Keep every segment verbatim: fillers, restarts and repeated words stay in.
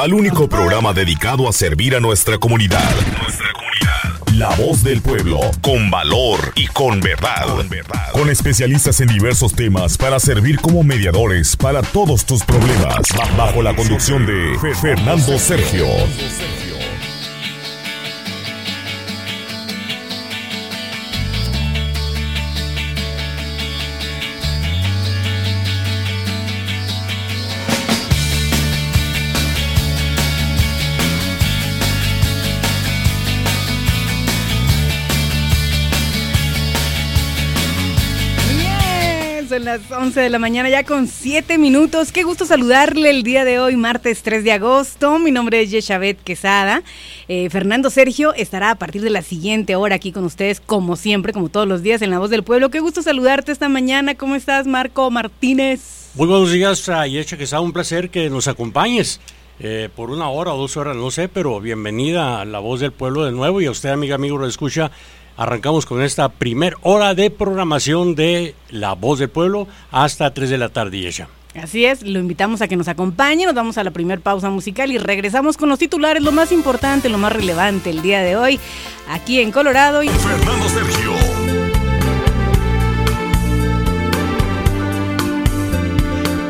al único programa dedicado a servir a nuestra comunidad. Nuestra comunidad. La voz del pueblo, con valor y con verdad. Con verdad. Con especialistas en diversos temas para servir como mediadores para todos tus problemas. Bajo la conducción de Fernando Sergio. Las once de la mañana, ya con siete minutos. Qué gusto saludarle el día de hoy, martes tres de agosto. Mi nombre es Yeshabet Quesada. Eh, Fernando Sergio estará a partir de la siguiente hora aquí con ustedes, como siempre, como todos los días, en La Voz del Pueblo. Qué gusto saludarte esta mañana. ¿Cómo estás, Marco Martínez? Muy buenos días, Yesha Quesada. Un placer que nos acompañes eh, por una hora o dos horas, no sé, pero bienvenida a La Voz del Pueblo de nuevo. Y a usted, amiga, amigo, lo escucha. Arrancamos con esta primer hora de programación de La Voz del Pueblo hasta tres de la tarde, Yesha. Así es, lo invitamos a que nos acompañe, nos vamos a la primer pausa musical y regresamos con los titulares, lo más importante, lo más relevante el día de hoy, aquí en Colorado. Y Fernando Sergio.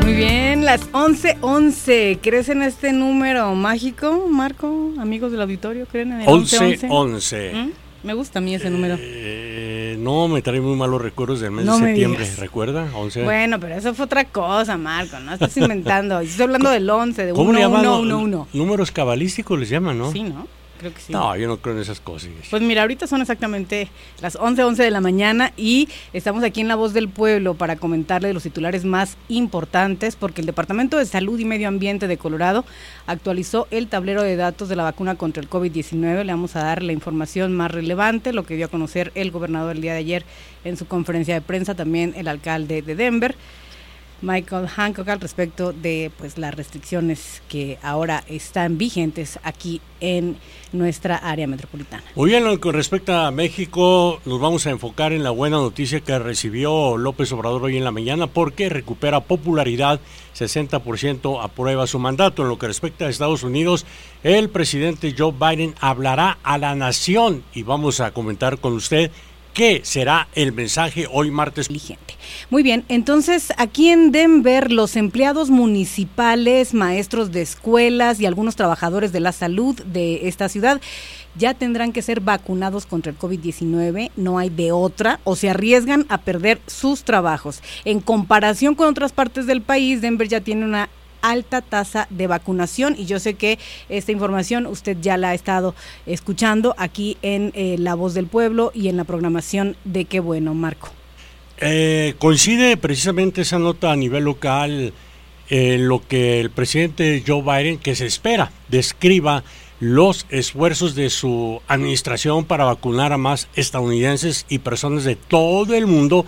Muy bien, las once once, ¿crees en este número mágico, Marco? Amigos del auditorio, ¿creen en el once once? Me gusta a mí ese número. Eh, no, me trae muy malos recuerdos del mes no de septiembre, ¿recuerda? once. Bueno, pero eso fue otra cosa, Marco, no estás inventando. Estoy hablando del once, de uno uno uno uno. Números cabalísticos les llaman, ¿no? Sí, ¿no? Creo que sí. No, yo no creo en esas cosas. Pues mira, ahorita son exactamente las once once de la mañana y estamos aquí en La Voz del Pueblo para comentarle los titulares más importantes, porque el Departamento de Salud y Medio Ambiente de Colorado actualizó el tablero de datos de la vacuna contra el covid diecinueve. Le vamos a dar la información más relevante, lo que dio a conocer el gobernador el día de ayer en su conferencia de prensa, también el alcalde de Denver, Michael Hancock, al respecto de pues las restricciones que ahora están vigentes aquí en nuestra área metropolitana. Muy bien, con respecto a México, nos vamos a enfocar en la buena noticia que recibió López Obrador hoy en la mañana, porque recupera popularidad, sesenta por ciento aprueba su mandato. En lo que respecta a Estados Unidos, el presidente Joe Biden hablará a la nación y vamos a comentar con usted ¿qué será el mensaje hoy martes? Vigente. Muy bien, entonces aquí en Denver los empleados municipales, maestros de escuelas y algunos trabajadores de la salud de esta ciudad ya tendrán que ser vacunados contra el covid diecinueve, no hay de otra, o se arriesgan a perder sus trabajos. En comparación con otras partes del país, Denver ya tiene una alta tasa de vacunación y yo sé que esta información usted ya la ha estado escuchando aquí en eh, La Voz del Pueblo y en la programación de Qué Bueno, Marco. Eh, coincide precisamente esa nota a nivel local eh, lo que el presidente Joe Biden, que se espera, describa los esfuerzos de su administración para vacunar a más estadounidenses y personas de todo el mundo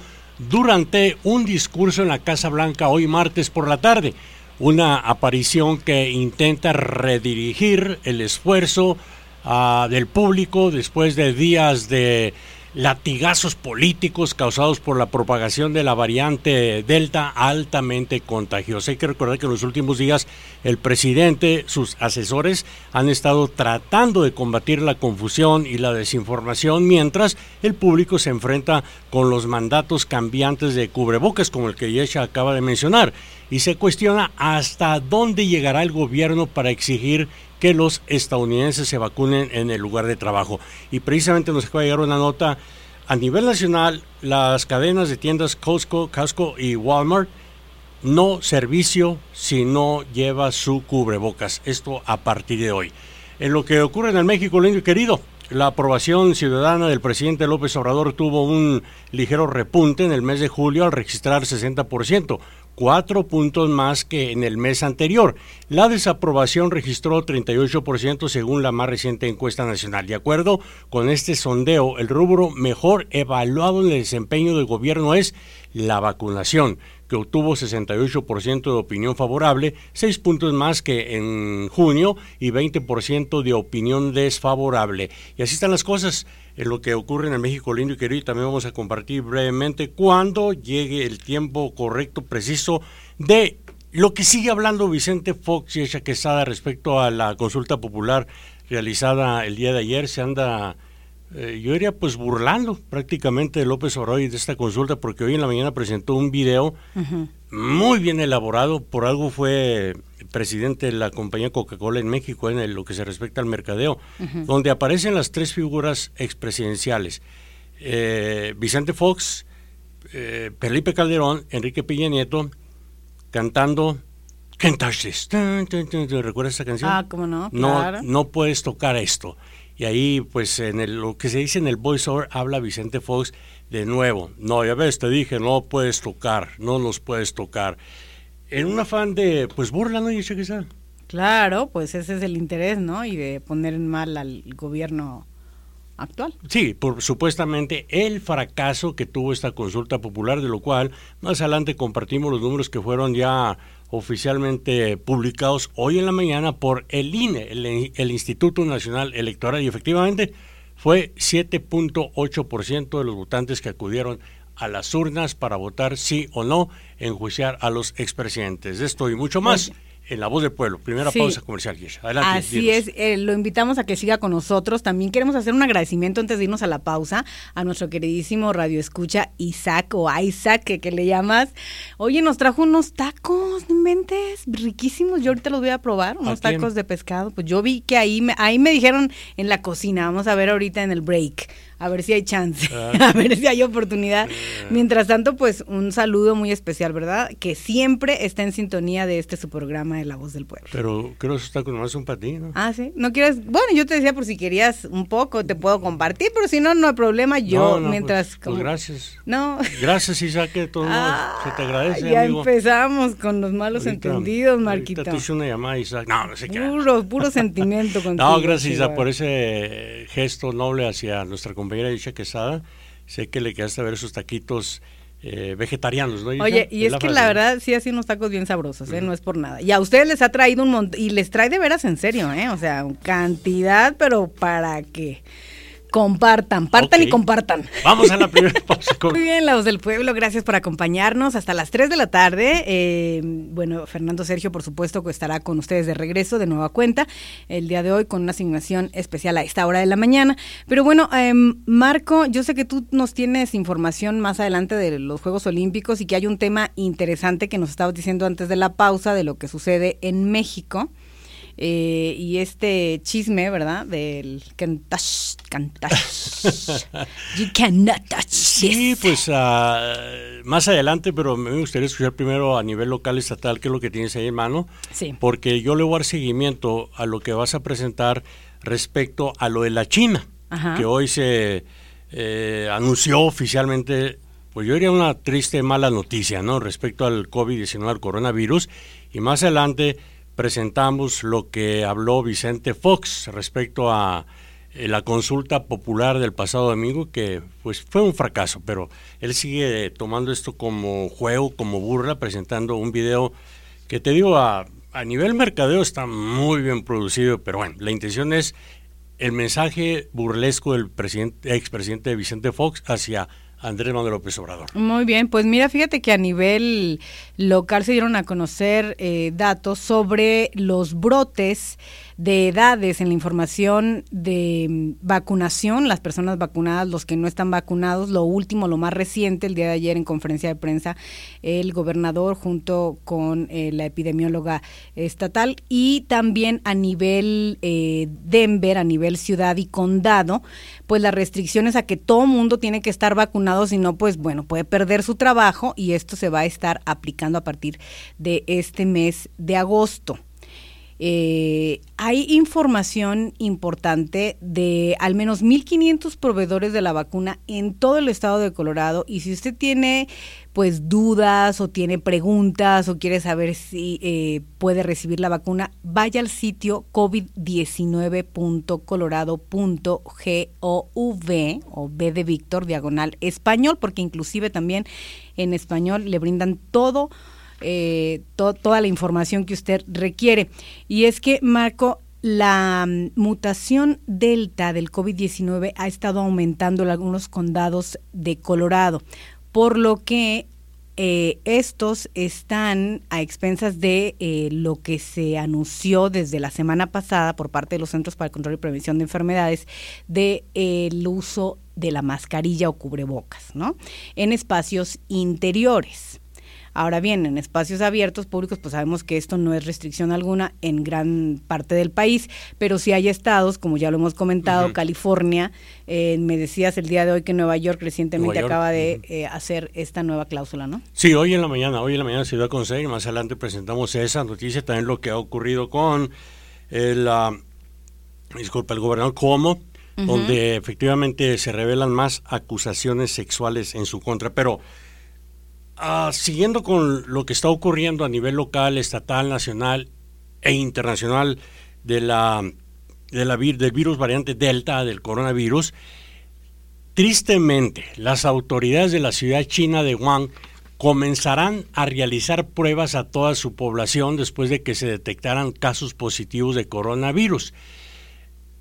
durante un discurso en la Casa Blanca hoy martes por la tarde. Una aparición que intenta redirigir el esfuerzo uh, del público después de días de latigazos políticos causados por la propagación de la variante Delta altamente contagiosa. Hay que recordar que en los últimos días el presidente, sus asesores han estado tratando de combatir la confusión y la desinformación mientras el público se enfrenta con los mandatos cambiantes de cubrebocas como el que Yesha acaba de mencionar y se cuestiona hasta dónde llegará el gobierno para exigir que los estadounidenses se vacunen en el lugar de trabajo. Y precisamente nos acaba de llegar una nota a nivel nacional, las cadenas de tiendas Costco, Costco y Walmart, no servicio si no lleva su cubrebocas. Esto a partir de hoy. En lo que ocurre en el México, lindo y querido, la aprobación ciudadana del presidente López Obrador tuvo un ligero repunte en el mes de julio al registrar sesenta por ciento. Cuatro puntos más que en el mes anterior. La desaprobación registró treinta y ocho por ciento según la más reciente encuesta nacional. De acuerdo con este sondeo, el rubro mejor evaluado en el desempeño del gobierno es la vacunación, que obtuvo sesenta y ocho por ciento de opinión favorable, seis puntos más que en junio y veinte por ciento de opinión desfavorable. Y así están las cosas en lo que ocurre en el México lindo y querido, y también vamos a compartir brevemente cuando llegue el tiempo correcto, preciso, de Lo que sigue hablando Vicente Fox y Yeshabet Quesada respecto a la consulta popular realizada el día de ayer, se anda, eh, yo diría, pues burlando prácticamente de López Obrador y de esta consulta, porque hoy en la mañana presentó un video uh-huh. muy bien elaborado. Por algo fue presidente de la compañía Coca-Cola en México, en el, lo que se respecta al mercadeo, uh-huh. donde aparecen las tres figuras expresidenciales. Eh, Vicente Fox, eh, Felipe Calderón, Enrique Peña Nieto, cantando "Can't Touch This". ¿Recuerdas esa canción? Ah, ¿cómo no? Claro. No, no puedes tocar esto. Y ahí, pues, en el, lo que se dice en el voiceover, habla Vicente Fox de nuevo. No, ya ves, te dije, no puedes tocar, no los puedes tocar. En un afán de, pues, burla, ¿no? Y quizá. Claro, pues ese es el interés, ¿no? Y de poner en mal al gobierno actual. Sí, por supuestamente el fracaso que tuvo esta consulta popular, de lo cual más adelante compartimos los números que fueron ya oficialmente publicados hoy en la mañana por el I N E, el, el Instituto Nacional Electoral, y efectivamente fue siete punto ocho por ciento de los votantes que acudieron a las urnas para votar sí o no, enjuiciar a los expresidentes. Esto y mucho más. Oye. En La Voz del Pueblo. Primera sí. pausa comercial, Yesha. Adelante. Así dinos. es, eh, lo invitamos a que siga con nosotros. También queremos hacer un agradecimiento antes de irnos a la pausa a nuestro queridísimo radioescucha Isaac, o Isaac, que, que le llamas. Oye, nos trajo unos tacos, no inventes, riquísimos. Yo ahorita los voy a probar, unos ¿A quién? tacos de pescado. Pues yo vi que ahí me, ahí me dijeron en la cocina. Vamos a ver ahorita en el break, a ver si hay chance, ah. a ver si hay oportunidad. Ah. Mientras tanto, pues un saludo muy especial, ¿verdad? Que siempre está en sintonía de este su programa de La Voz del Pueblo. Pero creo que esos tacos nomás son para ti, ¿no? Ah, ¿sí? ¿No quieres? Bueno, yo te decía por si querías un poco, te puedo compartir, pero si no, no hay problema. Yo, no, no, mientras... Pues, como... pues gracias. No. Gracias, Isaac, de todos ah, modos. Se te agradece, ya amigo. Empezamos con los malos ahorita, entendidos, Marquita. Te hice una llamada, Isaac. No, no sé qué. Puro, puro sentimiento contigo. No, gracias, Isaac, por ese gesto noble hacia nuestra compañera Yeshabet Quesada. Sé que le quedaste a ver esos taquitos... Eh, vegetarianos, ¿no? Oye, y es, es que la verdad sí hacen unos tacos bien sabrosos, ¿eh? Uh-huh. No es por nada. Y a ustedes les ha traído un montón, y les trae de veras en serio, ¿eh? O sea, cantidad, pero para que compartan, partan okay. y compartan. Vamos a la primera pausa. Muy bien, La Voz del Pueblo, gracias por acompañarnos hasta las tres de la tarde. Eh, bueno, Fernando Sergio, por supuesto, que estará con ustedes de regreso, de nueva cuenta, el día de hoy con una asignación especial a esta hora de la mañana. Pero bueno, eh, Marco, yo sé que tú nos tienes información más adelante de los Juegos Olímpicos y que hay un tema interesante que nos estabas diciendo antes de la pausa de lo que sucede en México. Eh, y este chisme, ¿verdad? Del can't touch, can't touch. You cannot touch this. Sí, pues uh, más adelante, pero me gustaría escuchar primero a nivel local, estatal, qué es lo que tienes ahí en mano. Sí. Porque yo le voy a dar seguimiento a lo que vas a presentar respecto a lo de la China, ajá, que hoy se eh, anunció oficialmente. Pues yo diría una triste, mala noticia, ¿no? Respecto al COVID diecinueve, al coronavirus. Y más adelante presentamos lo que habló Vicente Fox respecto a eh, la consulta popular del pasado domingo, que pues fue un fracaso, pero él sigue tomando esto como juego, como burla, presentando un video que te digo, a, a nivel mercadeo está muy bien producido, pero bueno, la intención es el mensaje burlesco del presidente, expresidente Vicente Fox hacia Andrés Manuel López Obrador. Muy bien, pues mira, fíjate que a nivel local se dieron a conocer eh, datos sobre los brotes de edades en la información de vacunación, las personas vacunadas, los que no están vacunados, lo último, lo más reciente. El día de ayer en conferencia de prensa el gobernador junto con eh, la epidemióloga estatal, y también a nivel eh, Denver, a nivel ciudad y condado, pues las restricciones a que todo mundo tiene que estar vacunado, si no, pues bueno, puede perder su trabajo, y esto se va a estar aplicando a partir de este mes de agosto. Eh, hay información importante de al menos mil quinientos proveedores de la vacuna en todo el estado de Colorado, y si usted tiene pues dudas o tiene preguntas o quiere saber si eh, puede recibir la vacuna, vaya al sitio covid diecinueve punto colorado punto gov, o B de Víctor, diagonal español, porque inclusive también en español le brindan todo Eh, to, toda la información que usted requiere. Y es que, Marco, la mutación Delta del COVID diecinueve ha estado aumentando en algunos condados de Colorado, por lo que Eh, estos están a expensas de eh, lo que se anunció desde la semana pasada por parte de los Centros para el Control y Prevención de Enfermedades de eh, el uso de la mascarilla o cubrebocas, ¿no?, en espacios interiores. Ahora bien, en espacios abiertos públicos, pues sabemos que esto no es restricción alguna en gran parte del país, pero sí hay estados, como ya lo hemos comentado, uh-huh. California, eh, me decías el día de hoy que Nueva York recientemente Nueva acaba York. de eh, hacer esta nueva cláusula, ¿no? Sí, hoy en la mañana, hoy en la mañana se dio a conocer, y más adelante presentamos esa noticia, también lo que ha ocurrido con el, uh, disculpa, el gobernador Cuomo, uh-huh. donde efectivamente se revelan más acusaciones sexuales en su contra, pero... Uh, siguiendo con lo que está ocurriendo a nivel local, estatal, nacional e internacional de la, de la vir, del virus variante Delta, del coronavirus, tristemente las autoridades de la ciudad china de Wuhan comenzarán a realizar pruebas a toda su población después de que se detectaran casos positivos de coronavirus.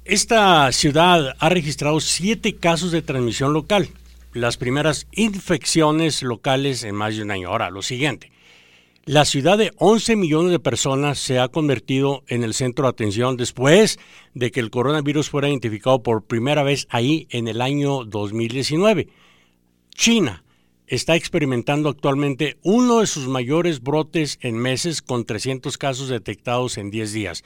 Esta ciudad ha registrado siete casos de transmisión local. Las primeras infecciones locales en más de un año. Ahora, lo siguiente. La ciudad de once millones de personas se ha convertido en el centro de atención después de que el coronavirus fuera identificado por primera vez ahí en el año dos mil diecinueve. China está experimentando actualmente uno de sus mayores brotes en meses, con trescientos casos detectados en diez días.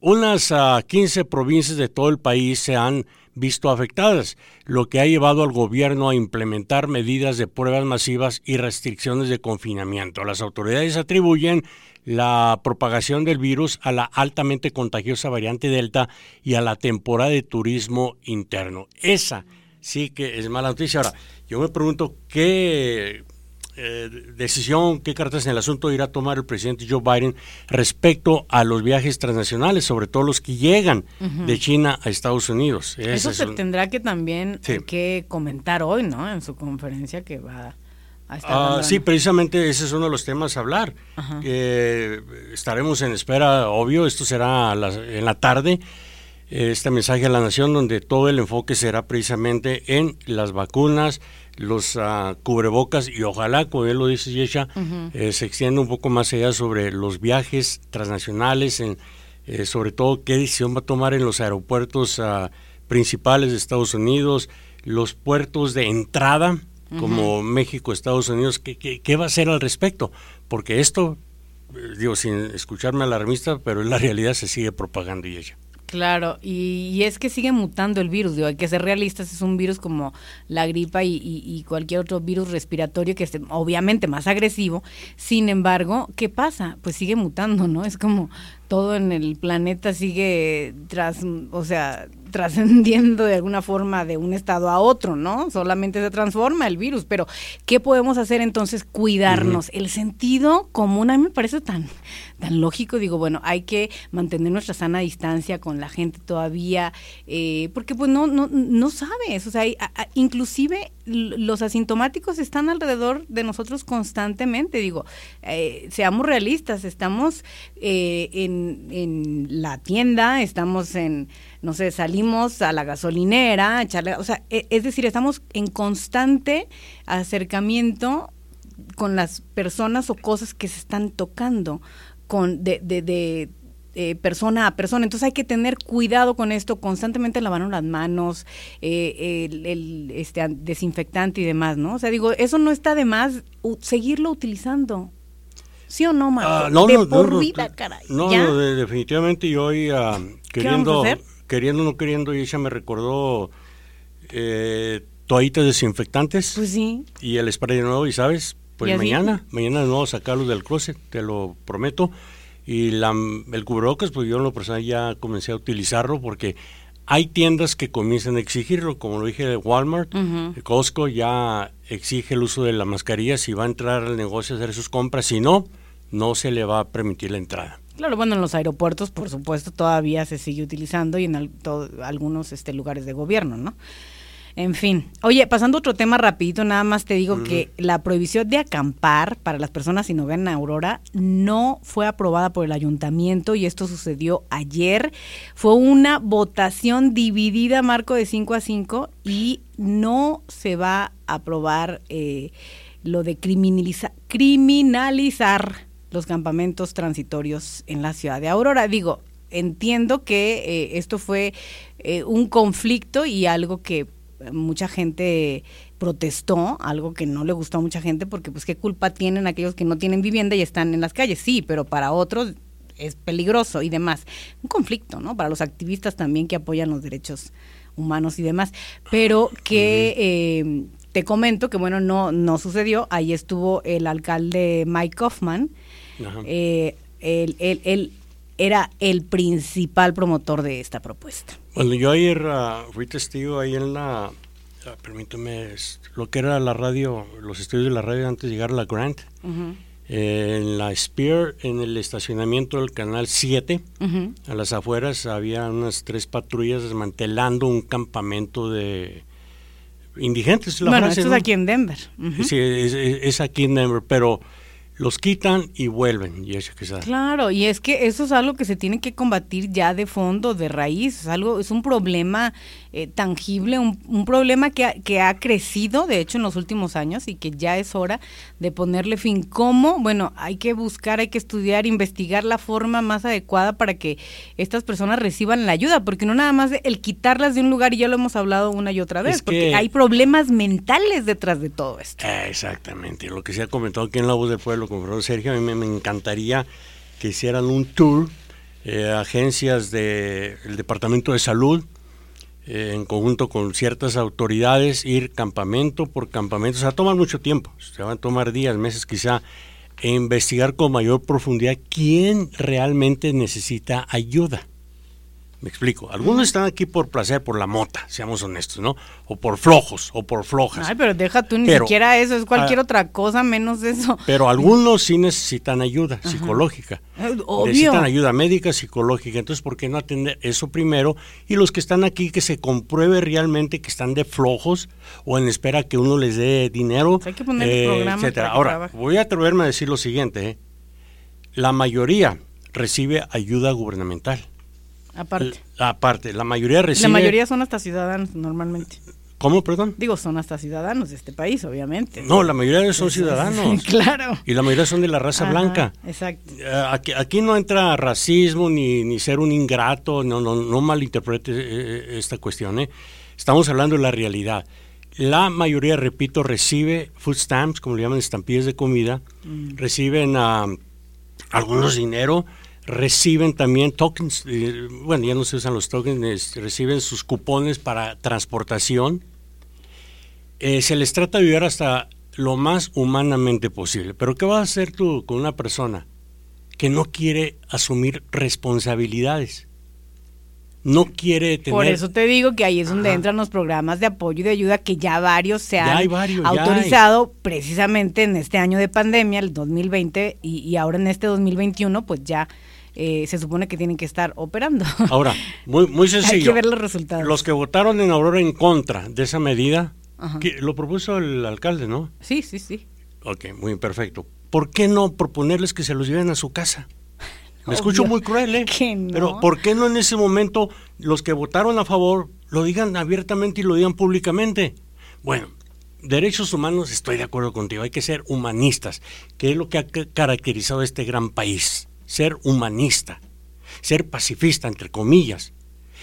Unas uh, quince provincias de todo el país se han visto afectadas, lo que ha llevado al gobierno a implementar medidas de pruebas masivas y restricciones de confinamiento. Las autoridades atribuyen la propagación del virus a la altamente contagiosa variante Delta y a la temporada de turismo interno. Esa sí que es mala noticia. Ahora, yo me pregunto qué eh, decisión, qué cartas en el asunto irá a tomar el presidente Joe Biden respecto a los viajes transnacionales, sobre todo los que llegan uh-huh. de China a Estados Unidos. Ese Eso se es un... tendrá que también sí. que comentar hoy, ¿no?, en su conferencia que va a estar. Uh, sí, precisamente ese es uno de los temas a hablar. Uh-huh. Eh, estaremos en espera, obvio, esto será la, en la tarde, este mensaje a la nación, donde todo el enfoque será precisamente en las vacunas, los uh, cubrebocas y ojalá, como él lo dice Yesha, uh-huh. eh, se extienda un poco más allá sobre los viajes transnacionales, en, eh, sobre todo qué decisión va a tomar en los aeropuertos uh, principales de Estados Unidos, los puertos de entrada uh-huh. como México, Estados Unidos, ¿qué, qué, qué va a hacer al respecto? Porque esto, digo, sin escucharme alarmista, pero en la realidad se sigue propagando, Yesha. Claro, y, y es que sigue mutando el virus, digo, hay que ser realistas, es un virus como la gripa y, y, y cualquier otro virus respiratorio que esté obviamente más agresivo, sin embargo, ¿qué pasa? Pues sigue mutando, ¿no? Es como todo en el planeta sigue tras, o sea, trascendiendo de alguna forma de un estado a otro, ¿no? Solamente se transforma el virus, pero ¿qué podemos hacer entonces? Cuidarnos. Uh-huh. El sentido común a mí me parece tan, tan lógico, digo, bueno, hay que mantener nuestra sana distancia con la gente todavía, eh, porque pues no, no, no sabes, o sea, hay, a, a, inclusive los asintomáticos están alrededor de nosotros constantemente, digo, eh, seamos realistas, estamos eh, en, en la tienda, estamos en, no sé, salimos a la gasolinera, a echarle, o sea, es decir, estamos en constante acercamiento con las personas o cosas que se están tocando con de, de, de Eh, persona a persona, entonces hay que tener cuidado con esto, constantemente lavarnos las manos, eh, el, el este desinfectante y demás, ¿no? O sea, digo, eso no está de más u- seguirlo utilizando, ¿sí o no, Marco? Uh, no, de no, por no, vida, no, caray. No, no de, definitivamente yo hoy uh, queriendo, queriendo o no queriendo, y ella me recordó eh, toallitas desinfectantes. Pues sí. Y el spray nuevo, y sabes, pues ¿Y mañana, mañana no sacarlos del closet, te lo prometo. Y la, el cubrebocas, pues yo en lo personal ya comencé a utilizarlo porque hay tiendas que comienzan a exigirlo, como lo dije de Walmart, uh-huh. Costco ya exige el uso de la mascarilla si va a entrar al negocio a hacer sus compras, si no, no se le va a permitir la entrada. Claro, bueno, en los aeropuertos, por supuesto, todavía se sigue utilizando y en el, todo, algunos este, lugares de gobierno, ¿no? En fin. Oye, pasando a otro tema rapidito, nada más te digo uh-huh. que la prohibición de acampar para las personas sin hogar en Aurora no fue aprobada por el ayuntamiento y esto sucedió ayer. Fue una votación dividida, Marco, de cinco a cinco y no se va a aprobar eh, lo de criminaliza, criminalizar los campamentos transitorios en la ciudad de Aurora. Digo, entiendo que eh, esto fue eh, un conflicto y algo que mucha gente protestó, algo que no le gustó a mucha gente, porque pues qué culpa tienen aquellos que no tienen vivienda y están en las calles. Sí, pero para otros es peligroso y demás. Un conflicto, ¿no? Para los activistas también que apoyan los derechos humanos y demás. Pero que uh-huh. eh, te comento que, bueno, no, no sucedió. Ahí estuvo el alcalde Mike Kaufman. Uh-huh. Eh, él, él, él era el principal promotor de esta propuesta. Bueno, yo ayer uh, fui testigo ahí en la, uh, permíteme, lo que era la radio, los estudios de la radio antes de llegar a la Grant. Uh-huh. En la Spear, en el estacionamiento del Canal siete, uh-huh. a las afueras había unas tres patrullas desmantelando un campamento de indigentes. La bueno, frase, esto ¿no? es aquí en Denver. Uh-huh. Sí, es, es, es aquí en Denver, pero los quitan y vuelven. Y eso quizás. Claro, y es que eso es algo que se tiene que combatir ya de fondo, de raíz. Es algo, es un problema eh, tangible, un, un problema que ha, que ha crecido, de hecho, en los últimos años y que ya es hora de ponerle fin. ¿Cómo? Bueno, hay que buscar, hay que estudiar, investigar la forma más adecuada para que estas personas reciban la ayuda, porque no nada más el quitarlas de un lugar, y ya lo hemos hablado una y otra vez, es porque que hay problemas mentales detrás de todo esto. Exactamente, lo que se ha comentado aquí en La Voz del Pueblo con Fernando Sergio, a mí me, me encantaría que hicieran un tour, eh, agencias del de, Departamento de Salud, en conjunto con ciertas autoridades, ir campamento por campamento. O sea, toma mucho tiempo, se van a tomar días, meses quizá, e investigar con mayor profundidad quién realmente necesita ayuda. Me explico, algunos están aquí por placer, por la mota, seamos honestos, ¿no? O por flojos, o por flojas. Ay, pero deja tú, ni pero, siquiera eso, es cualquier ah, otra cosa menos eso. Pero algunos sí necesitan ayuda Ajá. psicológica. Obvio. Necesitan ayuda médica, psicológica, entonces ¿por qué no atender eso primero? Y los que están aquí, que se compruebe realmente que están de flojos o en espera que uno les dé dinero, o sea, hay que poner eh, programas, etcétera. Ahora, trabaje. Voy a atreverme a decir lo siguiente, ¿eh? La mayoría recibe ayuda gubernamental. Aparte. La, aparte, la mayoría recibe... La mayoría son hasta ciudadanos normalmente. ¿Cómo, perdón? Digo, son hasta ciudadanos de este país, obviamente. No, la mayoría son ciudadanos. Claro. Y la mayoría son de la raza Ajá, blanca. Exacto. Aquí, aquí no entra racismo ni, ni ser un ingrato, no, no, no malinterprete esta cuestión, ¿eh? Estamos hablando de la realidad. La mayoría, repito, recibe food stamps, como le llaman, estampillas de comida, mm. reciben uh, algunos dinero, reciben también tokens, eh, bueno, ya no se usan los tokens, eh, reciben sus cupones para transportación. Eh, se les trata de ayudar hasta lo más humanamente posible. Pero ¿qué vas a hacer tú con una persona que no quiere asumir responsabilidades? No quiere tener... Por eso te digo que ahí es donde Ajá. entran los programas de apoyo y de ayuda que ya varios se han varios, autorizado precisamente en este año de pandemia, el dos mil veinte, y, y ahora en este dos mil veintiuno, pues ya eh, se supone que tienen que estar operando. Ahora, muy, muy sencillo. Hay que ver los resultados. Los que votaron en Aurora en contra de esa medida, que lo propuso el alcalde, ¿no? Sí, sí, sí. Ok, muy perfecto. ¿Por qué no proponerles que se los lleven a su casa? Me escucho muy cruel, ¿eh? Que no. Pero ¿por qué no en ese momento los que votaron a favor lo digan abiertamente y lo digan públicamente? Bueno, derechos humanos, estoy de acuerdo contigo, hay que ser humanistas, que es lo que ha caracterizado a este gran país, ser humanista, ser pacifista, entre comillas.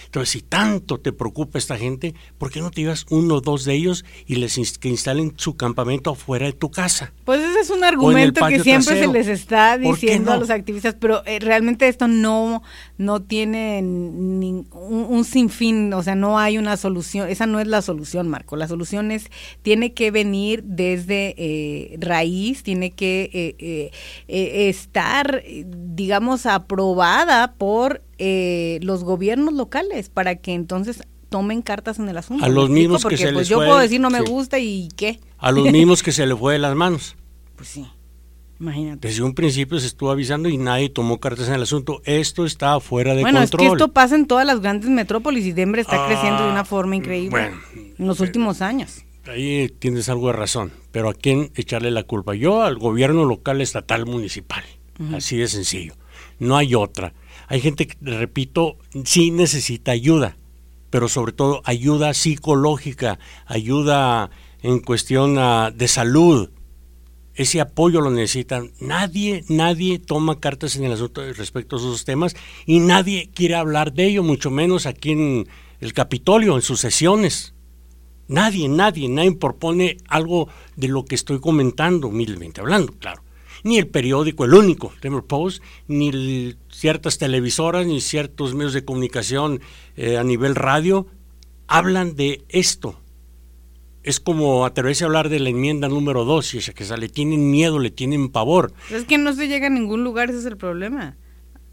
Entonces, si tanto te preocupa esta gente, ¿por qué no te llevas uno o dos de ellos y les inst- que instalen su campamento afuera de tu casa? Pues ese es un argumento que siempre trasero. se les está diciendo no? a los activistas, pero eh, realmente esto no, no tiene ni un, un sinfín, o sea, no hay una solución, esa no es la solución, Marco. La solución es, tiene que venir desde eh, raíz, tiene que eh, eh, eh, estar, digamos, aprobada por... Eh, los gobiernos locales para que entonces tomen cartas en el asunto. A los mismos porque, que se pues, les yo fue. Yo puedo decir no me sí. gusta y ¿qué? A los mismos que se les fue de las manos. Pues sí, imagínate. Desde un principio se estuvo avisando y nadie tomó cartas en el asunto. Esto está fuera de bueno, control. Bueno, es que esto pasa en todas las grandes metrópolis y Denver está ah, creciendo de una forma increíble bueno, en los eh, últimos años. Ahí tienes algo de razón, pero ¿a quién echarle la culpa? Yo al gobierno local, estatal, municipal. Uh-huh. Así de sencillo. No hay otra. Hay gente que, repito, sí necesita ayuda, pero sobre todo ayuda psicológica, ayuda en cuestión uh, de salud, ese apoyo lo necesitan. Nadie, nadie toma cartas en el asunto respecto a esos temas y nadie quiere hablar de ello, mucho menos aquí en el Capitolio, en sus sesiones. Nadie, nadie, nadie propone algo de lo que estoy comentando, humildemente hablando, claro. Ni el periódico, el único, Denver Post, ni el, ciertas televisoras, ni ciertos medios de comunicación eh, a nivel radio, hablan de esto. Es como atreverse a hablar de la enmienda número dos, y esa que sale, tienen miedo, le tienen pavor. Es que no se llega a ningún lugar, ese es el problema.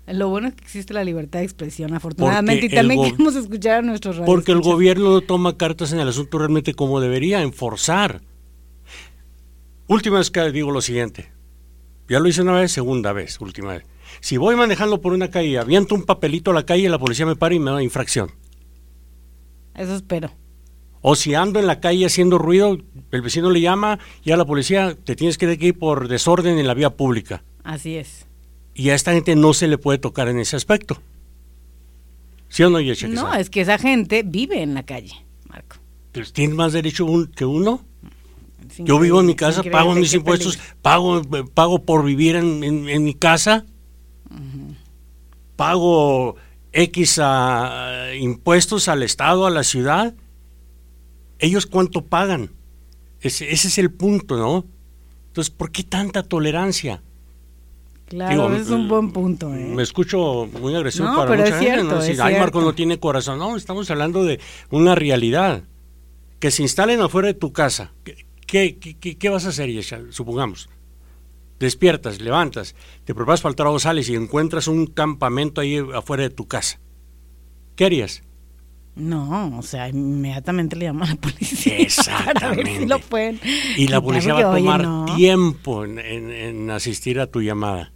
Lo bueno es que existe la libertad de expresión, afortunadamente, porque y también go- queremos escuchar a nuestros radioescuchas. Porque el gobierno no toma cartas en el asunto realmente como debería, en forzar. Última vez que digo lo siguiente, ya lo hice una vez, segunda vez, última vez. Si voy manejando por una calle, aviento un papelito a la calle, la policía me para y me da infracción. Eso espero. O si ando en la calle haciendo ruido, el vecino le llama y a la policía, te tienes que ir aquí por desorden en la vía pública. Así es. Y a esta gente no se le puede tocar en ese aspecto. ¿Sí o no, Yesha? No, es que esa gente vive en la calle, Marco. ¿Tiene más derecho un, que uno? Sin Yo vivo en mi casa, pago mis impuestos, pago, pago por vivir en, en, en mi casa, uh-huh. pago X a, a, impuestos al Estado, a la ciudad. ¿Ellos cuánto pagan? Ese, ese es el punto, ¿no? Entonces, ¿por qué tanta tolerancia? Claro, digo, es un buen punto. ¿eh? Me escucho muy agresivo no, para pero mucha es gente. Cierto, ¿no? Decir, ay, Marco no tiene corazón. No, estamos hablando de una realidad. Que se instalen afuera de tu casa. ¿Qué, qué, qué, qué vas a hacer, Yesha? Supongamos. Despiertas, levantas, te preparas para el trabajo, sales y encuentras un campamento ahí afuera de tu casa. ¿Qué harías? No, o sea, inmediatamente le llaman a la policía. Exactamente. Para ver si lo pueden. Y la policía va a tomar oye, no. tiempo en, en, en asistir a tu llamada.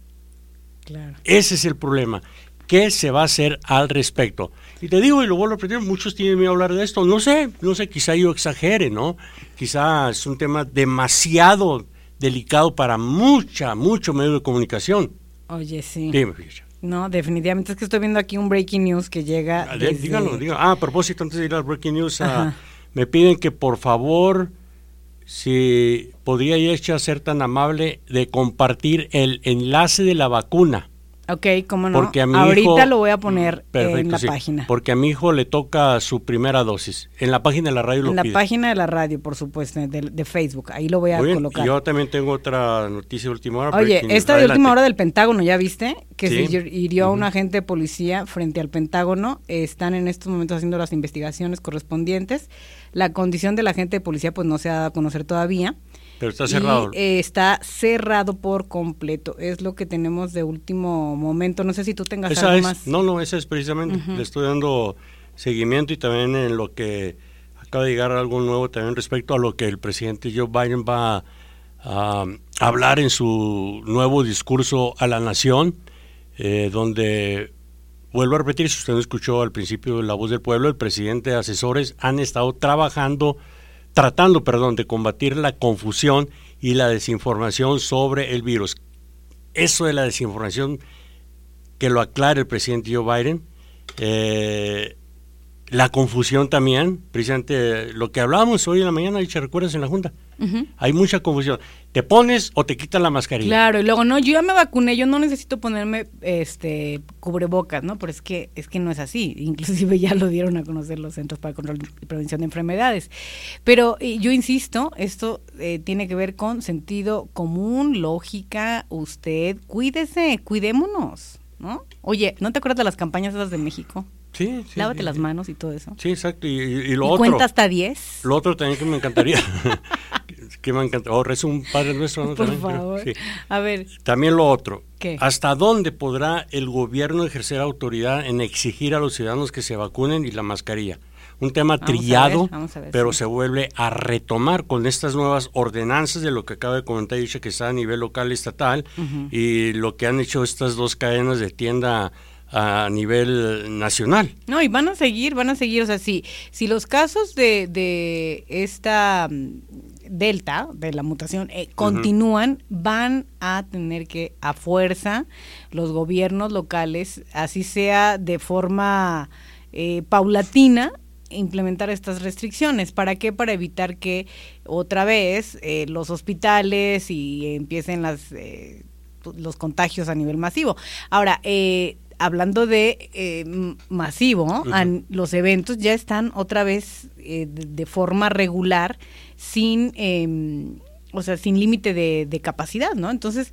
Claro. Ese es el problema. ¿Qué se va a hacer al respecto? Y te digo, y lo vuelvo a repetir, muchos tienen miedo a hablar de esto. No sé, no sé, quizá yo exagere, ¿no? Quizá es un tema demasiado delicado para mucha, mucho medio de comunicación. Oye, sí. Dime, Ficha. No, definitivamente es que estoy viendo aquí un breaking news que llega. Ah, desde... Díganlo, díganlo. Ah, a propósito, antes de ir al breaking news, ah, me piden que por favor, si podría Yesha ser tan amable de compartir el enlace de la vacuna. Ok, cómo no. Porque a mi Ahorita hijo... lo voy a poner Perfecto, en la sí, página. Porque a mi hijo le toca su primera dosis. En la página de la radio lo En la pide. página de la radio, por supuesto, de, de Facebook. Ahí lo voy a Oye, colocar. Yo también tengo otra noticia de última hora. Oye, esta de última hora del Pentágono, ¿ya viste? Que sí. se hirió a uh-huh. un agente de policía frente al Pentágono. Están en estos momentos haciendo las investigaciones correspondientes. La condición del agente de policía pues no se ha dado a conocer todavía. Pero está cerrado. Y, eh, está cerrado por completo. Es lo que tenemos de último momento. No sé si tú tengas esa algo es, más. No, no, esa es precisamente. Uh-huh. Le estoy dando seguimiento y también en lo que acaba de llegar algo nuevo también respecto a lo que el presidente Joe Biden va a um, hablar en su nuevo discurso a la nación, eh, donde, vuelvo a repetir, si usted no escuchó al principio la voz del pueblo, el presidente de asesores han estado trabajando tratando, perdón, de combatir la confusión y la desinformación sobre el virus. Eso de la desinformación, que lo aclare el presidente Joe Biden, eh, la confusión también, precisamente lo que hablábamos hoy en la mañana, y te recuerdas en la junta, uh-huh. hay mucha confusión. ¿Te pones o te quitas la mascarilla? Claro, y luego, no, yo ya me vacuné, yo no necesito ponerme este cubrebocas, ¿no? Pero es que es que no es así, inclusive ya lo dieron a conocer los Centros para Control y Prevención de Enfermedades. Pero yo insisto, esto eh, tiene que ver con sentido común, lógica, usted, cuídese, cuidémonos, ¿no? Oye, ¿no te acuerdas de las campañas esas de México? Sí, sí, Lávate sí, las manos y todo eso. Sí, exacto. Y, y, y lo ¿Y otro. Cuenta hasta diez. Lo otro también que me encantaría. que me encantaría. O oh, reza un Padre Nuestro. ¿No? Por también, favor. Creo, sí. A ver. También lo otro. ¿Qué? ¿Hasta dónde podrá el gobierno ejercer autoridad en exigir a los ciudadanos que se vacunen y la mascarilla? Un tema vamos trillado, a ver, vamos a ver, pero sí. se vuelve a retomar con estas nuevas ordenanzas de lo que acaba de comentar Yesha, que está a nivel local y estatal, uh-huh. y lo que han hecho estas dos cadenas de tienda a nivel nacional. No, y van a seguir, van a seguir, o sea, si, si los casos de, de esta Delta, de la mutación, eh, continúan, uh-huh. van a tener que, a fuerza, los gobiernos locales, así sea de forma eh, paulatina, implementar estas restricciones. ¿Para qué? Para evitar que otra vez eh, los hospitales y empiecen las eh, los contagios a nivel masivo. Ahora, eh, hablando de eh, masivo, uh-huh. an, los eventos ya están otra vez eh, de, de forma regular, sin eh, o sea, sin límite de, de capacidad, ¿no? Entonces,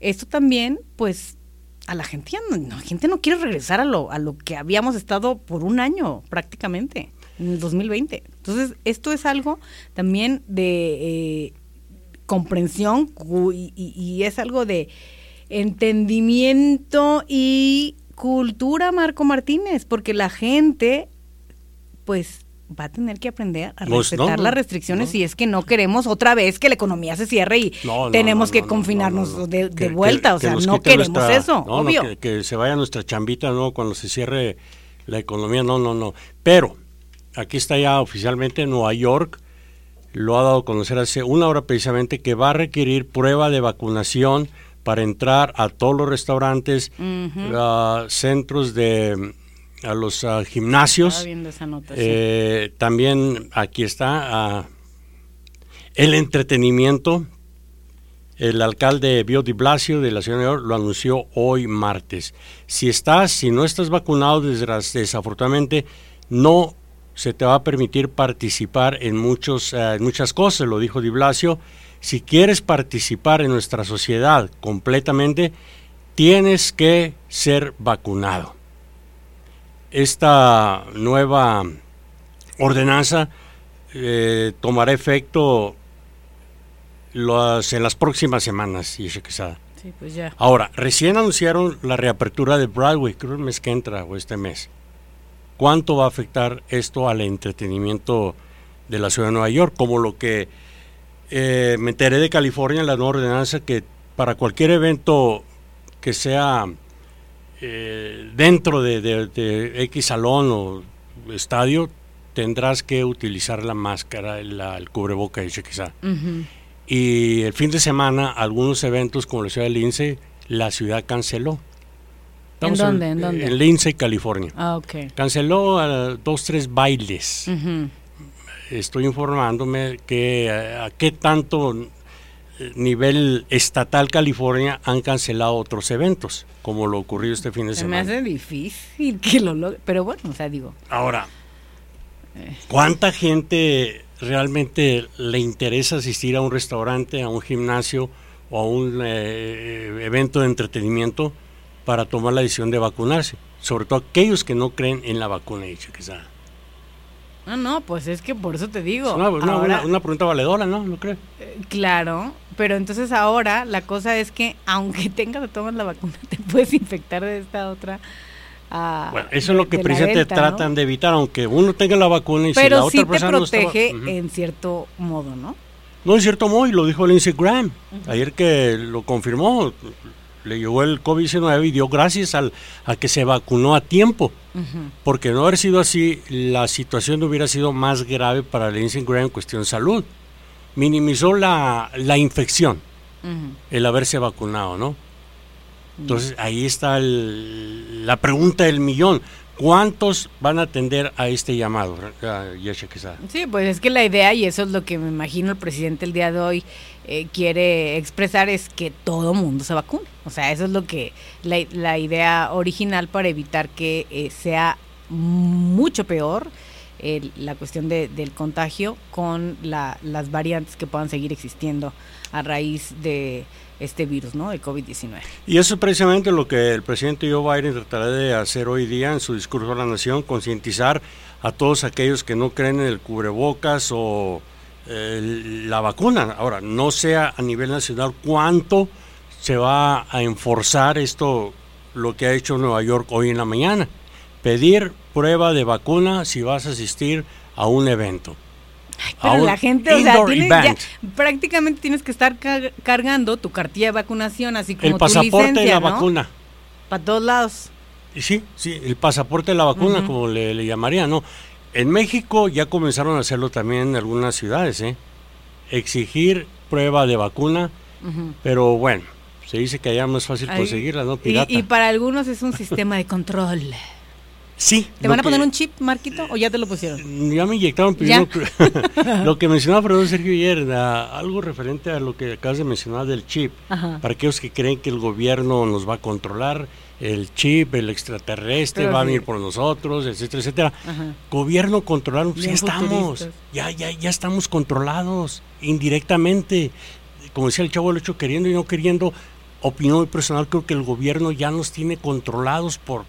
esto también, pues, a la gente ya no, la gente no quiere regresar a lo, a lo que habíamos estado por un año prácticamente, en el dos mil veinte. Entonces, esto es algo también de eh, comprensión y, y, y es algo de entendimiento y cultura, Marco Martínez, porque la gente, pues, va a tener que aprender a pues respetar no, las restricciones no. si es que no queremos otra vez que la economía se cierre y no, no, tenemos no, no, que no, confinarnos no, no, no. de, de que, vuelta, que, o sea, que no queremos nuestra, eso, no, obvio. No, que, que se vaya nuestra chambita, no, cuando se cierre la economía, no, no, no. Pero aquí está ya oficialmente Nueva York, lo ha dado a conocer hace una hora precisamente, que va a requerir prueba de vacunación para entrar a todos los restaurantes, uh-huh. a centros de... a los uh, gimnasios. Viendo esa nota, eh, sí. También aquí está uh, el entretenimiento. El alcalde Bill de Blasio de la ciudad de Nueva York lo anunció hoy martes. Si estás, si no estás vacunado, desafortunadamente no se te va a permitir participar en muchos, uh, en muchas cosas, lo dijo de Blasio. Si quieres participar en nuestra sociedad completamente, tienes que ser vacunado. Esta nueva ordenanza eh, tomará efecto los, en las próximas semanas. Y sí, pues ya. Ahora, recién anunciaron la reapertura de Broadway, creo el mes que entra o este mes. ¿Cuánto va a afectar esto al entretenimiento de la ciudad de Nueva York? Como lo que eh, me enteré de California, la nueva ordenanza que para cualquier evento que sea... Eh, dentro de, de, de X salón o estadio tendrás que utilizar la máscara, la, el cubreboca, quizá. Uh-huh. Y el fin de semana algunos eventos como la ciudad de Lindsey, la ciudad canceló. Estamos ¿En dónde? En, ¿En dónde? En Lindsey, California. Ah, okay. Canceló uh, dos, tres bailes. Uh-huh. Estoy informándome que uh, a qué tanto... nivel estatal California han cancelado otros eventos, como lo ocurrió este fin de Se semana. Se me hace difícil que lo logre, pero bueno, o sea, digo. Ahora, ¿cuánta gente realmente le interesa asistir a un restaurante, a un gimnasio o a un eh, evento de entretenimiento para tomar la decisión de vacunarse? Sobre todo aquellos que no creen en la vacuna, hecha quizá. No, no, pues es que por eso te digo. Una, una, ahora, una, una pregunta valedora, ¿no? ¿No crees? Eh, claro, pero entonces ahora la cosa es que aunque tengas o tomas la vacuna, te puedes infectar de esta otra. Uh, bueno, eso de, es lo que precisamente Delta, tratan ¿no? de evitar, aunque uno tenga la vacuna y pero si la sí otra persona no está... Pero sí te protege en cierto modo, ¿no? No, en cierto modo, y lo dijo Lindsey Graham, uh-huh. ayer que lo confirmó, le llegó el COVID diecinueve y dio gracias al a que se vacunó a tiempo, uh-huh. porque no haber sido así, la situación hubiera sido más grave para Lindsey Graham en cuestión de salud. Minimizó la, la infección, uh-huh. el haberse vacunado, ¿no? Entonces, uh-huh. ahí está el, la pregunta del millón. ¿Cuántos van a atender a este llamado, Yesha Quesada? Sí, pues es que la idea, y eso es lo que me imagino el presidente el día de hoy eh, quiere expresar, es que todo mundo se vacune. O sea, eso es lo que la, la idea original para evitar que eh, sea mucho peor eh, la cuestión de, del contagio con la, las variantes que puedan seguir existiendo a raíz de... este virus, ¿no? El COVID diecinueve. Y eso es precisamente lo que el presidente Joe Biden tratará de hacer hoy día en su discurso a la nación, concientizar a todos aquellos que no creen en el cubrebocas o eh, la vacuna. Ahora, no sea a nivel nacional cuánto se va a enforzar esto, lo que ha hecho Nueva York hoy en la mañana. Pedir prueba de vacuna si vas a asistir a un evento. Pero la gente, o sea, tienes, ya, prácticamente tienes que estar car- cargando tu cartilla de vacunación, así como el pasaporte de la ¿no? vacuna. Para todos lados. Sí, sí, el pasaporte de la vacuna, uh-huh. como le, le llamaría, ¿no? En México ya comenzaron a hacerlo también en algunas ciudades, ¿eh? Exigir prueba de vacuna, uh-huh. pero bueno, se dice que allá es más fácil Ahí, conseguirla, ¿no? Pirata. Y, y para algunos es un sistema de control. Sí. ¿Te van a poner que, un chip, Marquito, o ya te lo pusieron? Ya me inyectaron primero. Lo que mencionaba Fernando Sergio ayer, a, algo referente a lo que acabas de mencionar del chip. Ajá. Para aquellos que creen que el gobierno nos va a controlar, el chip, el extraterrestre, pero va sí. a venir por nosotros, etcétera, etcétera. Ajá. Gobierno controlado, pues ya estamos, ya, ya, ya estamos controlados indirectamente. Como decía el Chavo del Ocho, queriendo y no queriendo, opinión muy personal, creo que el gobierno ya nos tiene controlados por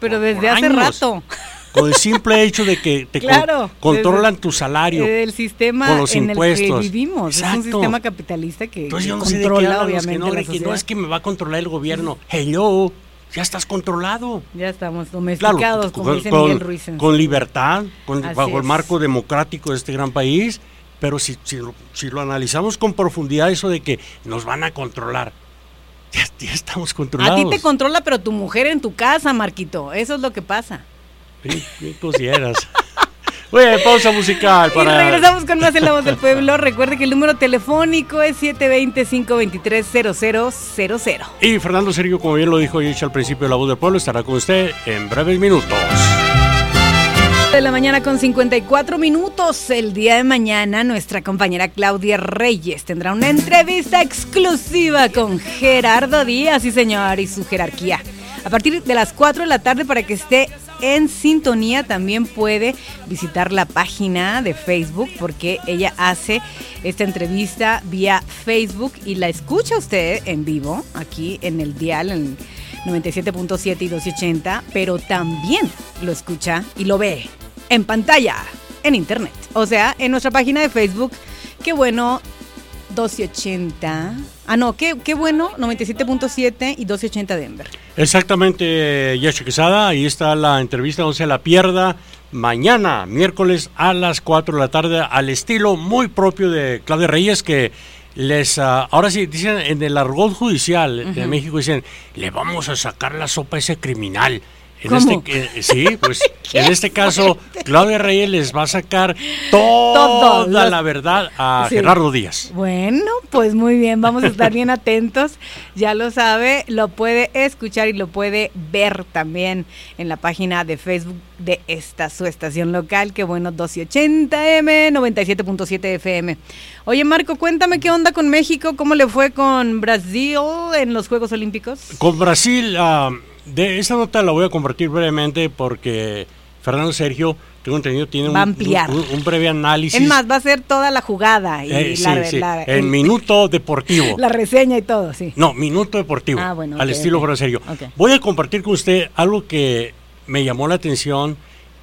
Pero desde hace rato. Con el simple hecho de que te claro, con, controlan desde, tu salario. El sistema con los en impuestos. El que vivimos. Exacto. Es un sistema capitalista que, Entonces, que no controla, obviamente. Que no, la que no es que me va a controlar el gobierno. Hello, ya estás controlado. Ya estamos domesticados, claro, como con, dice Miguel Ruiz. Con libertad, con, bajo el marco democrático de este gran país. Pero si, si, si lo analizamos con profundidad, eso de que nos van a controlar. Ya, ya estamos controlados. A ti te controla, pero tu mujer en tu casa, Marquito. Eso es lo que pasa. Sí, ¿qué consideras? Oye, pausa musical para... Y regresamos con más en La Voz del Pueblo. Recuerde que el número telefónico es siete veinte, cinco veintitrés, cero cero cero cero. Y Fernando Sergio, como bien lo dijo Yesh al principio de La Voz del Pueblo, estará con usted en breves minutos. De la mañana con cincuenta y cuatro minutos. El día de mañana nuestra compañera Claudia Reyes tendrá una entrevista exclusiva con Gerardo Díaz, sí señor, y su jerarquía. A partir de las cuatro de la tarde, para que esté en sintonía, también puede visitar la página de Facebook, porque ella hace esta entrevista vía Facebook y la escucha usted en vivo aquí en el dial, en noventa y siete punto siete y doscientos ochenta, pero también lo escucha y lo ve en pantalla, en internet, o sea, en nuestra página de Facebook. Qué bueno, doce ochenta, ah no, qué, qué bueno, noventa y siete punto siete y doce ochenta Denver. Exactamente, Yeshabet Quesada, ahí está la entrevista, no se la pierda, mañana, miércoles a las cuatro de la tarde, al estilo muy propio de Claudia Reyes, que les, uh, ahora sí, dicen en el argot judicial uh-huh. de México, dicen, le vamos a sacar la sopa a ese criminal. En ¿Cómo? Este, eh, sí, pues en este caso, Claudia Reyes les va a sacar toda los... la verdad a sí. Gerardo Díaz. Bueno, pues muy bien, vamos a estar bien atentos, ya lo sabe, lo puede escuchar y lo puede ver también en la página de Facebook de esta su estación local, que bueno, doce ochenta M, noventa y siete punto siete F M. Oye Marco, cuéntame qué onda con México, cómo le fue con Brasil en los Juegos Olímpicos. Con Brasil... Uh... De esta nota la voy a compartir brevemente porque Fernando Sergio, tengo entendido, tiene un, un, un breve análisis. Es más, va a ser toda la jugada. Y eh, la, sí, la, sí. El, el minuto deportivo. La reseña y todo, sí. No, minuto deportivo, ah, bueno, al okay, estilo okay. Fernando Sergio. Okay. Voy a compartir con usted algo que me llamó la atención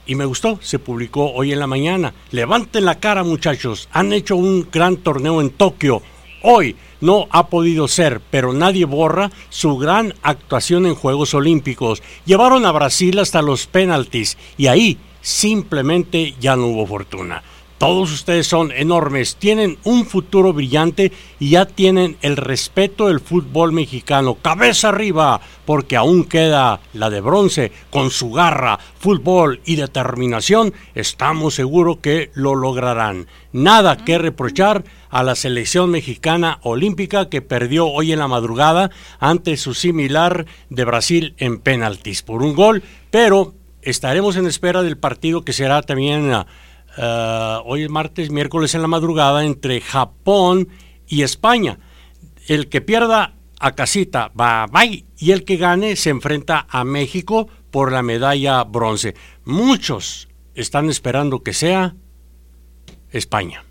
y me gustó. Se publicó hoy en la mañana. Levanten la cara, muchachos. Han hecho un gran torneo en Tokio. Hoy no ha podido ser, pero nadie borra su gran actuación en Juegos Olímpicos. Llevaron a Brasil hasta los penaltis y ahí simplemente ya no hubo fortuna. Todos ustedes son enormes, tienen un futuro brillante y ya tienen el respeto del fútbol mexicano. Cabeza arriba, porque aún queda la de bronce. Con su garra, fútbol y determinación, estamos seguros que lo lograrán. Nada que reprochar a la selección mexicana olímpica, que perdió hoy en la madrugada ante su similar de Brasil en penaltis por un gol, pero estaremos en espera del partido que será también... Uh, hoy es martes, miércoles en la madrugada, entre Japón y España. El que pierda a casita, bye bye, y el que gane se enfrenta a México por la medalla bronce. Muchos están esperando que sea España,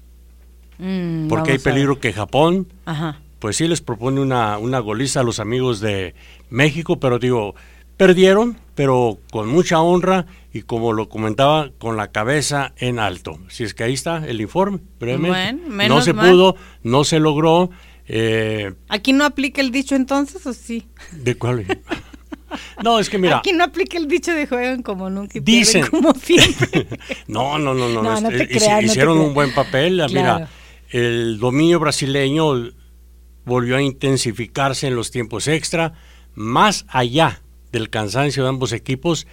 mm, porque hay peligro que Japón, ajá, pues sí les propone una, una goliza a los amigos de México, pero digo... Perdieron, pero con mucha honra y, como lo comentaba, con la cabeza en alto. Si es que ahí está el informe, brevemente. Bueno, no se mal. pudo, no se logró. Eh, ¿Aquí no aplica el dicho entonces o sí? ¿De cuál? No, es que mira. Aquí no aplica el dicho de juegan como nunca y pierden como siempre. no, no, no. no, no, no te creas, hicieron no te un buen papel. Claro. Mira, el dominio brasileño volvió a intensificarse en los tiempos extra, más allá del cansancio de ambos equipos.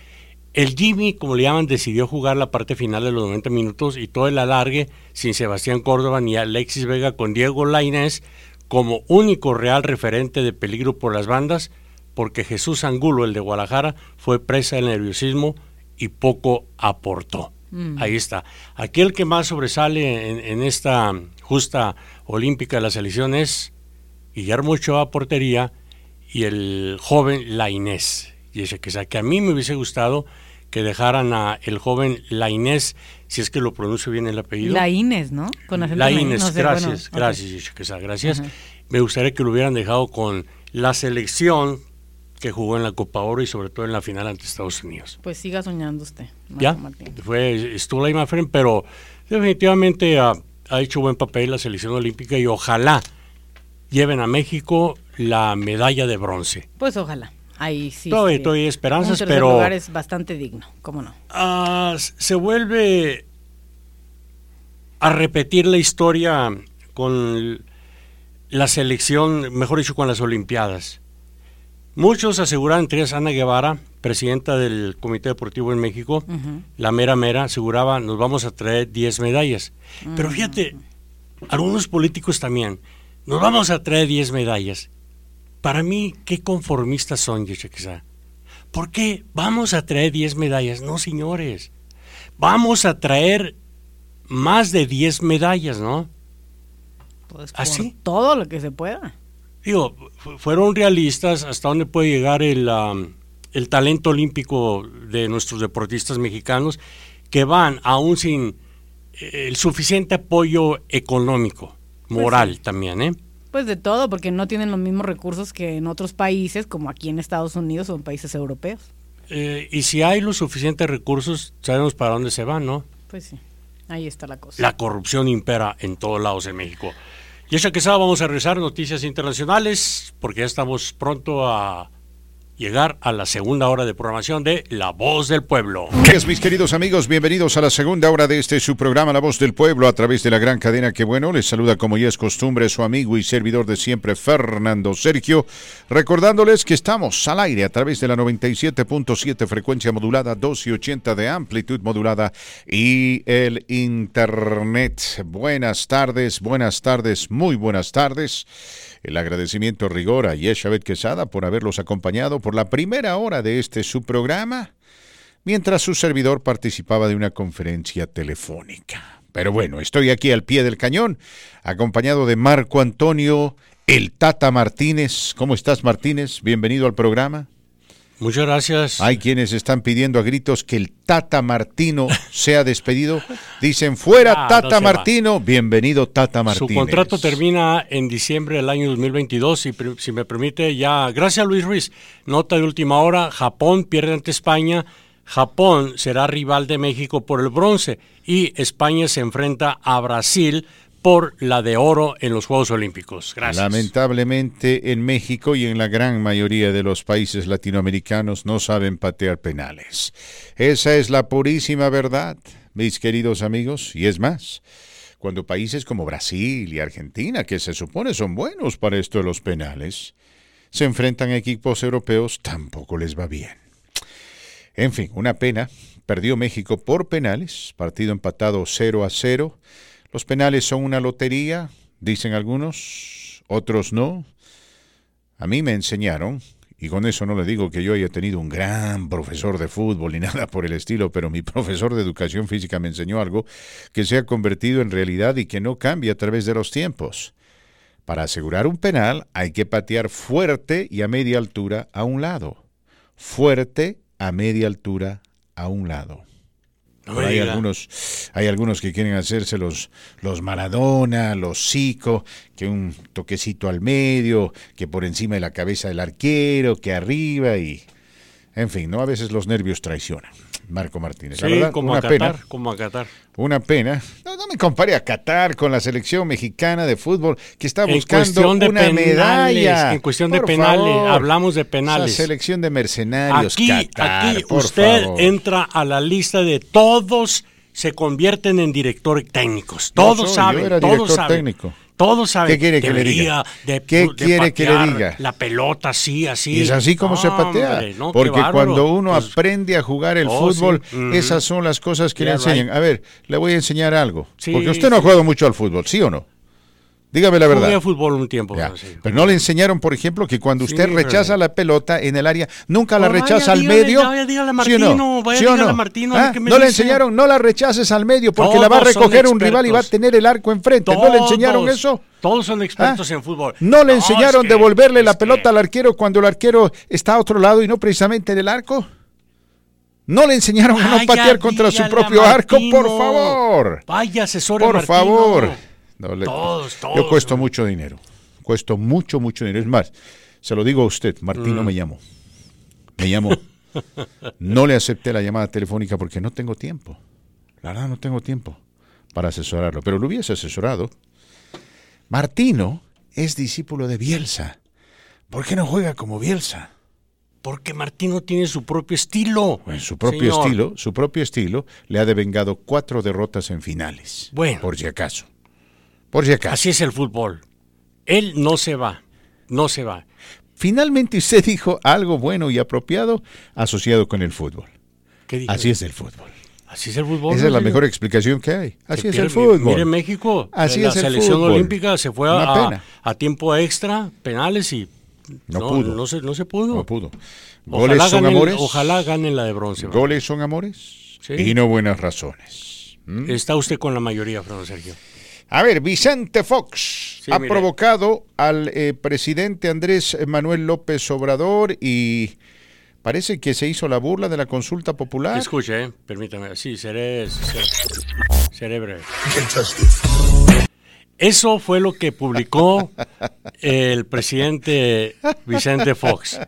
El Jimmy, como le llaman, decidió jugar la parte final de los noventa minutos y todo el alargue sin Sebastián Córdoba ni Alexis Vega, con Diego Laínez como único real referente de peligro por las bandas, porque Jesús Angulo, el de Guadalajara, fue presa del nerviosismo y poco aportó. Mm. Ahí está. Aquí el que más sobresale en, en esta justa olímpica de la selección es Guillermo Ochoa, portería, y el joven Laínez. Y ese que, que a mí me hubiese gustado que dejaran a el joven Laínez, si es que lo pronuncio bien el apellido. Laínez, ¿no? Con acento Laínez, no sé, gracias, bueno, gracias, okay. Yeshabet Quesada, gracias. Uh-huh. Me gustaría que lo hubieran dejado con la selección que jugó en la Copa Oro y sobre todo en la final ante Estados Unidos. Pues siga soñando usted, Marco ya, Martín. Fue, estuvo ahí, my friend, pero definitivamente ha, ha hecho buen papel la selección olímpica y ojalá lleven a México la medalla de bronce. Pues ojalá. Ahí sí. Todavía, sí, todavía hay esperanzas, pero... pero lugar es bastante digno, ¿cómo no? Uh, se vuelve a repetir la historia con la selección, mejor dicho, con las Olimpiadas. Muchos aseguran, entre ellas Ana Guevara, presidenta del Comité Deportivo en México, uh-huh. la mera mera, aseguraba, nos vamos a traer diez medallas. Uh-huh. Pero fíjate, algunos políticos también, nos vamos a traer diez medallas. Para mí, qué conformistas son, Yeshabet Quesada. ¿Por qué vamos a traer diez medallas? No, señores. Vamos a traer más de diez medallas, ¿no? Pues ¿así? Todo lo que se pueda. Digo, fueron realistas hasta dónde puede llegar el, um, el talento olímpico de nuestros deportistas mexicanos que van aún sin eh, el suficiente apoyo económico, moral pues sí. también, ¿eh? Pues de todo, porque no tienen los mismos recursos que en otros países, como aquí en Estados Unidos o en países europeos. Eh, y si hay los suficientes recursos, sabemos para dónde se van, ¿no? Pues sí, ahí está la cosa. La corrupción impera en todos lados en México. Y esta que sabe, vamos a revisar noticias internacionales, porque ya estamos pronto a llegar a la segunda hora de programación de La Voz del Pueblo. ¿Qué es, mis queridos amigos? Bienvenidos a la segunda hora de este su programa La Voz del Pueblo a través de la gran cadena. Que bueno, les saluda como ya es costumbre su amigo y servidor de siempre, Fernando Sergio, recordándoles que estamos al aire a través de la noventa y siete punto siete frecuencia modulada, doce ochenta de amplitud modulada y el internet. Buenas tardes, buenas tardes, muy buenas tardes. El agradecimiento rigor a Yeshabet Quesada por haberlos acompañado por la primera hora de este su programa, mientras su servidor participaba de una conferencia telefónica. Pero bueno, estoy aquí al pie del cañón, acompañado de Marco Antonio, el Tata Martínez. ¿Cómo estás, Martínez? Bienvenido al programa. Muchas gracias. Hay quienes están pidiendo a gritos que el Tata Martino sea despedido. Dicen, fuera ah, Tata no Martino, va. Bienvenido Tata Martínez. Su contrato termina en diciembre del año dos mil veintidós, y si, si me permite ya. Gracias, Luis Ruiz. Nota de última hora, Japón pierde ante España. Japón será rival de México por el bronce y España se enfrenta a Brasil por la de oro en los Juegos Olímpicos. Gracias. Lamentablemente en México y en la gran mayoría de los países latinoamericanos no saben patear penales. Esa es la purísima verdad, mis queridos amigos, y es más, cuando países como Brasil y Argentina, que se supone son buenos para esto de los penales, se enfrentan a equipos europeos, tampoco les va bien. En fin, una pena, perdió México por penales, partido empatado cero a cero. Los penales son una lotería, dicen algunos, otros no. A mí me enseñaron, y con eso no le digo que yo haya tenido un gran profesor de fútbol ni nada por el estilo, pero mi profesor de educación física me enseñó algo que se ha convertido en realidad y que no cambia a través de los tiempos. Para asegurar un penal hay que patear fuerte y a media altura a un lado. Fuerte a media altura a un lado. Pero hay algunos, hay algunos que quieren hacerse los, los Maradona, los Zico, que un toquecito al medio, que por encima de la cabeza del arquero, que arriba y... En fin, ¿no? A veces los nervios traicionan. Marco Martínez. Sí, la verdad, como, una a Qatar, pena, como a Qatar. Una pena. No, no me compare a Qatar con la selección mexicana de fútbol que está buscando una penales, medalla. En cuestión por de penales, favor. Hablamos de penales. La selección de mercenarios, aquí, Qatar, aquí por usted favor. Entra a la lista de todos se convierten en directores técnicos. Todos no soy, saben, yo era todos director saben. Técnico. Todos saben. ¿Qué quiere que le diga? De, ¿Qué de quiere que le diga? La pelota así, así. Y es así como no, se patea. Hombre, no, porque cuando uno pues, aprende a jugar el oh, fútbol, sí. mm-hmm. esas son las cosas que yeah, le enseñan. Right. A ver, le voy a enseñar algo. Sí, porque usted no ha sí. jugado mucho al fútbol, ¿sí o no? Dígame la verdad. Jugué fútbol un tiempo. Pero, sí. Pero no le enseñaron, por ejemplo, que cuando usted sí, rechaza la pelota en el área, nunca la rechaza al medio. Vaya, dígale a Martino, vaya, dígale a Martino. ¿Ah? No le enseñaron, no la rechaces al medio porque todos la va a recoger un rival y va a tener el arco enfrente. Todos, ¿no le enseñaron eso? Todos son expertos ¿Ah? en fútbol. No le no, enseñaron es que, devolverle la pelota que... al arquero cuando el arquero está a otro lado y no precisamente en el arco. No le enseñaron vaya, a no patear contra su propio arco, por favor. Vaya, asesor Martino. Por favor. No, le, todos, todos, yo cuesto man. mucho dinero, cuesto mucho, mucho dinero. Es más, se lo digo a usted, Martino mm. me llamó, me llamó. No le acepté la llamada telefónica porque no tengo tiempo, la verdad no tengo tiempo para asesorarlo, pero lo hubiese asesorado. Martino es discípulo de Bielsa, ¿por qué no juega como Bielsa? Porque Martino tiene su propio estilo. Bueno, su propio señor. estilo, su propio estilo le ha devengado cuatro derrotas en finales, bueno. por si acaso. Por si acaso. Así es el fútbol. Él no se va, no se va. Finalmente usted dijo algo bueno y apropiado asociado con el fútbol. ¿Qué dijo? Así es el fútbol. Así es el fútbol. Esa ¿no? es la mejor explicación que hay. Así que es pierde, el fútbol. Mire México, Así la es el selección fútbol. olímpica se fue a, a tiempo extra, penales y no, no pudo. No se, no se pudo. No pudo. Goles ojalá son ganen, amores. Ojalá ganen la de bronce. Goles son amores sí. y no buenas razones. ¿Mm? Está usted con la mayoría, Fernando Sergio. A ver, Vicente Fox sí, ha mire. provocado al eh, presidente Andrés Manuel López Obrador y parece que se hizo la burla de la consulta popular. Escuche, eh, permítame, sí, seré, seré, seré breve. Eso fue lo que publicó el presidente Vicente Fox.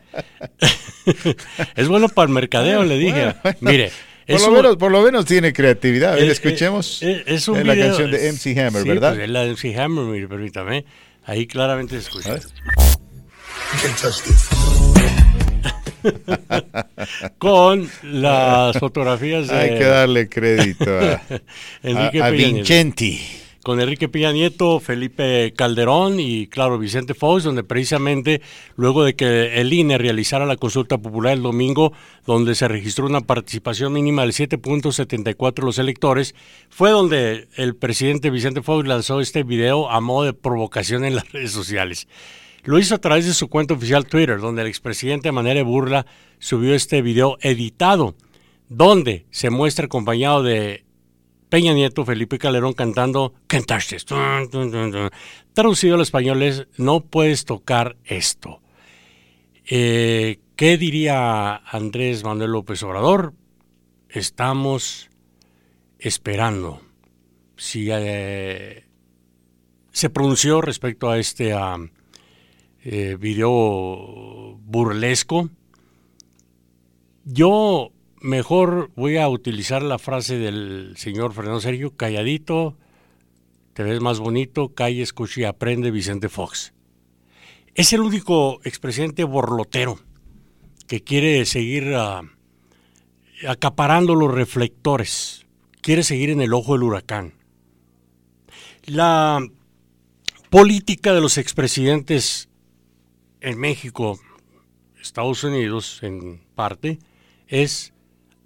Es bueno para el mercadeo, le dije. Mire. Por lo, un, menos, por lo menos tiene creatividad. A ver, es, escuchemos es, es un la video, canción de M C Hammer, sí, ¿verdad? Pues es la de M C Hammer, mire, permítame. Ahí claramente se escucha. Con las fotografías de... Hay que darle crédito a, Enrique a, a Vicente. Con Enrique Peña Nieto, Felipe Calderón y, claro, Vicente Fox, donde precisamente luego de que el I N E realizara la consulta popular el domingo, donde se registró una participación mínima del siete punto setenta y cuatro de los electores, fue donde el presidente Vicente Fox lanzó este video a modo de provocación en las redes sociales. Lo hizo a través de su cuenta oficial Twitter, donde el expresidente de manera de burla subió este video editado, donde se muestra acompañado de Peña Nieto, Felipe Calderón cantando Cantaste. Traducido al español es No puedes tocar esto. Eh, ¿Qué diría Andrés Manuel López Obrador? Estamos esperando. Si eh, se pronunció respecto a este uh, eh, video burlesco. Yo... Mejor voy a utilizar la frase del señor Fernando Sergio, calladito, te ves más bonito, calla, escucha y aprende, Vicente Fox. Es el único expresidente borlotero que quiere seguir uh, acaparando los reflectores, quiere seguir en el ojo del huracán. La política de los expresidentes en México, Estados Unidos en parte, es...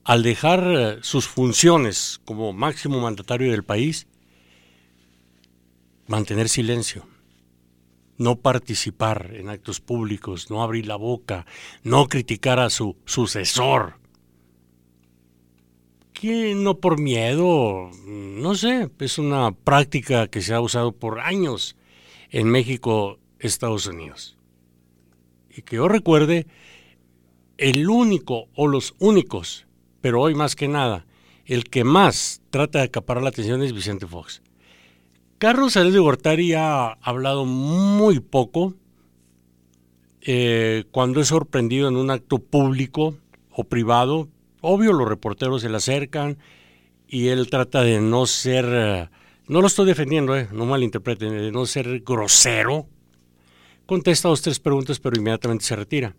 Al dejar sus funciones como máximo mandatario del país, mantener silencio, no participar en actos públicos, no abrir la boca, no criticar a su sucesor. Que no por miedo, no sé, es una práctica que se ha usado por años en México, Estados Unidos. Y que yo recuerde, el único o los únicos... Pero hoy más que nada, el que más trata de acaparar la atención es Vicente Fox. Carlos Salinas de Gortari ha hablado muy poco eh, cuando es sorprendido en un acto público o privado. Obvio, los reporteros se le acercan y él trata de no ser, no lo estoy defendiendo, eh, no malinterpreten, de no ser grosero. Contesta dos, tres preguntas, pero inmediatamente se retira.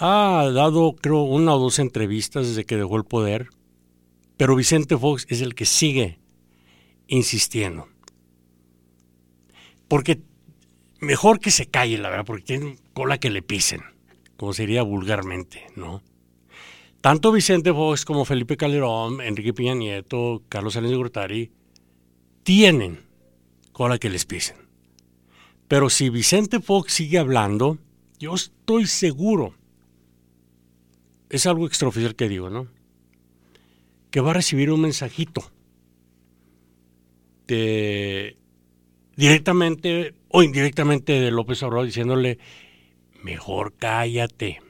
Ha dado, creo, una o dos entrevistas desde que dejó el poder, pero Vicente Fox es el que sigue insistiendo. Porque mejor que se calle, la verdad, porque tiene cola que le pisen, como sería vulgarmente, ¿no? Tanto Vicente Fox como Felipe Calderón, Enrique Peña Nieto, Carlos Salinas de Gortari, tienen cola que les pisen. Pero si Vicente Fox sigue hablando, yo estoy seguro, es algo extraoficial que digo, ¿no?, que va a recibir un mensajito de, directamente o indirectamente de López Obrador diciéndole, mejor cállate,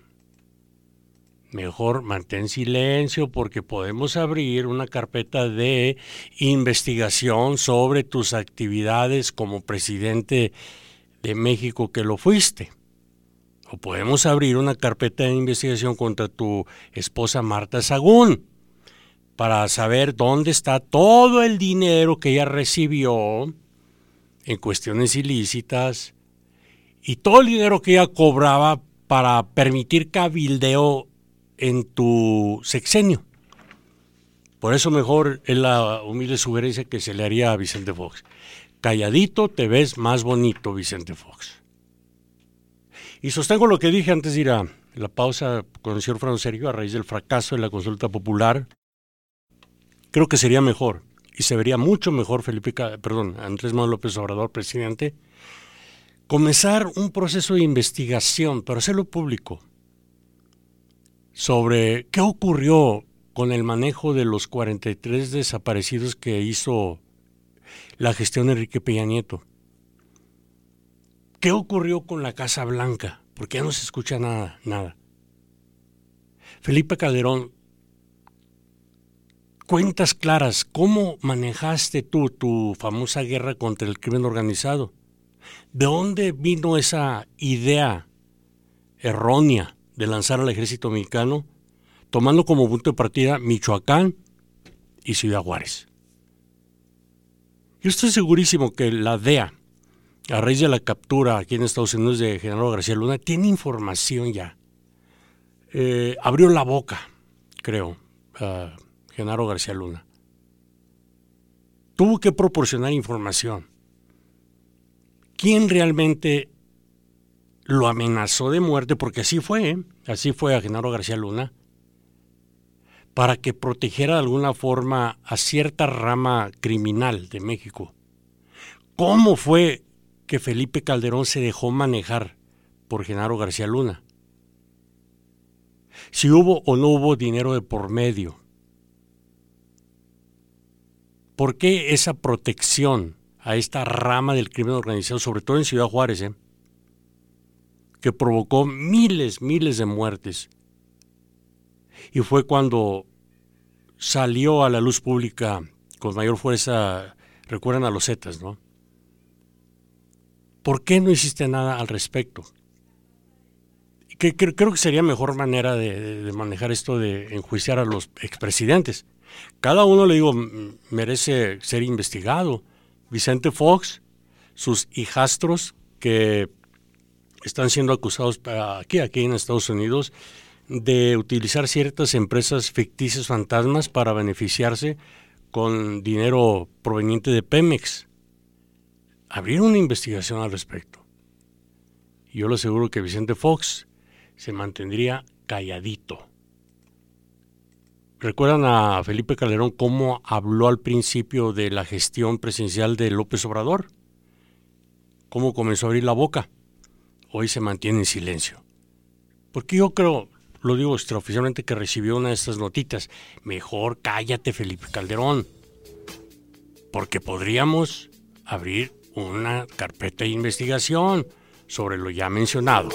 mejor mantén silencio porque podemos abrir una carpeta de investigación sobre tus actividades como presidente de México que lo fuiste. O podemos abrir una carpeta de investigación contra tu esposa Marta Sagún para saber dónde está todo el dinero que ella recibió en cuestiones ilícitas y todo el dinero que ella cobraba para permitir cabildeo en tu sexenio. Por eso mejor es la humilde sugerencia que se le haría a Vicente Fox. Calladito te ves más bonito, Vicente Fox. Y sostengo lo que dije antes de ir a la pausa con el señor Fernando Sergio a raíz del fracaso de la consulta popular. Creo que sería mejor y se vería mucho mejor Felipe, perdón, Andrés Manuel López Obrador, presidente, comenzar un proceso de investigación, pero hacerlo público, sobre qué ocurrió con el manejo de los cuarenta y tres desaparecidos que hizo la gestión de Enrique Peña Nieto. ¿Qué ocurrió con la Casa Blanca? Porque ya no se escucha nada, nada. Felipe Calderón, cuentas claras, ¿cómo manejaste tú tu famosa guerra contra el crimen organizado? ¿De dónde vino esa idea errónea de lanzar al ejército mexicano, tomando como punto de partida Michoacán y Ciudad Juárez? Yo estoy segurísimo que la D E A, a raíz de la captura aquí en Estados Unidos de Genaro García Luna, tiene información ya. Eh, abrió la boca, creo, uh, Genaro García Luna. Tuvo que proporcionar información. ¿Quién realmente lo amenazó de muerte? Porque así fue, ¿eh? así fue a Genaro García Luna, para que protegiera de alguna forma a cierta rama criminal de México. ¿Cómo fue que Felipe Calderón se dejó manejar por Genaro García Luna? Si hubo o no hubo dinero de por medio. ¿Por qué esa protección a esta rama del crimen organizado, sobre todo en Ciudad Juárez, eh, que provocó miles, miles de muertes? Y fue cuando salió a la luz pública con mayor fuerza, recuerdan a los Zetas, ¿no? ¿Por qué no hiciste nada al respecto? Que, que, creo que sería mejor manera de, de, de manejar esto de enjuiciar a los expresidentes. Cada uno, le digo, merece ser investigado. Vicente Fox, sus hijastros que están siendo acusados aquí, aquí en Estados Unidos de utilizar ciertas empresas ficticias fantasmas para beneficiarse con dinero proveniente de Pemex. Abrir una investigación al respecto. Yo le aseguro que Vicente Fox se mantendría calladito. ¿Recuerdan a Felipe Calderón cómo habló al principio de la gestión presidencial de López Obrador? ¿Cómo comenzó a abrir la boca? Hoy se mantiene en silencio. Porque yo creo, lo digo extraoficialmente, que recibió una de estas notitas. Mejor cállate, Felipe Calderón. Porque podríamos abrir una carpeta de investigación sobre lo ya mencionado.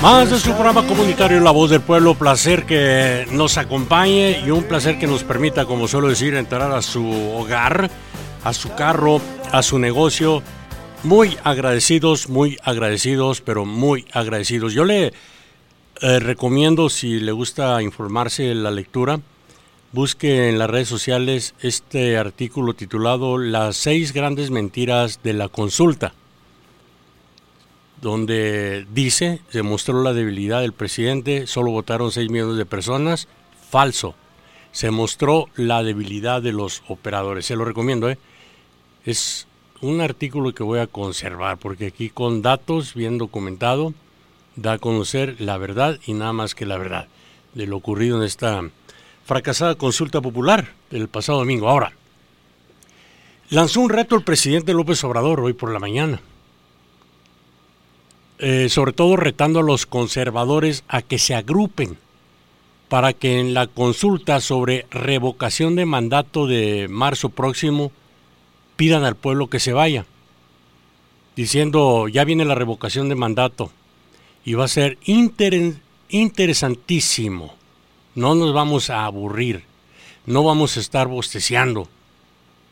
Más de su programa comunitario La Voz del Pueblo, placer que nos acompañe y un placer que nos permita, como suelo decir, entrar a su hogar, a su carro, a su negocio. Muy agradecidos, muy agradecidos, pero muy agradecidos. Yo le eh, recomiendo, si le gusta informarse de la lectura, busque en las redes sociales este artículo titulado Las seis grandes mentiras de la consulta, donde dice, se mostró la debilidad del presidente, solo votaron seis millones de personas. Falso. Se mostró la debilidad de los operadores. Se lo recomiendo, ¿eh? Es un artículo que voy a conservar, porque aquí con datos bien documentado, da a conocer la verdad y nada más que la verdad de lo ocurrido en esta fracasada consulta popular del pasado domingo. Ahora, lanzó un reto el presidente López Obrador hoy por la mañana, eh, sobre todo retando a los conservadores a que se agrupen para que en la consulta sobre revocación de mandato de marzo próximo pidan al pueblo que se vaya, diciendo ya viene la revocación de mandato y va a ser inter- interesantísimo, no nos vamos a aburrir, no vamos a estar bosteceando,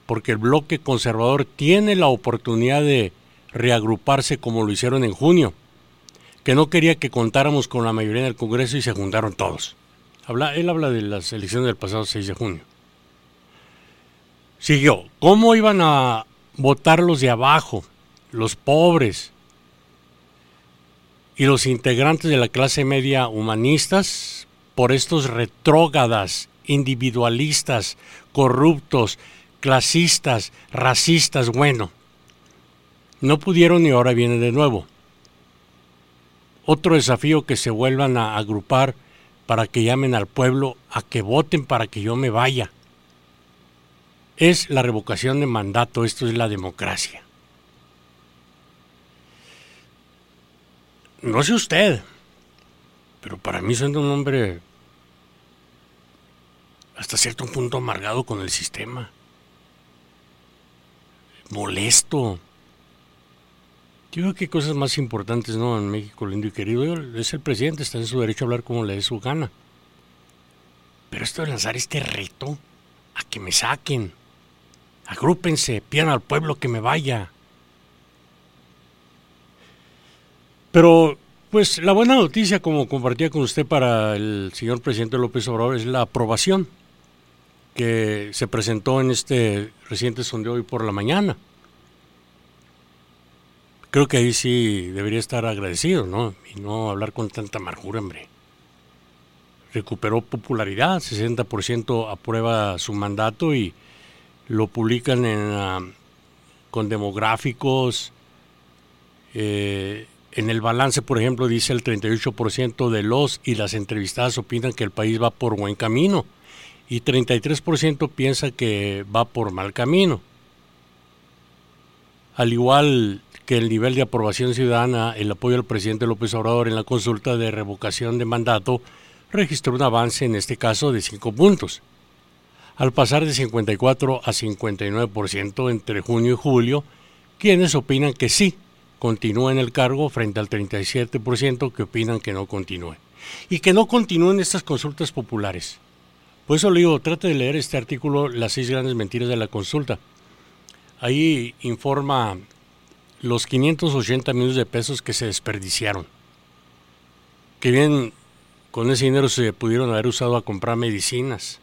porque el bloque conservador tiene la oportunidad de reagruparse como lo hicieron en junio, que no quería que contáramos con la mayoría del Congreso y se juntaron todos. Habla, él habla de las elecciones del pasado seis de junio. Siguió. ¿Cómo iban a votar los de abajo, los pobres y los integrantes de la clase media humanistas por estos retrógadas, individualistas, corruptos, clasistas, racistas? Bueno, no pudieron y ahora vienen de nuevo. Otro desafío, que se vuelvan a agrupar para que llamen al pueblo a que voten para que yo me vaya. Es la revocación de mandato, esto es la democracia. No sé usted, pero para mí soy un hombre hasta cierto punto amargado con el sistema. Molesto. Yo creo que cosas más importantes, ¿no? En México, lindo y querido, es el presidente, está en su derecho a hablar como le dé su gana. Pero esto de lanzar este reto a que me saquen, agrúpense, pidan al pueblo que me vaya. Pero, pues, la buena noticia, como compartía con usted, para el señor presidente López Obrador es la aprobación que se presentó en este reciente sondeo hoy por la mañana. Creo que ahí sí debería estar agradecido, ¿no? Y no hablar con tanta amargura, hombre. Recuperó popularidad, sesenta por ciento aprueba su mandato y lo publican en, uh, con demográficos. Eh, en el balance, por ejemplo, dice el treinta y ocho por ciento de los y las entrevistadas opinan que el país va por buen camino y treinta y tres por ciento piensa que va por mal camino. Al igual que el nivel de aprobación ciudadana, el apoyo al presidente López Obrador en la consulta de revocación de mandato registró un avance, en este caso, de cinco puntos, al pasar de cincuenta y cuatro a cincuenta y nueve por ciento entre junio y julio, quienes opinan que sí, continúe en el cargo, frente al treinta y siete por ciento que opinan que no continúe. Y que no continúen estas consultas populares. Por eso le digo, trate de leer este artículo, Las seis grandes mentiras de la consulta. Ahí informa los quinientos ochenta millones de pesos que se desperdiciaron. Que bien, con ese dinero se pudieron haber usado a comprar medicinas,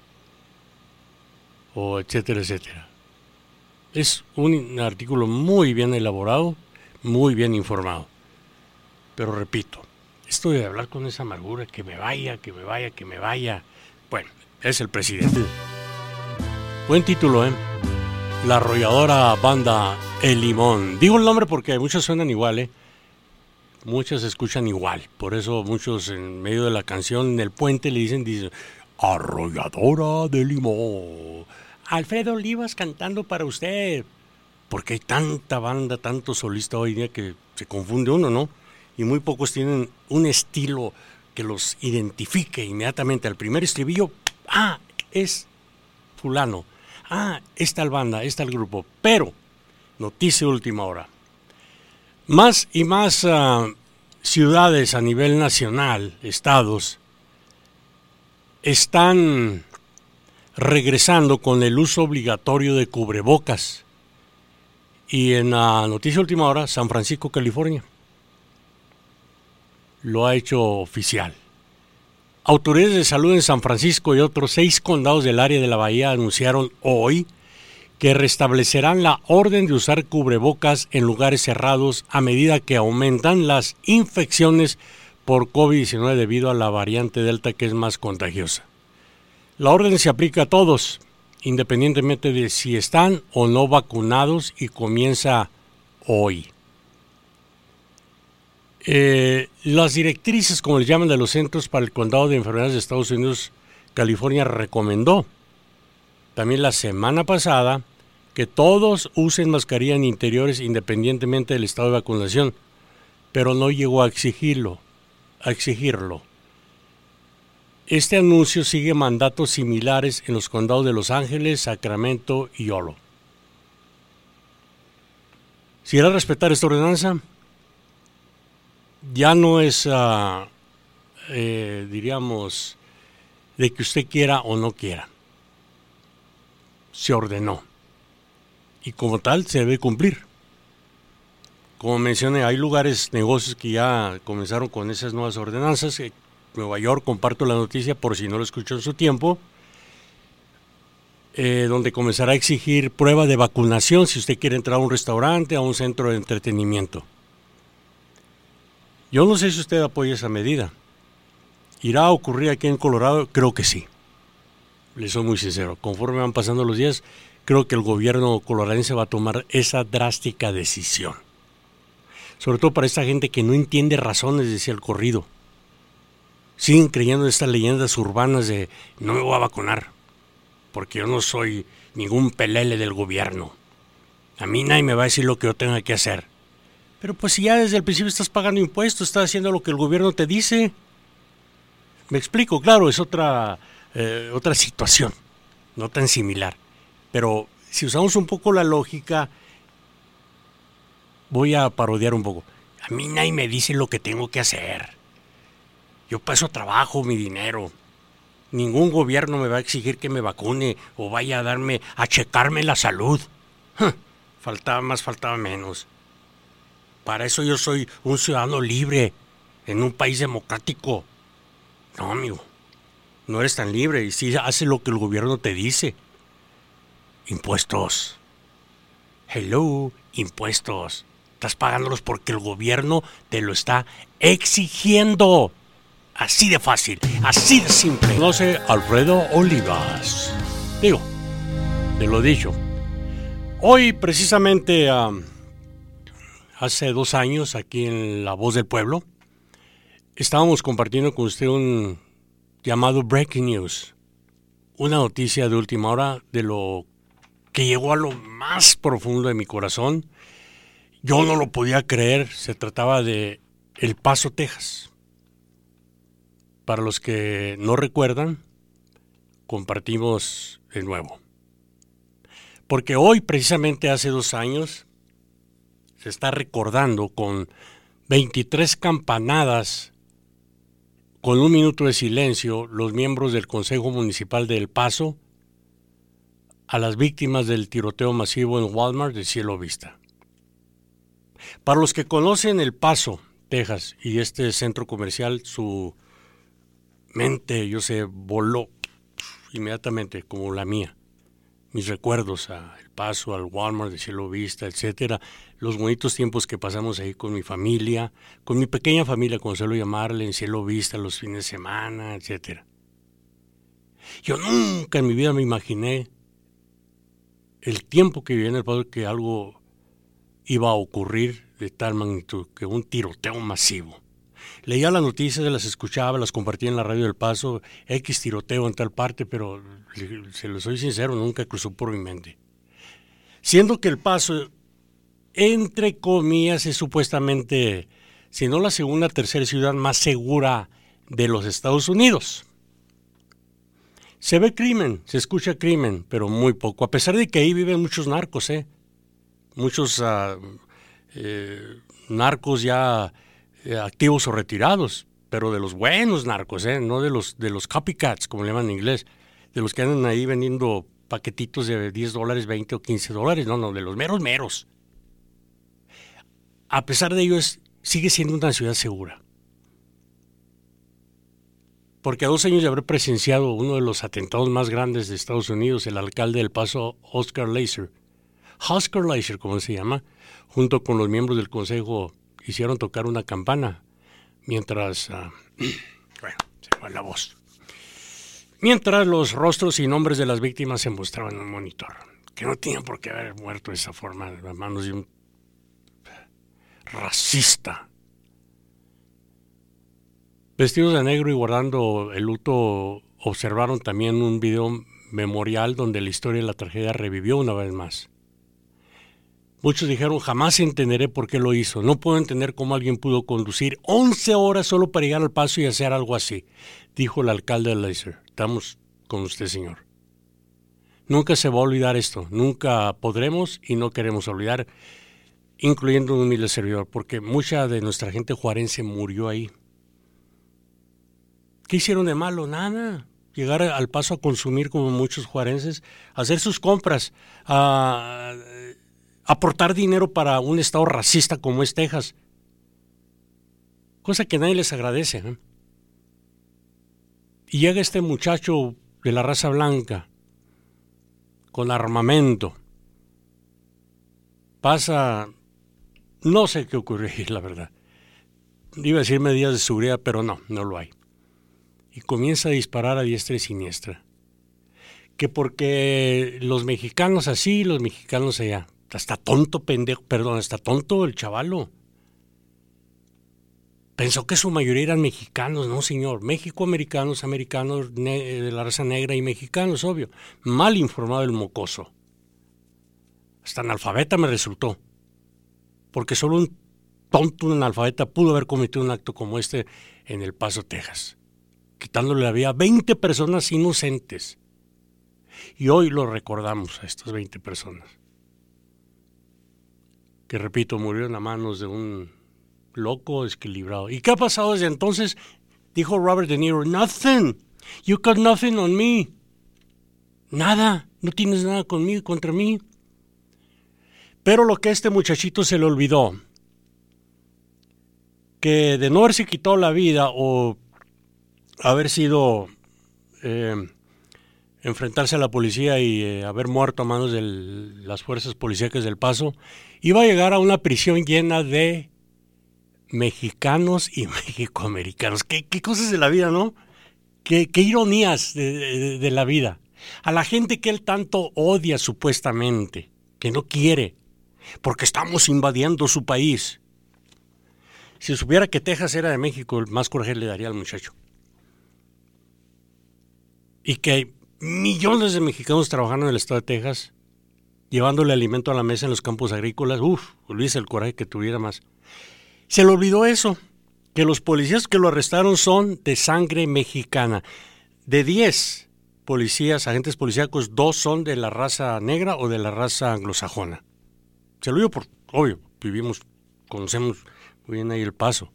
o etcétera, etcétera. Es un artículo muy bien elaborado, muy bien informado. Pero repito, esto de hablar con esa amargura, que me vaya, que me vaya, que me vaya. Bueno, es el presidente. Buen título, ¿eh? La arrolladora banda El Limón. Digo el nombre porque muchas suenan igual, ¿eh? Muchas escuchan igual. Por eso muchos en medio de la canción, en el puente, le dicen, dicen, arrolladora de limón. Alfredo Olivas cantando para usted. Porque hay tanta banda, tanto solista hoy día que se confunde uno, ¿no? Y muy pocos tienen un estilo que los identifique inmediatamente. Al primer estribillo, ah, es fulano. Ah, está la banda, está el grupo. Pero, noticia última hora. Más y más uh, ciudades a nivel nacional, estados, están regresando con el uso obligatorio de cubrebocas. Y en la uh, noticia última hora, San Francisco, California, lo ha hecho oficial. Autoridades de salud en San Francisco y otros seis condados del área de la bahía anunciaron hoy que restablecerán la orden de usar cubrebocas en lugares cerrados a medida que aumentan las infecciones por covid diecinueve debido a la variante Delta, que es más contagiosa. La orden se aplica a todos, independientemente de si están o no vacunados, y comienza hoy. Eh, las directrices, como les llaman, de los Centros para el Condado de Enfermedades de Estados Unidos California recomendó también la semana pasada que todos usen mascarilla en interiores independientemente del estado de vacunación, pero no llegó a exigirlo, a exigirlo. Este anuncio sigue mandatos similares en los condados de Los Ángeles, Sacramento y Yolo. Si era respetar esta ordenanza, ya no es, uh, eh, diríamos, de que usted quiera o no quiera. Se ordenó. Y como tal, se debe cumplir. Como mencioné, hay lugares, negocios que ya comenzaron con esas nuevas ordenanzas. Nueva York, comparto la noticia por si no lo escuchó en su tiempo, eh, donde comenzará a exigir prueba de vacunación si usted quiere entrar a un restaurante, a un centro de entretenimiento. Yo no sé si usted apoya esa medida. ¿Irá a ocurrir aquí en Colorado? Creo que sí. Le soy muy sincero. Conforme van pasando los días, creo que el gobierno coloradense va a tomar esa drástica decisión. Sobre todo para esta gente que no entiende razones, decía el corrido. Siguen creyendo en estas leyendas urbanas de no me voy a vacunar porque yo no soy ningún pelele del gobierno. A mí nadie me va a decir lo que yo tenga que hacer. Pero pues si ya desde el principio estás pagando impuestos, estás haciendo lo que el gobierno te dice. Me explico, claro, es otra, eh, otra situación, no tan similar. Pero si usamos un poco la lógica, voy a parodiar un poco. A mí nadie me dice lo que tengo que hacer. Yo paso trabajo, mi dinero. Ningún gobierno me va a exigir que me vacune o vaya a darme, a checarme la salud. ¡Ja! Faltaba más, faltaba menos. Para eso yo soy un ciudadano libre en un país democrático. No, amigo, no eres tan libre y sí haces lo que el gobierno te dice. Impuestos. Hello, impuestos. Estás pagándolos porque el gobierno te lo está exigiendo. Así de fácil, así de simple. Conoce Alfredo Olivas. Digo, te lo he dicho. Hoy, precisamente, um, hace dos años, aquí en La Voz del Pueblo, estábamos compartiendo con usted un llamado Breaking News. Una noticia de última hora de lo que llegó a lo más profundo de mi corazón. Yo no lo podía creer. Se trataba de El Paso, Texas. Para los que no recuerdan, compartimos de nuevo. Porque hoy, precisamente hace dos años, se está recordando con veintitrés campanadas, con un minuto de silencio, los miembros del Consejo Municipal de El Paso a las víctimas del tiroteo masivo en Walmart de Cielo Vista. Para los que conocen El Paso, Texas, y este centro comercial, su mente, yo sé, voló inmediatamente, como la mía. Mis recuerdos a El Paso, al Walmart de Cielo Vista, etcétera. Los bonitos tiempos que pasamos ahí con mi familia, con mi pequeña familia, como suelo llamarle, en Cielo Vista, los fines de semana, etcétera. Yo nunca en mi vida me imaginé el tiempo que viví en El Paso que algo iba a ocurrir de tal magnitud, que un tiroteo masivo. Leía las noticias, las escuchaba, las compartía en la radio del Paso, X tiroteo en tal parte, pero se lo soy sincero, nunca cruzó por mi mente. Siendo que El Paso, entre comillas, es supuestamente, si no la segunda, tercera ciudad más segura de los Estados Unidos. Se ve crimen, se escucha crimen, pero muy poco. A pesar de que ahí viven muchos narcos, ¿eh? Muchos uh, eh, narcos ya activos o retirados, pero de los buenos narcos, ¿eh? No de los de los copycats, como le llaman en inglés, de los que andan ahí vendiendo paquetitos de diez dólares, veinte o quince dólares, no, no, de los meros meros. A pesar de ello, es, sigue siendo una ciudad segura. Porque a dos años de haber presenciado uno de los atentados más grandes de Estados Unidos, el alcalde del Paso, Oscar Laser, Oscar Laser, como se llama, junto con los miembros del consejo, hicieron tocar una campana mientras, uh, bueno, se fue la voz. Mientras los rostros y nombres de las víctimas se mostraban en un monitor, que no tenían por qué haber muerto de esa forma, en las manos de un racista. Vestidos de negro y guardando el luto, observaron también un video memorial donde la historia de la tragedia revivió una vez más. Muchos dijeron, jamás entenderé por qué lo hizo. No puedo entender cómo alguien pudo conducir once horas solo para llegar al Paso y hacer algo así, dijo el alcalde de Leicester. Estamos con usted, señor. Nunca se va a olvidar esto. Nunca podremos y no queremos olvidar, incluyendo un humilde servidor, porque mucha de nuestra gente juarense murió ahí. ¿Qué hicieron de malo? Nada. Llegar al Paso a consumir como muchos juarenses, hacer sus compras, a... aportar dinero para un estado racista como es Texas, cosa que nadie les agradece, ¿eh? Y llega este muchacho de la raza blanca, con armamento, pasa, no sé qué ocurrió, la verdad, iba a decir medidas de seguridad, pero no, no lo hay, y comienza a disparar a diestra y siniestra, que porque los mexicanos así, los mexicanos allá. Está tonto, pendejo, perdón, está tonto el chavalo. Pensó que su mayoría eran mexicanos, no señor. México-americanos, americanos de la raza negra y mexicanos, obvio. Mal informado el mocoso. Hasta analfabeta me resultó. Porque solo un tonto, un analfabeta, pudo haber cometido un acto como este en El Paso, Texas. Quitándole la vida a veinte personas inocentes. Y hoy lo recordamos a estas veinte personas. Que repito, murieron a manos de un loco desequilibrado. ¿Y qué ha pasado desde entonces? Dijo Robert De Niro, nothing, you got nothing on me. Nada, no tienes nada conmigo, contra mí. Pero lo que a este muchachito se le olvidó, que de no haberse quitado la vida o haber sido, eh, enfrentarse a la policía y eh, haber muerto a manos de las fuerzas policíacas del Paso, iba a llegar a una prisión llena de mexicanos y mexicoamericanos. ¿Qué, qué cosas de la vida, no? Qué, qué ironías de, de, de la vida. A la gente que él tanto odia supuestamente, que no quiere, porque estamos invadiendo su país. Si supiera que Texas era de México, más coraje le daría al muchacho. Y que millones de mexicanos trabajando en el estado de Texas, llevándole alimento a la mesa en los campos agrícolas. Uf, Luis, el coraje que tuviera más. Se le olvidó eso, que los policías que lo arrestaron son de sangre mexicana. De diez policías, agentes policíacos, dos son de la raza negra o de la raza anglosajona. Se lo olvidó por, obvio, vivimos, conocemos muy bien ahí El Paso.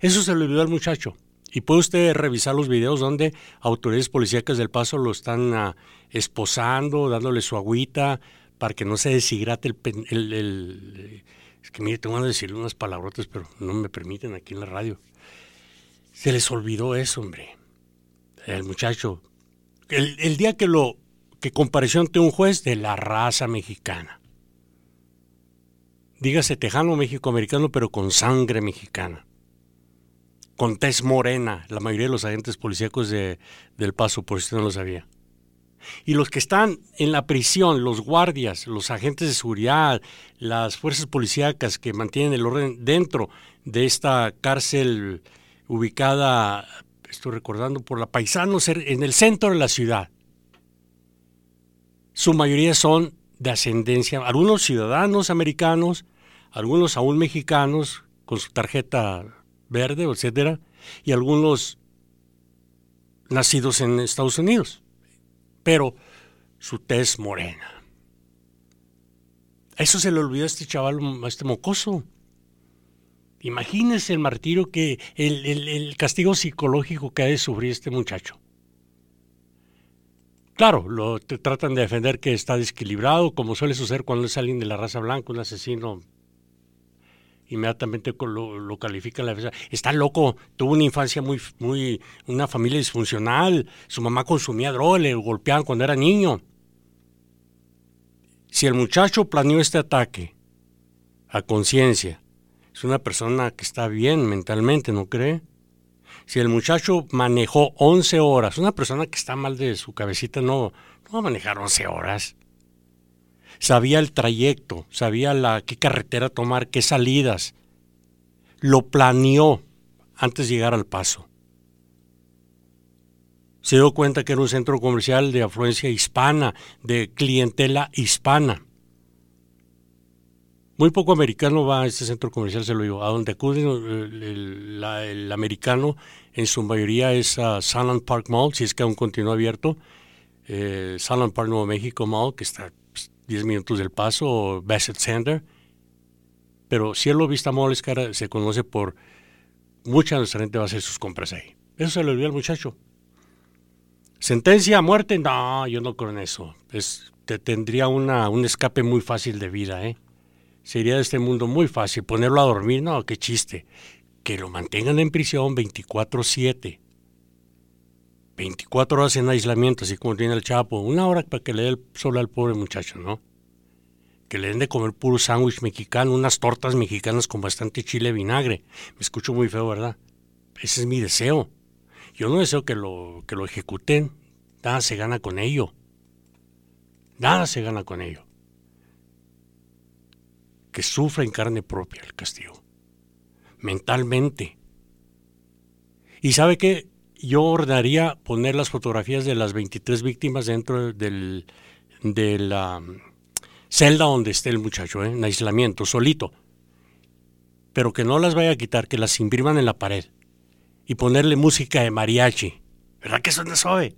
Eso se le olvidó al muchacho. Y puede usted revisar los videos donde autoridades policíacas del Paso lo están uh, esposando, dándole su agüita, para que no se deshidrate el, el, el... Es que mire, tengo que decirle unas palabrotas, pero no me permiten aquí en la radio. Se les olvidó eso, hombre. El muchacho. El, el día que lo que compareció ante un juez de la raza mexicana. Dígase tejano, mexicoamericano, pero con sangre mexicana. Con tez morena, la mayoría de los agentes policíacos de, del Paso, por si usted no lo sabía. Y los que están en la prisión, los guardias, los agentes de seguridad, las fuerzas policíacas que mantienen el orden dentro de esta cárcel ubicada, estoy recordando, por la Paisanos, en el centro de la ciudad. Su mayoría son de ascendencia, algunos ciudadanos americanos, algunos aún mexicanos con su tarjeta verde, etcétera, y algunos nacidos en Estados Unidos, pero su tez morena. Eso se le olvidó a este chaval, a este mocoso. Imagínense el martirio, que el, el, el castigo psicológico que ha de sufrir este muchacho. Claro, lo te tratan de defender que está desequilibrado, como suele suceder cuando es alguien de la raza blanca, un asesino. Inmediatamente lo, lo califica la defensa. Está loco, tuvo una infancia muy, muy, una familia disfuncional, su mamá consumía droga, le golpeaban cuando era niño. Si el muchacho planeó este ataque a conciencia, es una persona que está bien mentalmente, ¿no cree? Si el muchacho manejó once horas, una persona que está mal de su cabecita no, no va a manejar once horas. Sabía el trayecto, sabía la, qué carretera tomar, qué salidas. Lo planeó antes de llegar al Paso. se dio cuenta que era un centro comercial de afluencia hispana, de clientela hispana. Muy poco americano va a este centro comercial, se lo digo. A donde acude el, el, la, el americano, en su mayoría es a Sunland Park Mall, si es que aún continúa abierto. Eh, Sunland Park Nuevo México Mall, que está a diez minutos del Paso, o Bassett Center. Pero Cielo Vista Mall es cara, se conoce por mucha de nuestra gente va a hacer sus compras ahí. Eso se le olvidó al muchacho. ¿Sentencia a muerte? No, yo no creo en eso. Es, te tendría una, un escape muy fácil de vida, ¿eh? Sería de este mundo muy fácil. Ponerlo a dormir, no, qué chiste. Que lo mantengan en prisión veinticuatro siete. veinticuatro horas en aislamiento, así como tiene el Chapo. Una hora para que le dé el sol al pobre muchacho, ¿no? Que le den de comer puro sándwich mexicano, unas tortas mexicanas con bastante chile y vinagre. Me escucho muy feo, ¿verdad? Ese es mi deseo. Yo no deseo que lo, que lo ejecuten. Nada se gana con ello. Nada se gana con ello. Que sufra en carne propia el castigo. Mentalmente. ¿Y sabe qué? Yo ordenaría poner las fotografías de las veintitrés víctimas dentro del, de la celda donde esté el muchacho, ¿eh? En aislamiento, solito. Pero que no las vaya a quitar, que las impriman en la pared. Y ponerle música de mariachi. ¿Verdad que suena suave?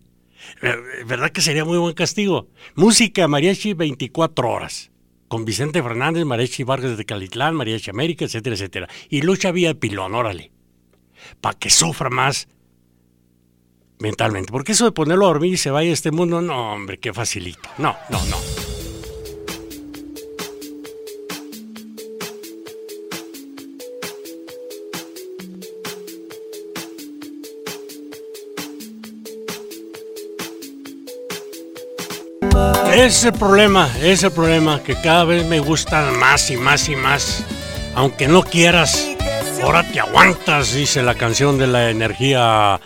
¿Verdad que sería muy buen castigo? Música de mariachi veinticuatro horas. Con Vicente Fernández, mariachi Vargas de Calitlán, mariachi América, etcétera, etcétera. Y lucha vía pilón, órale. Para que sufra más mentalmente. Porque eso de ponerlo a dormir y se vaya a este mundo, no, hombre, qué facilito. No, no, no. Ese es el problema, ese es el problema, que cada vez me gustan más y más y más. Aunque no quieras, ahora te aguantas, dice la canción de la energía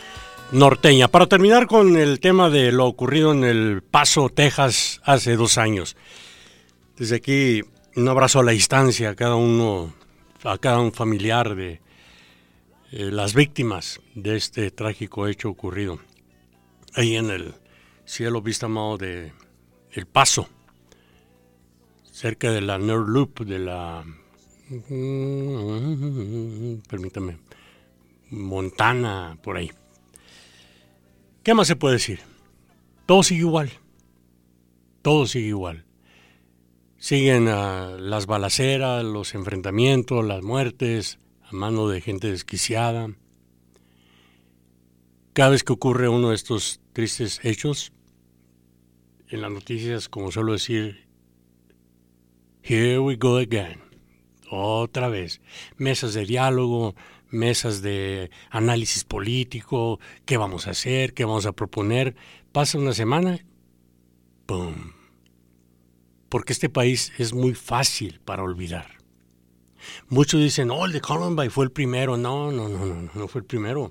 norteña. Para terminar con el tema de lo ocurrido en El Paso, Texas, hace dos años. Desde aquí, un abrazo a la distancia a cada uno, a cada un familiar de eh, las víctimas de este trágico hecho ocurrido. Ahí en el Cielo Vista Mall de El Paso, cerca de la Nerd Loop, de la, permítame, Montana, por ahí. ¿Qué más se puede decir? Todo sigue igual, todo sigue igual. Siguen uh, las balaceras, los enfrentamientos, las muertes a mano de gente desquiciada. Cada vez que ocurre uno de estos tristes hechos, en las noticias, como suelo decir, here we go again, otra vez, mesas de diálogo, mesas de análisis político, qué vamos a hacer, qué vamos a proponer, pasa una semana, ¡pum! Porque este país es muy fácil para olvidar. Muchos dicen, oh, el de Columbine fue el primero, no, no, no, no, no fue el primero.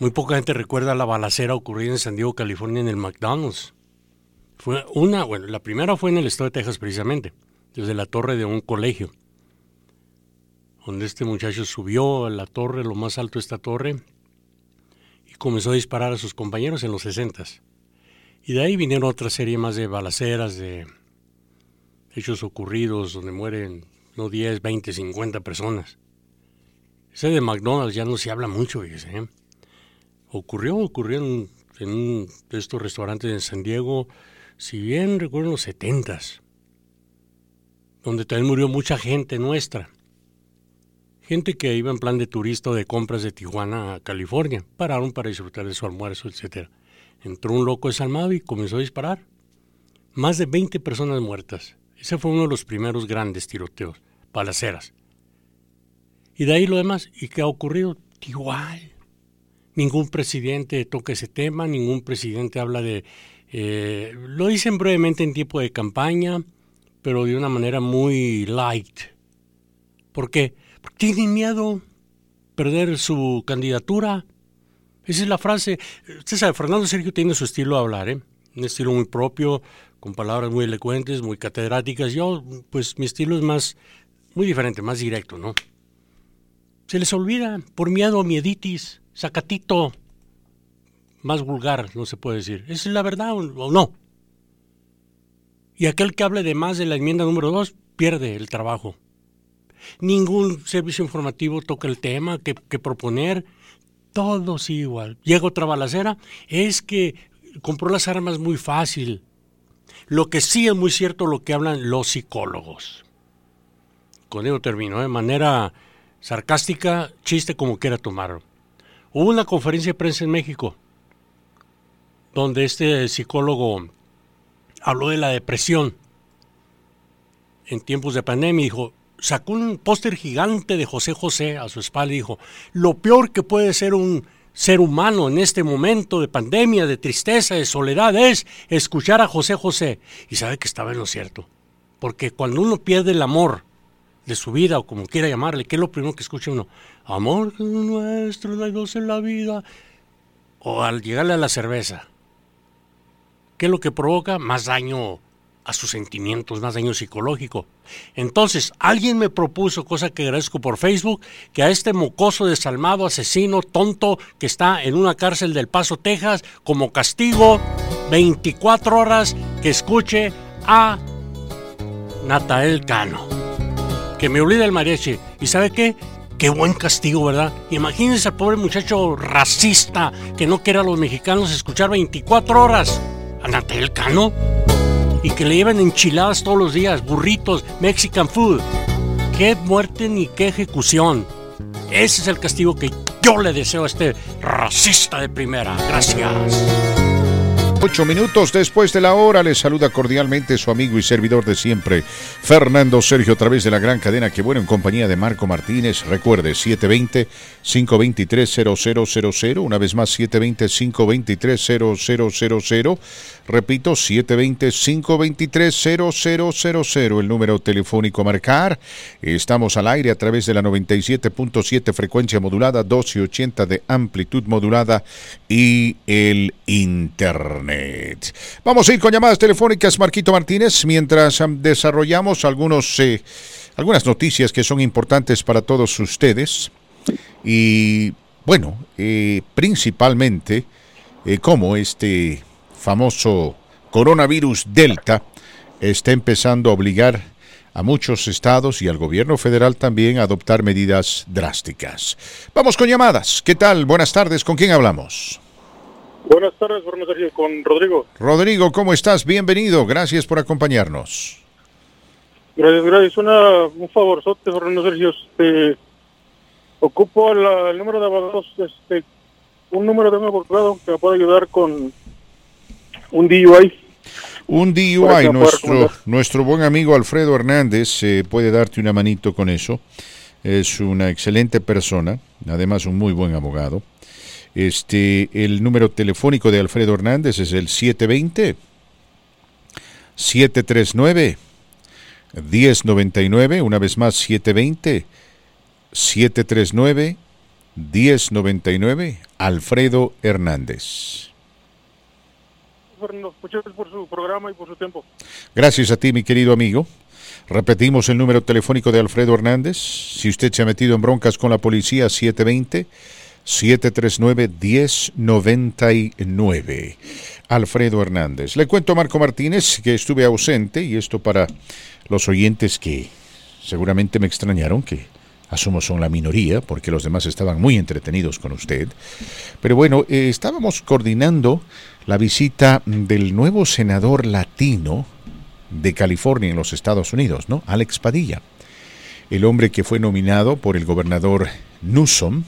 Muy poca gente recuerda la balacera ocurrida en San Diego, California, en el McDonald's. Fue una, bueno, la primera fue en el estado de Texas precisamente, desde la torre de un colegio, donde este muchacho subió a la torre, lo más alto de esta torre, y comenzó a disparar a sus compañeros en los sesentas. Y de ahí vinieron otra serie más de balaceras, de hechos ocurridos donde mueren no diez, veinte, cincuenta personas. Ese de McDonald's ya no se habla mucho, fíjese, ¿eh? Ocurrió, ocurrió en, en un de estos restaurantes en San Diego, si bien recuerdo los setentas, donde también murió mucha gente nuestra. Gente que iba en plan de turista o de compras de Tijuana a California. Pararon para disfrutar de su almuerzo, etcétera. Entró un loco desalmado y comenzó a disparar. Más de veinte personas muertas. Ese fue uno de los primeros grandes tiroteos, balaceras. Y de ahí lo demás. ¿Y qué ha ocurrido? Igual. Ningún presidente toca ese tema, ningún presidente habla de... Eh, lo dicen brevemente en tiempo de campaña, pero de una manera muy light. ¿Por qué? Porque tienen miedo perder su candidatura. Esa es la frase. Usted sabe, Fernando Sergio tiene su estilo de hablar, ¿eh? Un estilo muy propio, con palabras muy elocuentes, muy catedráticas. Yo, pues mi estilo es más, muy diferente, más directo, ¿no? Se les olvida por miedo, mieditis. Zacatito, más vulgar no se puede decir. ¿Esa es la verdad o no? Y aquel que hable de más de la enmienda número dos pierde el trabajo. Ningún servicio informativo toca el tema que, que proponer. Todo sigue igual. Llega otra balacera. Es que compró las armas muy fácil. Lo que sí es muy cierto lo que hablan los psicólogos. Con ello termino, ¿eh? De manera sarcástica, chiste como quiera tomarlo. Hubo una conferencia de prensa en México donde este psicólogo habló de la depresión en tiempos de pandemia y dijo, sacó un póster gigante de José José a su espalda y dijo, lo peor que puede ser un ser humano en este momento de pandemia, de tristeza, de soledad, es escuchar a José José. Y sabe que estaba en lo cierto, porque cuando uno pierde el amor de su vida, o como quiera llamarle, ¿qué es lo primero que escucha uno? Amor nuestro, no hay dos en la vida. O al llegarle a la cerveza, ¿qué es lo que provoca? Más daño a sus sentimientos, más daño psicológico. Entonces, alguien me propuso, cosa que agradezco por Facebook, que a este mocoso desalmado, asesino, tonto, que está en una cárcel del Paso, Texas, como castigo, veinticuatro horas, que escuche a Natael Cano. Que me olvida el mariachi. ¿Y sabe qué? Qué buen castigo, ¿verdad? Imagínense al pobre muchacho racista que no quiere a los mexicanos escuchar veinticuatro horas a Natael Cano y que le lleven enchiladas todos los días, burritos, Mexican food. ¡Qué muerte ni qué ejecución! Ese es el castigo que yo le deseo a este racista de primera. Gracias. Ocho minutos después de la hora, les saluda cordialmente su amigo y servidor de siempre, Fernando Sergio, a través de la gran cadena Que Bueno, en compañía de Marco Martínez. Recuerde, siete veinte, cinco veintitrés, cero cero cero cero, una vez más, siete veinte, cinco veintitrés, cero cero cero cero, repito, siete veinte, cinco veintitrés, cero cero cero cero, el número telefónico a marcar. Estamos al aire a través de la noventa y siete punto siete frecuencia modulada, doce ochenta de amplitud modulada y el internet. Vamos a ir con llamadas telefónicas, Marquito Martínez, mientras desarrollamos algunos eh, algunas noticias que son importantes para todos ustedes. Y bueno, eh, principalmente eh, cómo este famoso coronavirus Delta está empezando a obligar a muchos estados y al gobierno federal también a adoptar medidas drásticas. Vamos con llamadas. ¿Qué tal? Buenas tardes. ¿Con quién hablamos? Buenas tardes, Fernando Sergio, con Rodrigo. Rodrigo, ¿cómo estás? Bienvenido, gracias por acompañarnos. Gracias, gracias. Una, un favorzote, Fernando Sergio. Este, ocupo la, el número de abogados, este, un número de un abogado que me pueda ayudar con un D U I. Un D U I, nuestro, nuestro buen amigo Alfredo Hernández eh, puede darte una manito con eso. Es una excelente persona, además un muy buen abogado. Este, el número telefónico de Alfredo Hernández es el siete veinte, siete treinta y nueve, diez noventa y nueve, una vez más siete veinte, siete treinta y nueve, diez noventa y nueve, Alfredo Hernández. Fernando, muchas gracias por su programa y por su tiempo. Gracias a ti, mi querido amigo. Repetimos el número telefónico de Alfredo Hernández. Si usted se ha metido en broncas con la policía, siete veinte, siete treinta y nueve, diez noventa y nueve. Alfredo Hernández. Le cuento a Marco Martínez que estuve ausente, y esto para los oyentes que seguramente me extrañaron, que asumo son la minoría, porque los demás estaban muy entretenidos con usted. Pero bueno, eh, estábamos coordinando la visita del nuevo senador latino de California en los Estados Unidos, ¿no? Alex Padilla, el hombre que fue nominado por el gobernador Newsom,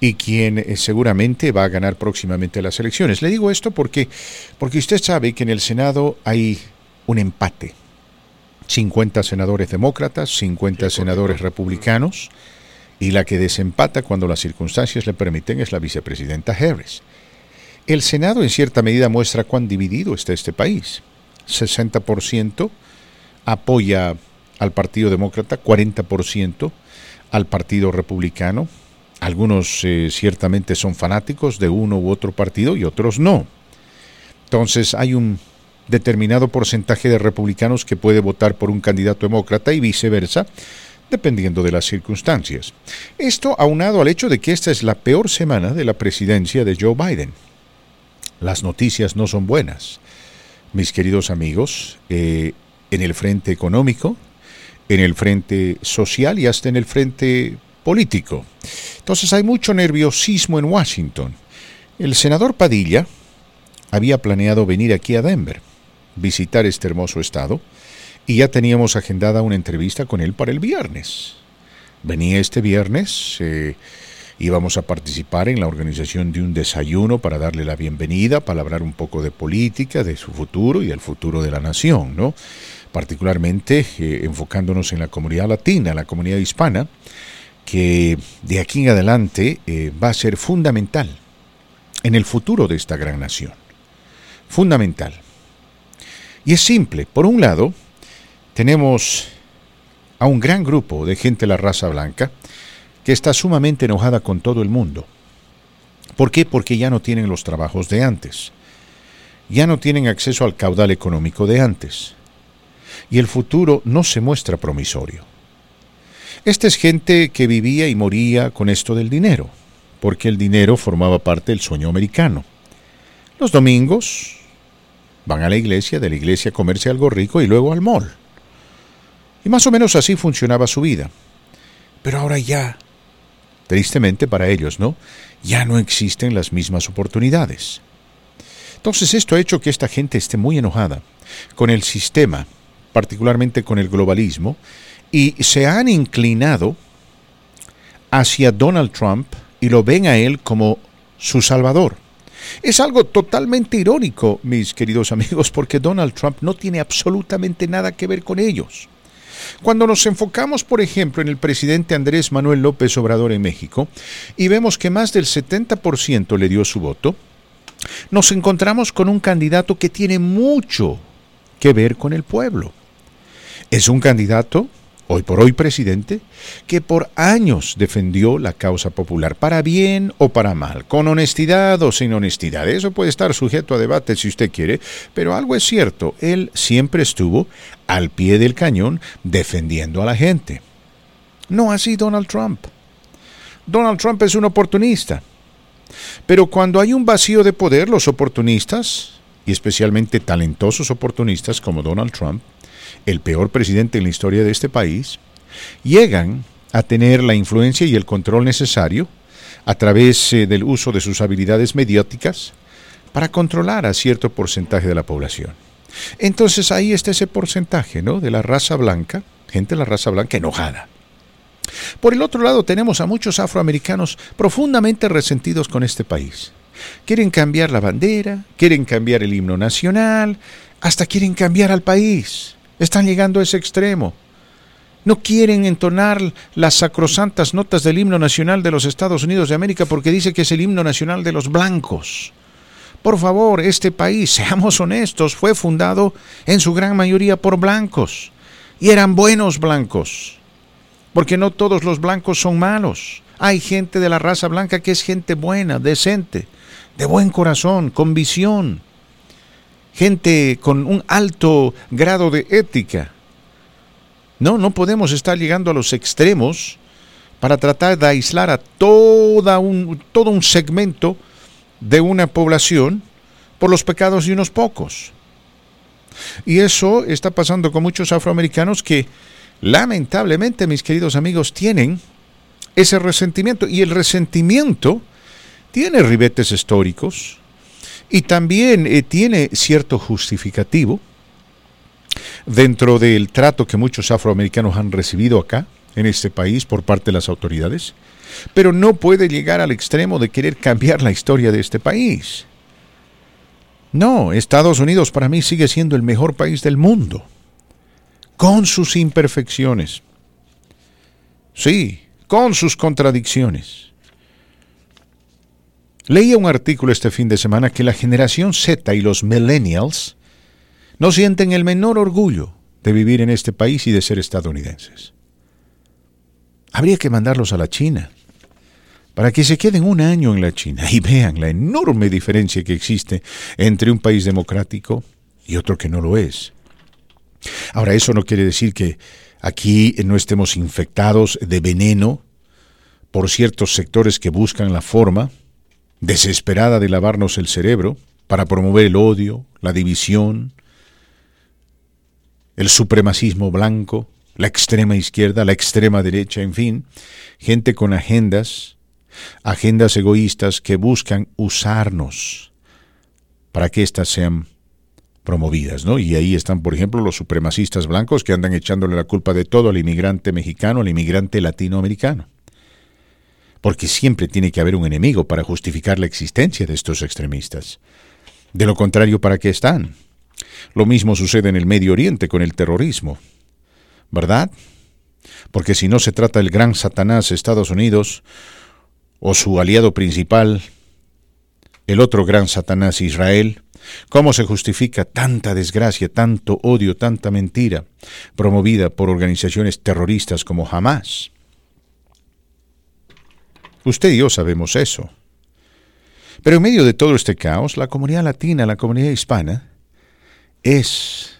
y quien seguramente va a ganar próximamente las elecciones. Le digo esto porque, porque usted sabe que en el Senado hay un empate. cincuenta senadores demócratas, cincuenta senadores republicanos, y la que desempata cuando las circunstancias le permiten es la vicepresidenta Harris. El Senado en cierta medida muestra cuán dividido está este país. sesenta por ciento apoya al Partido Demócrata, cuarenta por ciento al Partido Republicano. Algunos eh, ciertamente son fanáticos de uno u otro partido y otros no. Entonces hay un determinado porcentaje de republicanos que puede votar por un candidato demócrata y viceversa, dependiendo de las circunstancias. Esto aunado al hecho de que esta es la peor semana de la presidencia de Joe Biden. Las noticias no son buenas, mis queridos amigos, eh, en el frente económico, en el frente social y hasta en el frente político. Entonces hay mucho nerviosismo en Washington. El senador Padilla había planeado venir aquí a Denver, visitar este hermoso estado, y ya teníamos agendada una entrevista con él para el viernes. Venía este viernes, eh, íbamos a participar en la organización de un desayuno para darle la bienvenida, para hablar un poco de política, de su futuro y del futuro de la nación, ¿no? Particularmente eh, enfocándonos en la comunidad latina, la comunidad hispana, que de aquí en adelante eh, va a ser fundamental en el futuro de esta gran nación. Fundamental. Y es simple. Por un lado, tenemos a un gran grupo de gente de la raza blanca que está sumamente enojada con todo el mundo. ¿Por qué? Porque ya no tienen los trabajos de antes. Ya no tienen acceso al caudal económico de antes. Y el futuro no se muestra promisorio. Esta es gente que vivía y moría con esto del dinero, porque el dinero formaba parte del sueño americano. Los domingos van a la iglesia, de la iglesia a comerse algo rico y luego al mall. Y más o menos así funcionaba su vida. Pero ahora ya, tristemente para ellos, ¿no? Ya no existen las mismas oportunidades. Entonces esto ha hecho que esta gente esté muy enojada con el sistema, particularmente con el globalismo, y se han inclinado hacia Donald Trump y lo ven a él como su salvador. Es algo totalmente irónico, mis queridos amigos, porque Donald Trump no tiene absolutamente nada que ver con ellos. Cuando nos enfocamos, por ejemplo, en el presidente Andrés Manuel López Obrador en México y vemos que más del setenta por ciento le dio su voto, nos encontramos con un candidato que tiene mucho que ver con el pueblo. Es un candidato, hoy por hoy presidente, que por años defendió la causa popular, para bien o para mal, con honestidad o sin honestidad. Eso puede estar sujeto a debate si usted quiere, pero algo es cierto, él siempre estuvo al pie del cañón defendiendo a la gente. No así Donald Trump. Donald Trump es un oportunista, pero cuando hay un vacío de poder, los oportunistas, y especialmente talentosos oportunistas como Donald Trump, el peor presidente en la historia de este país, llegan a tener la influencia y el control necesario a través eh, del uso de sus habilidades mediáticas para controlar a cierto porcentaje de la población. Entonces ahí está ese porcentaje, ¿no?, de la raza blanca, gente de la raza blanca enojada. Por el otro lado tenemos a muchos afroamericanos profundamente resentidos con este país. Quieren cambiar la bandera, quieren cambiar el himno nacional, hasta quieren cambiar al país. Están llegando a ese extremo. No quieren entonar las sacrosantas notas del himno nacional de los Estados Unidos de América porque dice que es el himno nacional de los blancos. Por favor, este país, seamos honestos, fue fundado en su gran mayoría por blancos. Y eran buenos blancos. Porque no todos los blancos son malos. Hay gente de la raza blanca que es gente buena, decente, de buen corazón, con visión. Gente con un alto grado de ética. No, no podemos estar llegando a los extremos para tratar de aislar a toda un, todo un segmento de una población por los pecados de unos pocos. Y eso está pasando con muchos afroamericanos que, lamentablemente, mis queridos amigos, tienen ese resentimiento. Y el resentimiento tiene ribetes históricos. Y también eh, tiene cierto justificativo dentro del trato que muchos afroamericanos han recibido acá, en este país, por parte de las autoridades, pero no puede llegar al extremo de querer cambiar la historia de este país. No, Estados Unidos para mí sigue siendo el mejor país del mundo, con sus imperfecciones, sí, con sus contradicciones. Leía un artículo este fin de semana que la generación Z y los millennials no sienten el menor orgullo de vivir en este país y de ser estadounidenses. Habría que mandarlos a la China para que se queden un año en la China y vean la enorme diferencia que existe entre un país democrático y otro que no lo es. Ahora, eso no quiere decir que aquí no estemos infectados de veneno por ciertos sectores que buscan la forma desesperada de lavarnos el cerebro para promover el odio, la división, el supremacismo blanco, la extrema izquierda, la extrema derecha, en fin, gente con agendas, agendas egoístas que buscan usarnos para que éstas sean promovidas, ¿no? Y ahí están, por ejemplo, los supremacistas blancos que andan echándole la culpa de todo al inmigrante mexicano, al inmigrante latinoamericano. Porque siempre tiene que haber un enemigo para justificar la existencia de estos extremistas. De lo contrario, ¿para qué están? Lo mismo sucede en el Medio Oriente con el terrorismo, ¿verdad? Porque si no se trata del gran Satanás Estados Unidos o su aliado principal, el otro gran Satanás Israel, ¿cómo se justifica tanta desgracia, tanto odio, tanta mentira promovida por organizaciones terroristas como Hamás? Usted y yo sabemos eso. Pero en medio de todo este caos, la comunidad latina, la comunidad hispana, es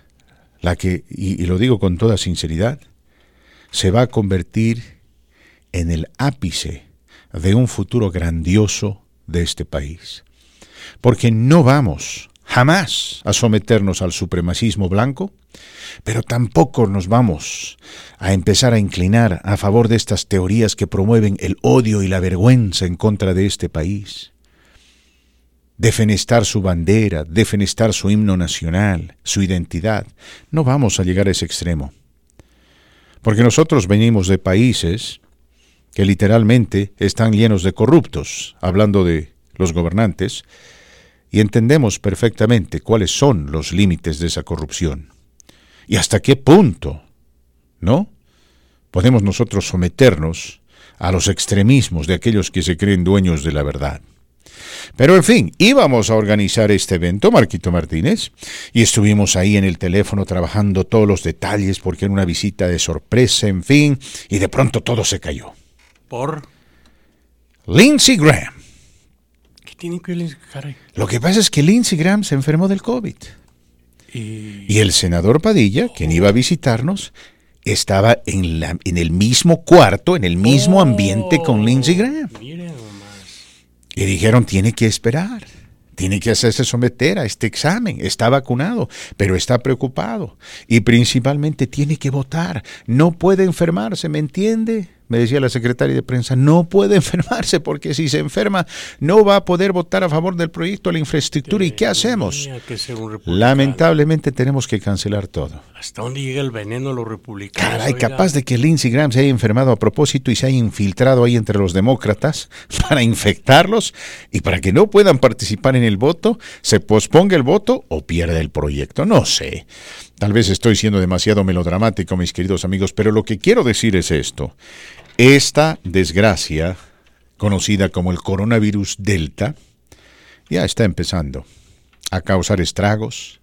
la que, y, y lo digo con toda sinceridad, se va a convertir en el ápice de un futuro grandioso de este país. Porque no vamos jamás a someternos al supremacismo blanco, pero tampoco nos vamos a empezar a inclinar a favor de estas teorías que promueven el odio y la vergüenza en contra de este país. Defenestar su bandera, defenestar su himno nacional, su identidad. No vamos a llegar a ese extremo. Porque nosotros venimos de países que literalmente están llenos de corruptos, hablando de los gobernantes, y entendemos perfectamente cuáles son los límites de esa corrupción. Y hasta qué punto, ¿no?, podemos nosotros someternos a los extremismos de aquellos que se creen dueños de la verdad. Pero en fin, íbamos a organizar este evento, Marquito Martínez, y estuvimos ahí en el teléfono trabajando todos los detalles porque era una visita de sorpresa, en fin, y de pronto todo se cayó. ¿Por? Lindsey Graham. Que Lo que pasa es que Lindsey Graham se enfermó del COVID. Y, y el senador Padilla, oh. quien iba a visitarnos, estaba en, la, en el mismo cuarto, en el mismo oh. ambiente con Lindsey Graham. Mira nomás. Y dijeron, tiene que esperar, tiene que hacerse someter a este examen. Está vacunado, pero está preocupado. Y principalmente tiene que votar. No puede enfermarse, ¿me entiende? Me decía la secretaria de prensa, no puede enfermarse porque si se enferma no va a poder votar a favor del proyecto de la infraestructura. ¿Y qué hacemos? Lamentablemente tenemos que cancelar todo. ¿Hasta dónde llega el veneno de los republicanos? Caray, capaz de que Lindsey Graham se haya enfermado a propósito y se haya infiltrado ahí entre los demócratas para infectarlos y para que no puedan participar en el voto, se posponga el voto o pierda el proyecto. No sé. Tal vez estoy siendo demasiado melodramático, mis queridos amigos, pero lo que quiero decir es esto. Esta desgracia, conocida como el coronavirus Delta, ya está empezando a causar estragos.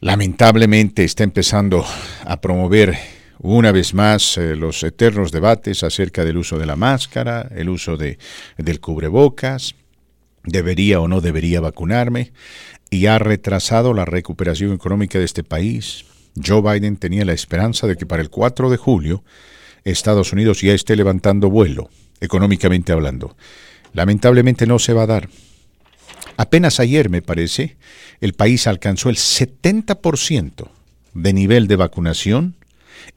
Lamentablemente está empezando a promover una vez más eh, los eternos debates acerca del uso de la máscara, el uso de, del cubrebocas, debería o no debería vacunarme, y ha retrasado la recuperación económica de este país. Joe Biden tenía la esperanza de que para el cuatro de julio Estados Unidos ya esté levantando vuelo, económicamente hablando. Lamentablemente no se va a dar. Apenas ayer, me parece, el país alcanzó el setenta por ciento de nivel de vacunación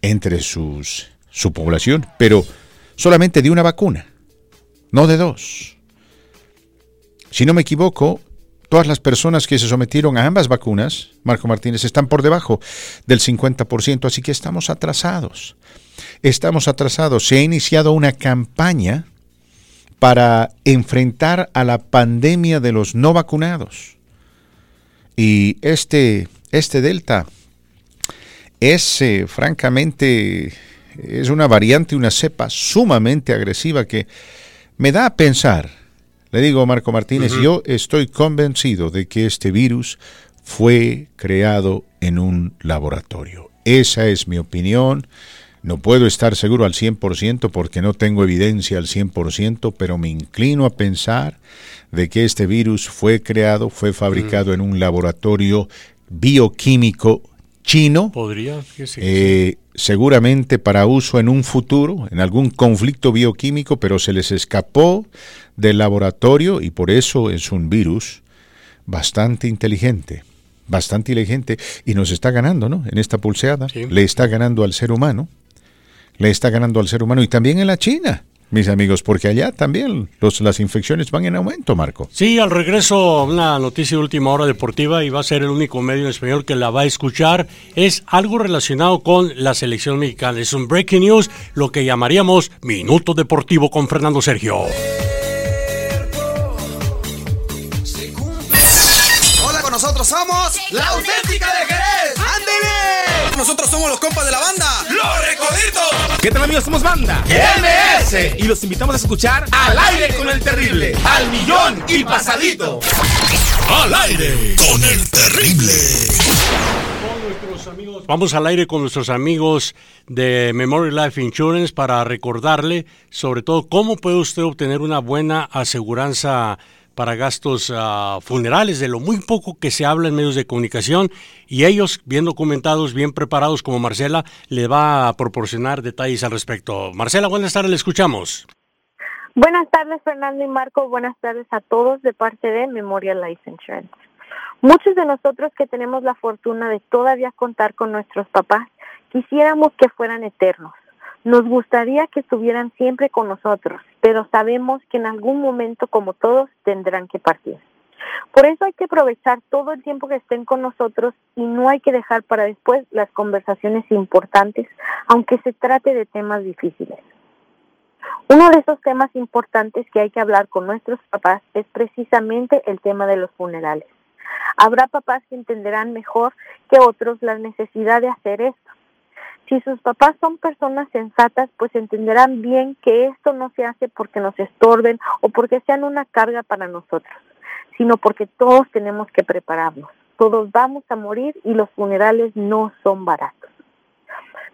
entre sus, su población, pero solamente de una vacuna, no de dos. Si no me equivoco, todas las personas que se sometieron a ambas vacunas, Marco Martínez, están por debajo del cincuenta por ciento, así que estamos atrasados. Estamos atrasados. Se ha iniciado una campaña para enfrentar a la pandemia de los no vacunados. Y este, este Delta es, eh, francamente, es una variante, una cepa sumamente agresiva que me da a pensar. Le digo, Marco Martínez, uh-huh. yo estoy convencido de que este virus fue creado en un laboratorio. Esa es mi opinión. No puedo estar seguro al cien por ciento porque no tengo evidencia al cien por ciento, pero me inclino a pensar de que este virus fue creado, fue fabricado uh-huh. en un laboratorio bioquímico chino. Podría que sí. Eh, seguramente para uso en un futuro, en algún conflicto bioquímico, pero se les escapó del laboratorio y por eso es un virus bastante inteligente, bastante inteligente, y nos está ganando, ¿no? En esta pulseada, sí. le está ganando al ser humano, le está ganando al ser humano, y también en la China, mis amigos, porque allá también los, las infecciones van en aumento, Marco. Sí, al regreso una noticia de última hora deportiva, y va a ser el único medio en español que la va a escuchar, es algo relacionado con la selección mexicana, es un breaking news, lo que llamaríamos Minuto Deportivo con Fernando Sergio. Hola, con nosotros somos La Auténtica de Jerez, ándele. Nosotros somos los compas de la banda Los Recoditos. ¿Qué tal, amigos? Somos Banda M S y los invitamos a escuchar Al Aire con el Terrible, al millón y pasadito. Al Aire con el Terrible. Con nuestros amigos. Vamos al aire con nuestros amigos de Memorial Life Insurance para recordarle sobre todo cómo puede usted obtener una buena aseguranza para gastos uh, funerales, de lo muy poco que se habla en medios de comunicación, y ellos, bien documentados, bien preparados como Marcela, le va a proporcionar detalles al respecto. Marcela, buenas tardes, le escuchamos. Buenas tardes, Fernando y Marco, buenas tardes a todos de parte de Memorial Life Insurance. Muchos de nosotros que tenemos la fortuna de todavía contar con nuestros papás, quisiéramos que fueran eternos. Nos gustaría que estuvieran siempre con nosotros, pero sabemos que en algún momento, como todos, tendrán que partir. Por eso hay que aprovechar todo el tiempo que estén con nosotros y no hay que dejar para después las conversaciones importantes, aunque se trate de temas difíciles. Uno de esos temas importantes que hay que hablar con nuestros papás es precisamente el tema de los funerales. Habrá papás que entenderán mejor que otros la necesidad de hacer esto. Si sus papás son personas sensatas, pues entenderán bien que esto no se hace porque nos estorben o porque sean una carga para nosotros, sino porque todos tenemos que prepararnos. Todos vamos a morir y los funerales no son baratos.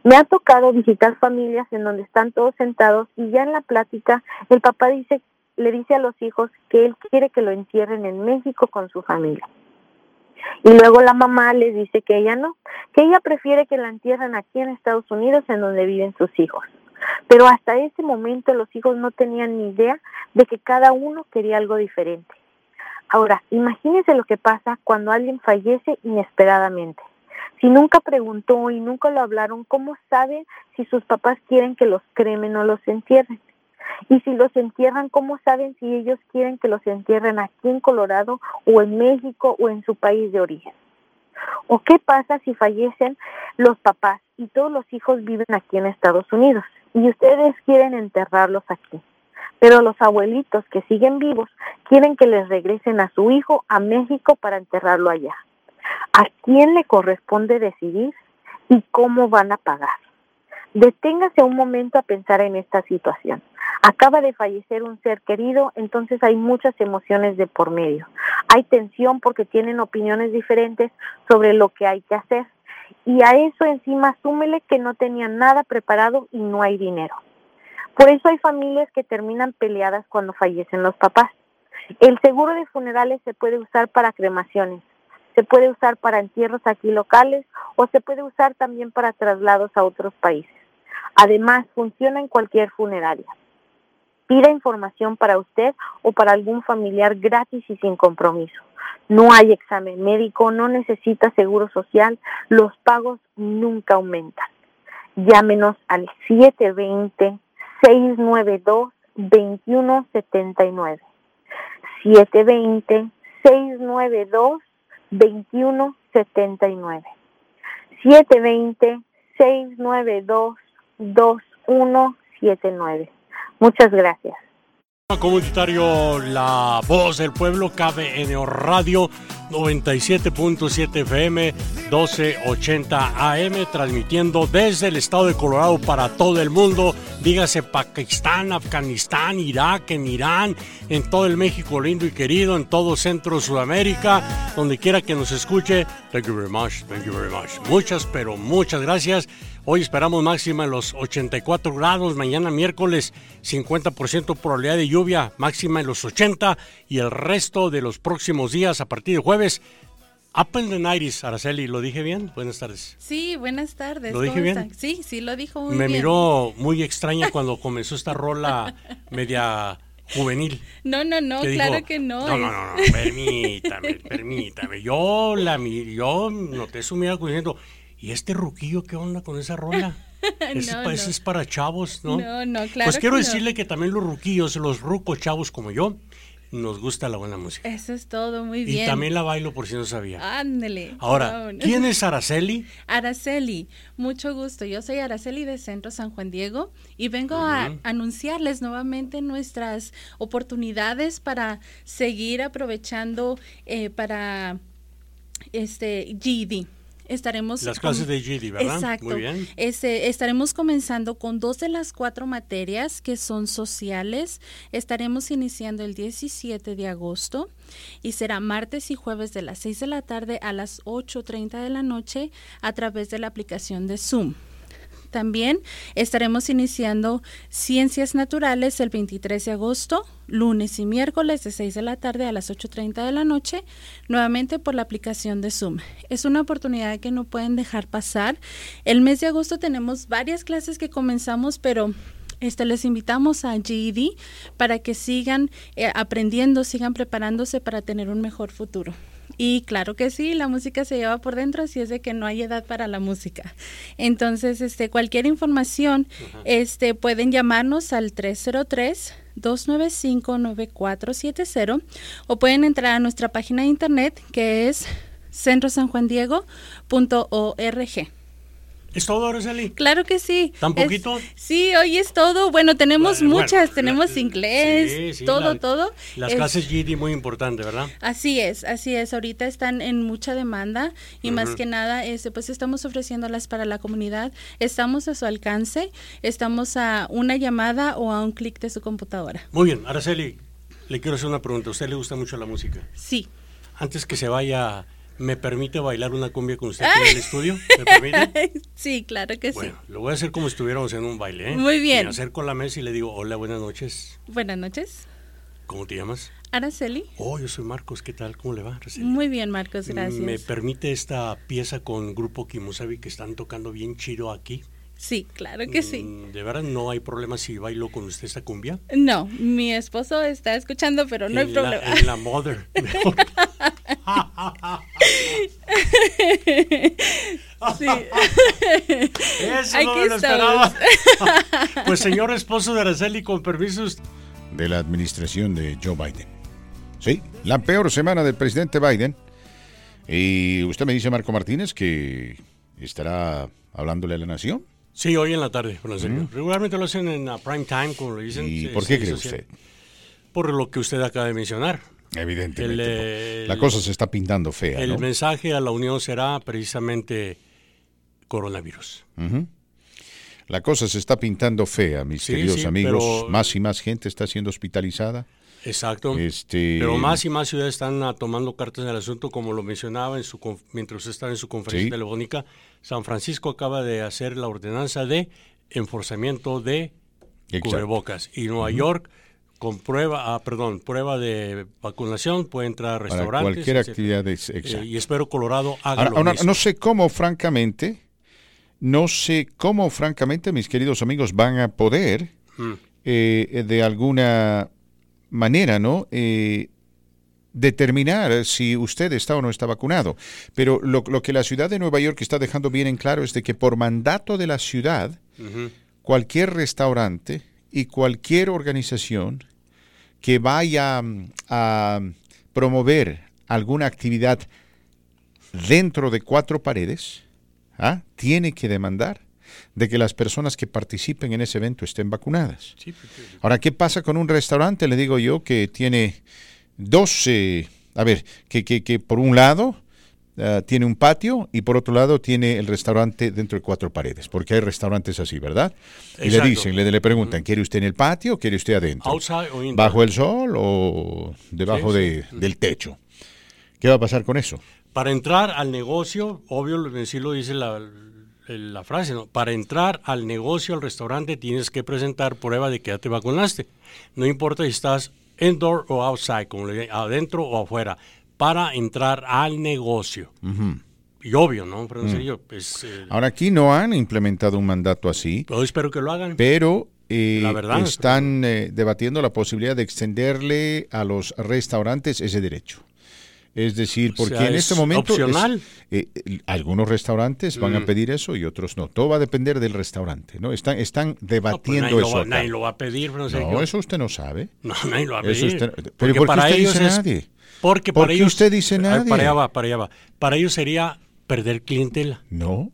Me ha tocado visitar familias en donde están todos sentados y ya en la plática el papá dice, le dice a los hijos que él quiere que lo entierren en México con su familia. Y luego la mamá les dice que ella no, que ella prefiere que la entierren aquí en Estados Unidos, en donde viven sus hijos. Pero hasta ese momento los hijos no tenían ni idea de que cada uno quería algo diferente. Ahora, imagínense lo que pasa cuando alguien fallece inesperadamente. Si nunca preguntó y nunca lo hablaron, ¿cómo sabe si sus papás quieren que los cremen o los entierren? Y si los entierran, ¿cómo saben si ellos quieren que los entierren aquí en Colorado o en México o en su país de origen? ¿O qué pasa si fallecen los papás y todos los hijos viven aquí en Estados Unidos y ustedes quieren enterrarlos aquí? Pero los abuelitos que siguen vivos quieren que les regresen a su hijo a México para enterrarlo allá. ¿A quién le corresponde decidir y cómo van a pagar? Deténgase un momento a pensar en esta situación. Acaba de fallecer un ser querido, entonces hay muchas emociones de por medio. Hay tensión porque tienen opiniones diferentes sobre lo que hay que hacer. Y a eso encima súmele que no tenían nada preparado y no hay dinero. Por eso hay familias que terminan peleadas cuando fallecen los papás. El seguro de funerales se puede usar para cremaciones, se puede usar para entierros aquí locales o se puede usar también para traslados a otros países. Además, funciona en cualquier funeraria. Pida información para usted o para algún familiar gratis y sin compromiso. No hay examen médico, no necesita seguro social, los pagos nunca aumentan. Llámenos al siete dos cero, seis nueve dos, dos uno siete nueve. siete dos cero, seis nueve dos, dos uno siete nueve. siete dos cero, seis nueve dos, dos uno siete nueve. Muchas gracias. Comunitario La Voz del Pueblo, K B N Radio noventa y siete punto siete F M, doce ochenta A M, transmitiendo desde el estado de Colorado para todo el mundo, dígase Pakistán, Afganistán, Irak, en Irán, en todo el México lindo y querido, en todo Centro Sudamérica, donde quiera que nos escuche. Thank you very much, thank you very much. Muchas, pero muchas gracias. Hoy esperamos máxima en los ochenta y cuatro grados, mañana miércoles cincuenta por ciento probabilidad de lluvia, máxima en los ochenta, y el resto de los próximos días a partir de jueves, up in the nineties. Araceli, ¿lo dije bien? Buenas tardes. Sí, buenas tardes. ¿Lo dije bien? Está? Sí, sí, lo dijo muy Me bien. Me miró muy extraña cuando comenzó esta rola media juvenil. No, no, no, que claro dijo, que no. No, no, no, no, permítame, permítame. Yo la yo noté su mirada diciendo, ¿y este ruquillo qué onda con esa rola? Ese, no, ese no. Es para chavos, ¿no? No, no, claro. Pues quiero que decirle no. que también los ruquillos, los rucos chavos como yo, nos gusta la buena música. Eso es todo, muy bien. Y también la bailo por si no sabía. Ándale. Ahora, no, no. ¿quién es Araceli? Araceli, mucho gusto. Yo soy Araceli de Centro San Juan Diego y vengo uh-huh. a anunciarles nuevamente nuestras oportunidades para seguir aprovechando eh, para este G E D. Estaremos las clases de G E D, ¿verdad? Exacto. Muy bien. Este, estaremos comenzando con dos de las cuatro materias que son sociales. Estaremos iniciando el diecisiete de agosto y será martes y jueves de las seis de la tarde a las ocho treinta de la noche a través de la aplicación de Zoom. También estaremos iniciando Ciencias Naturales el veintitrés de agosto, lunes y miércoles de seis de la tarde a las ocho treinta de la noche, nuevamente por la aplicación de Zoom. Es una oportunidad que no pueden dejar pasar. El mes de agosto tenemos varias clases que comenzamos, pero este, les invitamos a G E D para que sigan eh, aprendiendo, sigan preparándose para tener un mejor futuro. Y claro que sí, la música se lleva por dentro, así es de que no hay edad para la música. Entonces, este, cualquier información, uh-huh. este, pueden llamarnos al tres cero tres, dos nueve cinco, nueve cuatro siete cero o pueden entrar a nuestra página de internet que es centro san juan diego punto org. ¿Es todo, Araceli? Claro que sí. ¿Tan poquito? Es, sí, hoy es todo. Bueno, tenemos bueno, muchas, bueno, tenemos la, inglés, sí, sí, todo, la, todo. Las es, clases G E D muy importante, ¿verdad? Así es, así es. Ahorita están en mucha demanda y uh-huh. más que nada, este, pues estamos ofreciéndolas para la comunidad. Estamos a su alcance, estamos a una llamada o a un clic de su computadora. Muy bien, Araceli, le quiero hacer una pregunta. ¿A usted le gusta mucho la música? Sí. Antes que se vaya... ¿Me permite bailar una cumbia con usted aquí en el estudio? ¿Me permite? Sí, claro que bueno, sí. Bueno, lo voy a hacer como si estuviéramos en un baile, ¿eh? Muy bien. Me acerco a la mesa y le digo, hola, buenas noches. Buenas noches. ¿Cómo te llamas? Araceli. Oh, yo soy Marcos, ¿qué tal? ¿Cómo le va, Araceli? Muy bien, Marcos, gracias. ¿Me permite esta pieza con Grupo Kimosabi que están tocando bien chido aquí? Sí, claro que sí. ¿De verdad no hay problema si bailo con usted esta cumbia? No, mi esposo está escuchando, pero no en hay la, problema. En la mother. Mejor. Sí. Eso aquí no me lo esperaba. Pues señor esposo de Araceli, con permiso. De la administración de Joe Biden. Sí, la peor semana del presidente Biden. Y usted me dice, Marco Martínez, que estará hablándole a la nación. Sí, hoy en la tarde, mm. Regularmente lo hacen en uh, prime time, como lo dicen. ¿Y por qué cree usted? Por lo que usted acaba de mencionar. Evidentemente. El, la el, cosa se está pintando fea, El ¿no? mensaje a la Unión será precisamente coronavirus. Uh-huh. La cosa se está pintando fea, mis sí, queridos sí, amigos. Pero... Más y más gente está siendo hospitalizada. Exacto. Este... Pero más y más ciudades están uh, tomando cartas en el asunto, como lo mencionaba en su conf- mientras usted estaba en su conferencia sí. telefónica. San Francisco acaba de hacer la ordenanza de enforzamiento de Exacto. cubrebocas. Y Nueva uh-huh. York, con prueba, ah, perdón, prueba de vacunación, puede entrar a restaurantes. Para cualquier actividad. De... Eh, y espero Colorado haga ahora, lo ahora, mismo. No sé cómo, francamente, no sé cómo, francamente, mis queridos amigos, van a poder, mm. eh, de alguna... manera, ¿no? Eh, determinar si usted está o no está vacunado. Pero lo, lo que la ciudad de Nueva York está dejando bien en claro es de que por mandato de la ciudad, uh-huh. cualquier restaurante y cualquier organización que vaya a promover alguna actividad dentro de cuatro paredes, ¿ah? tiene que demandar de que las personas que participen en ese evento estén vacunadas. Ahora, ¿qué pasa con un restaurante? Le digo yo que tiene doce, a ver, que, que, que por un lado uh, tiene un patio y por otro lado tiene el restaurante dentro de cuatro paredes, porque hay restaurantes así, ¿verdad? Y Exacto. le dicen, le, le preguntan, ¿quiere usted en el patio o quiere usted adentro? ¿Bajo el sol o debajo sí, de, sí. del techo? ¿Qué va a pasar con eso? Para entrar al negocio, obvio, sí lo dice la... la frase, ¿no? Para entrar al negocio, al restaurante, tienes que presentar prueba de que ya te vacunaste. No importa si estás indoor o outside, como le dicen, adentro o afuera, para entrar al negocio. Uh-huh. Y obvio, ¿no? Pero uh-huh. en serio, pues, eh, ahora aquí no han implementado un mandato así. Pero espero que lo hagan. Pero Eh, la verdad, están eh, debatiendo la posibilidad de extenderle a los restaurantes ese derecho. Es decir, porque o sea, en este es momento opcional. Es, eh, algunos restaurantes van mm. a pedir eso y otros no. Todo va a depender del restaurante, ¿no? Están, están debatiendo no, pues eso. Lo va, nadie lo va a pedir. No, sé no yo. Eso usted no sabe. No, nadie lo va a pedir. Usted, porque pero ¿por qué para usted ellos dice es, nadie? Porque para ¿Por qué ellos, usted dice nadie? Para allá va, para allá va. Para ellos sería perder clientela. No.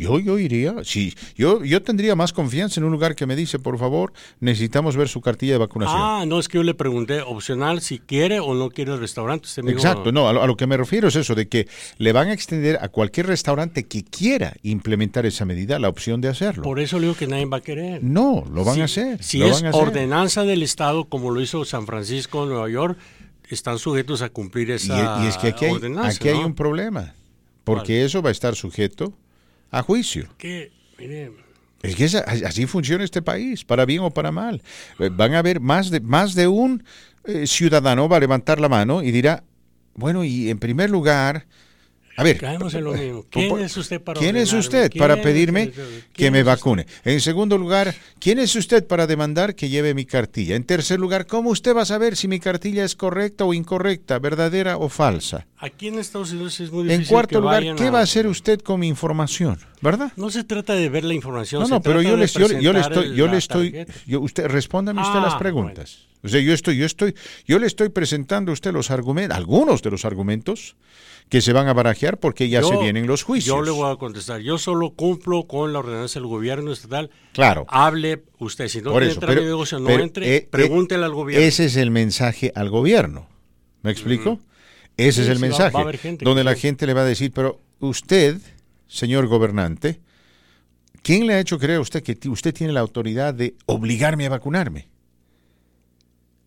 Yo, yo iría, sí, yo, yo tendría más confianza en un lugar que me dice, por favor, necesitamos ver su cartilla de vacunación. Ah, no, es que yo le pregunté, opcional, si quiere o no quiere el restaurante. Usted me Exacto, dijo, no, a lo, a lo que me refiero es eso, de que le van a extender a cualquier restaurante que quiera implementar esa medida la opción de hacerlo. Por eso le digo que nadie va a querer. No, lo van si, a hacer. Si es hacer. Ordenanza del Estado, como lo hizo San Francisco, Nueva York, están sujetos a cumplir esa y, y es que aquí hay, ordenanza. Aquí ¿no? hay un problema, porque vale. eso va a estar sujeto a juicio. Que, mire, es que esa, así funciona este país, para bien o para mal. Van a haber más de, más de un eh, ciudadano va a levantar la mano y dirá, bueno, y en primer lugar, a ver, lo mismo. ¿Quién es usted para, ¿quién es usted para pedirme que me vacune? En segundo lugar, ¿quién es usted para demandar que lleve mi cartilla? En tercer lugar, ¿cómo usted va a saber si mi cartilla es correcta o incorrecta, verdadera o falsa? Aquí en Estados Unidos es muy difícil. En cuarto lugar, ¿qué va a hacer usted con mi información? ¿Verdad? No se trata de ver la información. No, no, pero yo le estoy, yo le estoy, yo le estoy, yo, usted, respóndame usted ah, las preguntas. Bueno. O sea, yo estoy, yo estoy, yo le estoy presentando a usted los argumentos, algunos de los argumentos que se van a barajear porque ya yo, se vienen los juicios. Yo le voy a contestar, yo solo cumplo con la ordenanza del gobierno estatal. Claro. Hable usted, si no quiere entrar en mi negocio, no pero, entre, eh, pregúntele eh, al gobierno. Ese es el mensaje al gobierno, ¿me explico? Mm. Ese sí, es el sí, mensaje, va, va a haber gente donde la sea. Gente le va a decir, pero usted, señor gobernante, ¿quién le ha hecho creer a usted que t- usted tiene la autoridad de obligarme a vacunarme?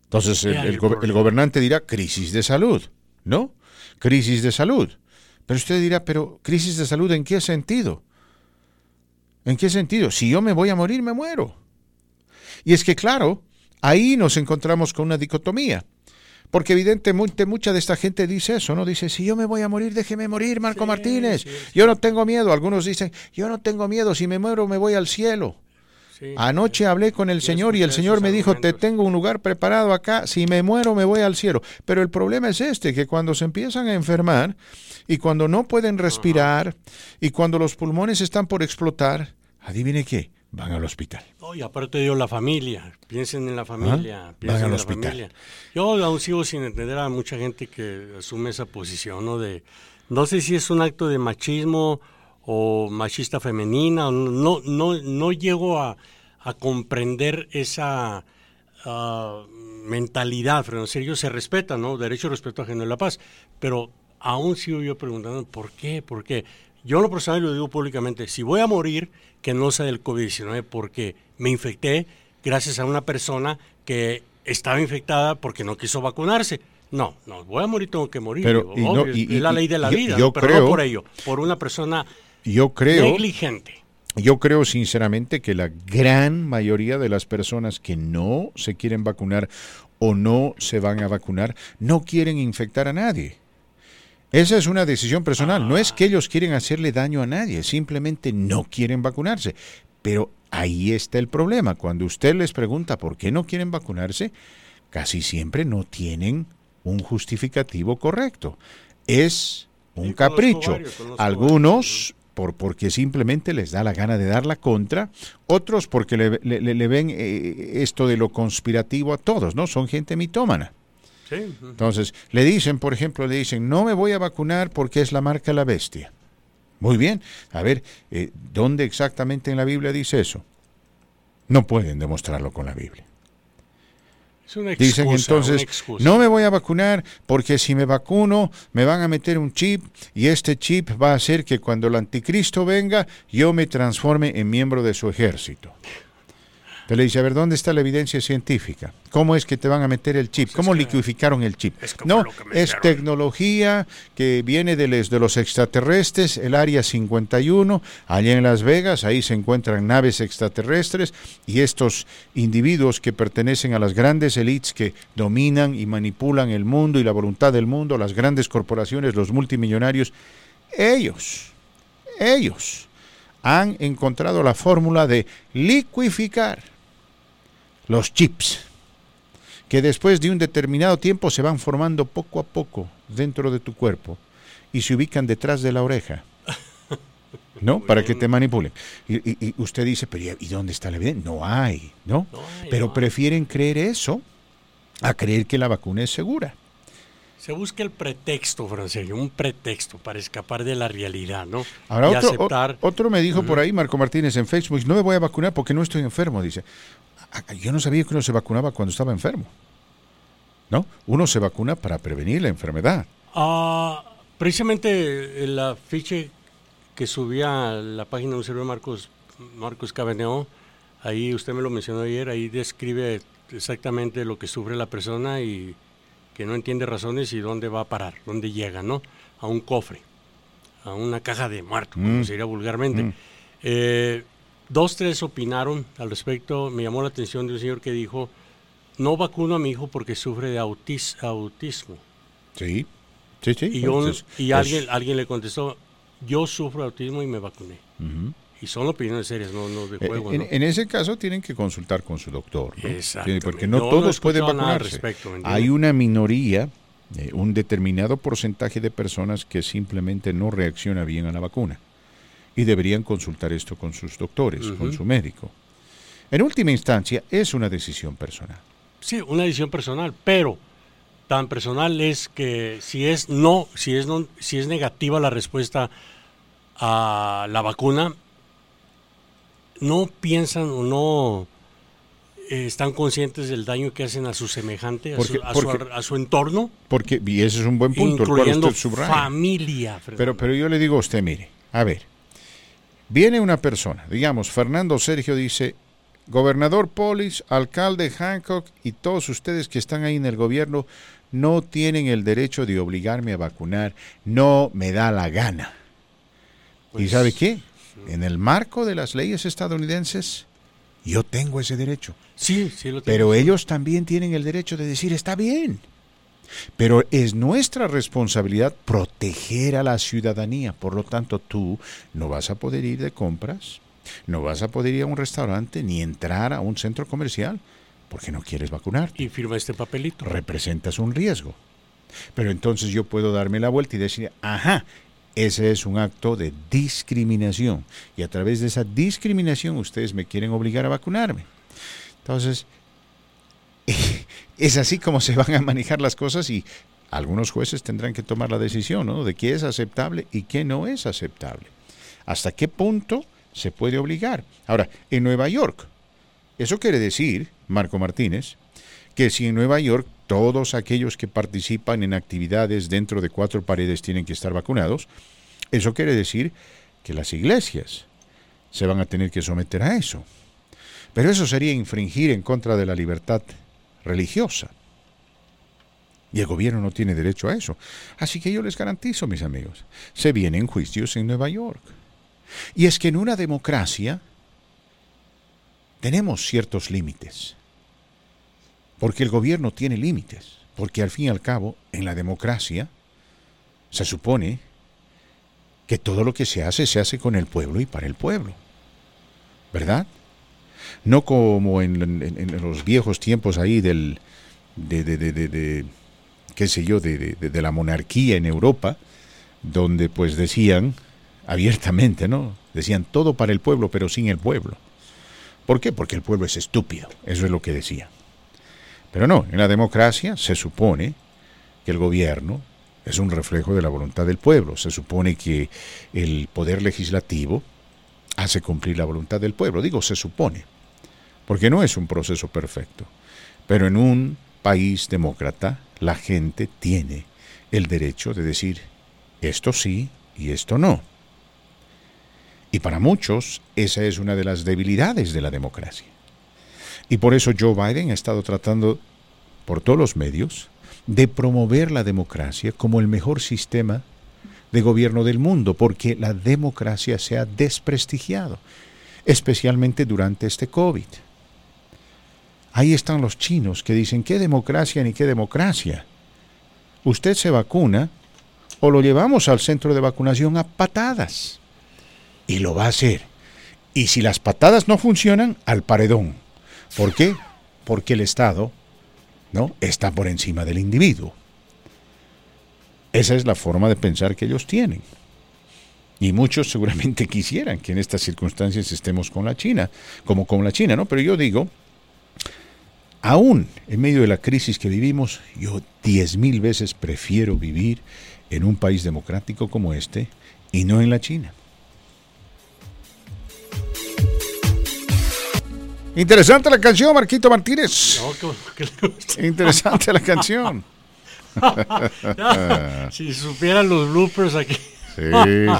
Entonces el, el, go- el gobernante dirá, crisis de salud, ¿no? Crisis de salud. Pero usted dirá, pero crisis de salud, ¿en qué sentido? ¿En qué sentido? Si yo me voy a morir, me muero. Y es que, claro, ahí nos encontramos con una dicotomía. Porque evidentemente mucha de esta gente dice eso, ¿no? Dice, si yo me voy a morir, déjeme morir, Marco sí, Martínez. Sí, sí. Yo no tengo miedo. Algunos dicen, yo no tengo miedo, si me muero me voy al cielo. Sí, Anoche sí. hablé con el sí, Señor y el Señor me dijo, te tengo un lugar preparado acá, si me muero me voy al cielo. Pero el problema es este, que cuando se empiezan a enfermar y cuando no pueden respirar Ajá. y cuando los pulmones están por explotar, adivine qué, van al hospital. Oye, aparte de yo, la familia, piensen en la familia, ¿Ah? piensen van al hospital. Familia. Yo aún sigo sin entender a mucha gente que asume esa posición, ¿no? De, no sé si es un acto de machismo o machista femenina, no no no llego a, a comprender esa uh, mentalidad, Fernando Sergio, se respeta, ¿no? Derecho, respeto ajeno y la paz, pero aún sigo yo preguntando, ¿por qué? ¿Por qué? Yo lo personal lo digo públicamente, si voy a morir, que no sea del covid diecinueve, porque me infecté gracias a una persona que estaba infectada porque no quiso vacunarse. No, no, voy a morir, tengo que morir, pero, digo, y obvio, no, y, es la ley de la y, vida, yo, yo pero creo, no por ello, por una persona yo creo, negligente. Yo creo sinceramente que la gran mayoría de las personas que no se quieren vacunar o no se van a vacunar, no quieren infectar a nadie. Esa es una decisión personal. Ah. No es que ellos quieren hacerle daño a nadie, simplemente no quieren vacunarse. Pero ahí está el problema. Cuando usted les pregunta por qué no quieren vacunarse, casi siempre no tienen un justificativo correcto. Es un capricho. Algunos por porque simplemente les da la gana de dar la contra, otros porque le, le, le ven eh, esto de lo conspirativo a todos, ¿no? Son gente mitómana. Entonces, le dicen, por ejemplo, le dicen, no me voy a vacunar porque es la marca La Bestia. Muy bien, a ver, eh, ¿dónde exactamente en la Biblia dice eso? No pueden demostrarlo con la Biblia. Es una excusa, dicen entonces, una no me voy a vacunar porque si me vacuno me van a meter un chip y este chip va a hacer que cuando el anticristo venga yo me transforme en miembro de su ejército. Te le dice, a ver, ¿dónde está la evidencia científica? ¿Cómo es que te van a meter el chip? ¿Cómo liqueficaron el chip? No, es tecnología que viene de los, de los extraterrestres, el Área cincuenta y uno, allá en Las Vegas, ahí se encuentran naves extraterrestres y estos individuos que pertenecen a las grandes élites que dominan y manipulan el mundo y la voluntad del mundo, las grandes corporaciones, los multimillonarios, ellos, ellos han encontrado la fórmula de liqueficar los chips, que después de un determinado tiempo se van formando poco a poco dentro de tu cuerpo y se ubican detrás de la oreja, ¿no? Muy para bien. Que te manipulen. Y, y, y usted dice, pero ¿y dónde está la evidencia? No hay, ¿no? no hay, pero no prefieren hay. creer eso a creer que la vacuna es segura. Se busca el pretexto, Francisco, un pretexto para escapar de la realidad, ¿no? Ahora, y otro, aceptar... o, otro me dijo uh-huh. por ahí, Marco Martínez, en Facebook, no me voy a vacunar porque no estoy enfermo, dice. Yo no sabía que uno se vacunaba cuando estaba enfermo, ¿no? Uno se vacuna para prevenir la enfermedad. Ah, precisamente el afiche que subía a la página de un servidor Marcos, Marcos Cabeneo, ahí usted me lo mencionó ayer, ahí describe exactamente lo que sufre la persona y... que no entiende razones y dónde va a parar, dónde llega, ¿no? A un cofre, a una caja de muertos, mm. como se diría vulgarmente. Mm. Eh, dos, tres opinaron al respecto. Me llamó la atención de un señor que dijo, no vacuno a mi hijo porque sufre de autis- autismo. Sí, sí, sí. Y, yo, Entonces, y pues... alguien, alguien le contestó, yo sufro de autismo y me vacuné. Uh-huh. Y son opiniones serias, no, no de juego. En, ¿no? en ese caso tienen que consultar con su doctor, ¿no? Exactamente. Porque no, no todos no pueden vacunarse. Respecto, hay una minoría, eh, un determinado porcentaje de personas que simplemente no reacciona bien a la vacuna. Y deberían consultar esto con sus doctores, uh-huh. con su médico. En última instancia, es una decisión personal. Sí, una decisión personal, pero tan personal es que si es no, si es no, si es negativa la respuesta a la vacuna, no piensan o no eh, están conscientes del daño que hacen a su semejante, a, porque, su, a, porque, su, a su entorno. Porque, y ese es un buen punto, incluyendo el cual usted subraya. Familia. Fernando. Pero, pero yo le digo a usted, mire, a ver, viene una persona, digamos, Fernando Sergio dice, gobernador Polis, alcalde Hancock y todos ustedes que están ahí en el gobierno no tienen el derecho de obligarme a vacunar, no me da la gana. Pues, ¿y sabe qué? En el marco de las leyes estadounidenses, yo tengo ese derecho. Sí, sí lo tengo. Pero ellos también tienen el derecho de decir, está bien. Pero es nuestra responsabilidad proteger a la ciudadanía. Por lo tanto, tú no vas a poder ir de compras, no vas a poder ir a un restaurante, ni entrar a un centro comercial, porque no quieres vacunarte. Y firma este papelito. Representas un riesgo. Pero entonces yo puedo darme la vuelta y decir, ajá, ese es un acto de discriminación. Y a través de esa discriminación ustedes me quieren obligar a vacunarme. Entonces, es así como se van a manejar las cosas y algunos jueces tendrán que tomar la decisión, ¿no? De qué es aceptable y qué no es aceptable. ¿Hasta qué punto se puede obligar? Ahora, en Nueva York, eso quiere decir, Marco Martínez, que si en Nueva York todos aquellos que participan en actividades dentro de cuatro paredes tienen que estar vacunados, eso quiere decir que las iglesias se van a tener que someter a eso. Pero eso sería infringir en contra de la libertad religiosa. Y el gobierno no tiene derecho a eso. Así que yo les garantizo, mis amigos, se vienen juicios en Nueva York. Y es que en una democracia tenemos ciertos límites. Porque el gobierno tiene límites, porque al fin y al cabo, en la democracia, se supone que todo lo que se hace, se hace con el pueblo y para el pueblo, ¿verdad? No como en, en, en los viejos tiempos ahí del, de, de, de, de, de qué sé yo, de, de, de la monarquía en Europa, donde pues decían abiertamente, ¿no? Decían todo para el pueblo, pero sin el pueblo. ¿Por qué? Porque el pueblo es estúpido, eso es lo que decían. Pero no, en la democracia se supone que el gobierno es un reflejo de la voluntad del pueblo. Se supone que el poder legislativo hace cumplir la voluntad del pueblo. Digo, se supone, porque no es un proceso perfecto. Pero en un país demócrata, la gente tiene el derecho de decir esto sí y esto no. Y para muchos, esa es una de las debilidades de la democracia. Y por eso Joe Biden ha estado tratando, por todos los medios, de promover la democracia como el mejor sistema de gobierno del mundo, porque la democracia se ha desprestigiado, especialmente durante este COVID. Ahí están los chinos que dicen, ¿qué democracia ni qué democracia? Usted se vacuna o lo llevamos al centro de vacunación a patadas. Y lo va a hacer. Y si las patadas no funcionan, al paredón. ¿Por qué? porque el Estado, ¿no?, está por encima del individuo. Esa es la forma de pensar que ellos tienen. Y muchos seguramente quisieran que en estas circunstancias estemos con la China, como con la China, ¿no? Pero yo digo, aún en medio de la crisis que vivimos, yo diez mil veces prefiero vivir en un país democrático como este y no en la China. Interesante la canción, Marquito Martínez. No, que, que le gusta. Interesante la canción. Si supieran los bloopers aquí. Sí,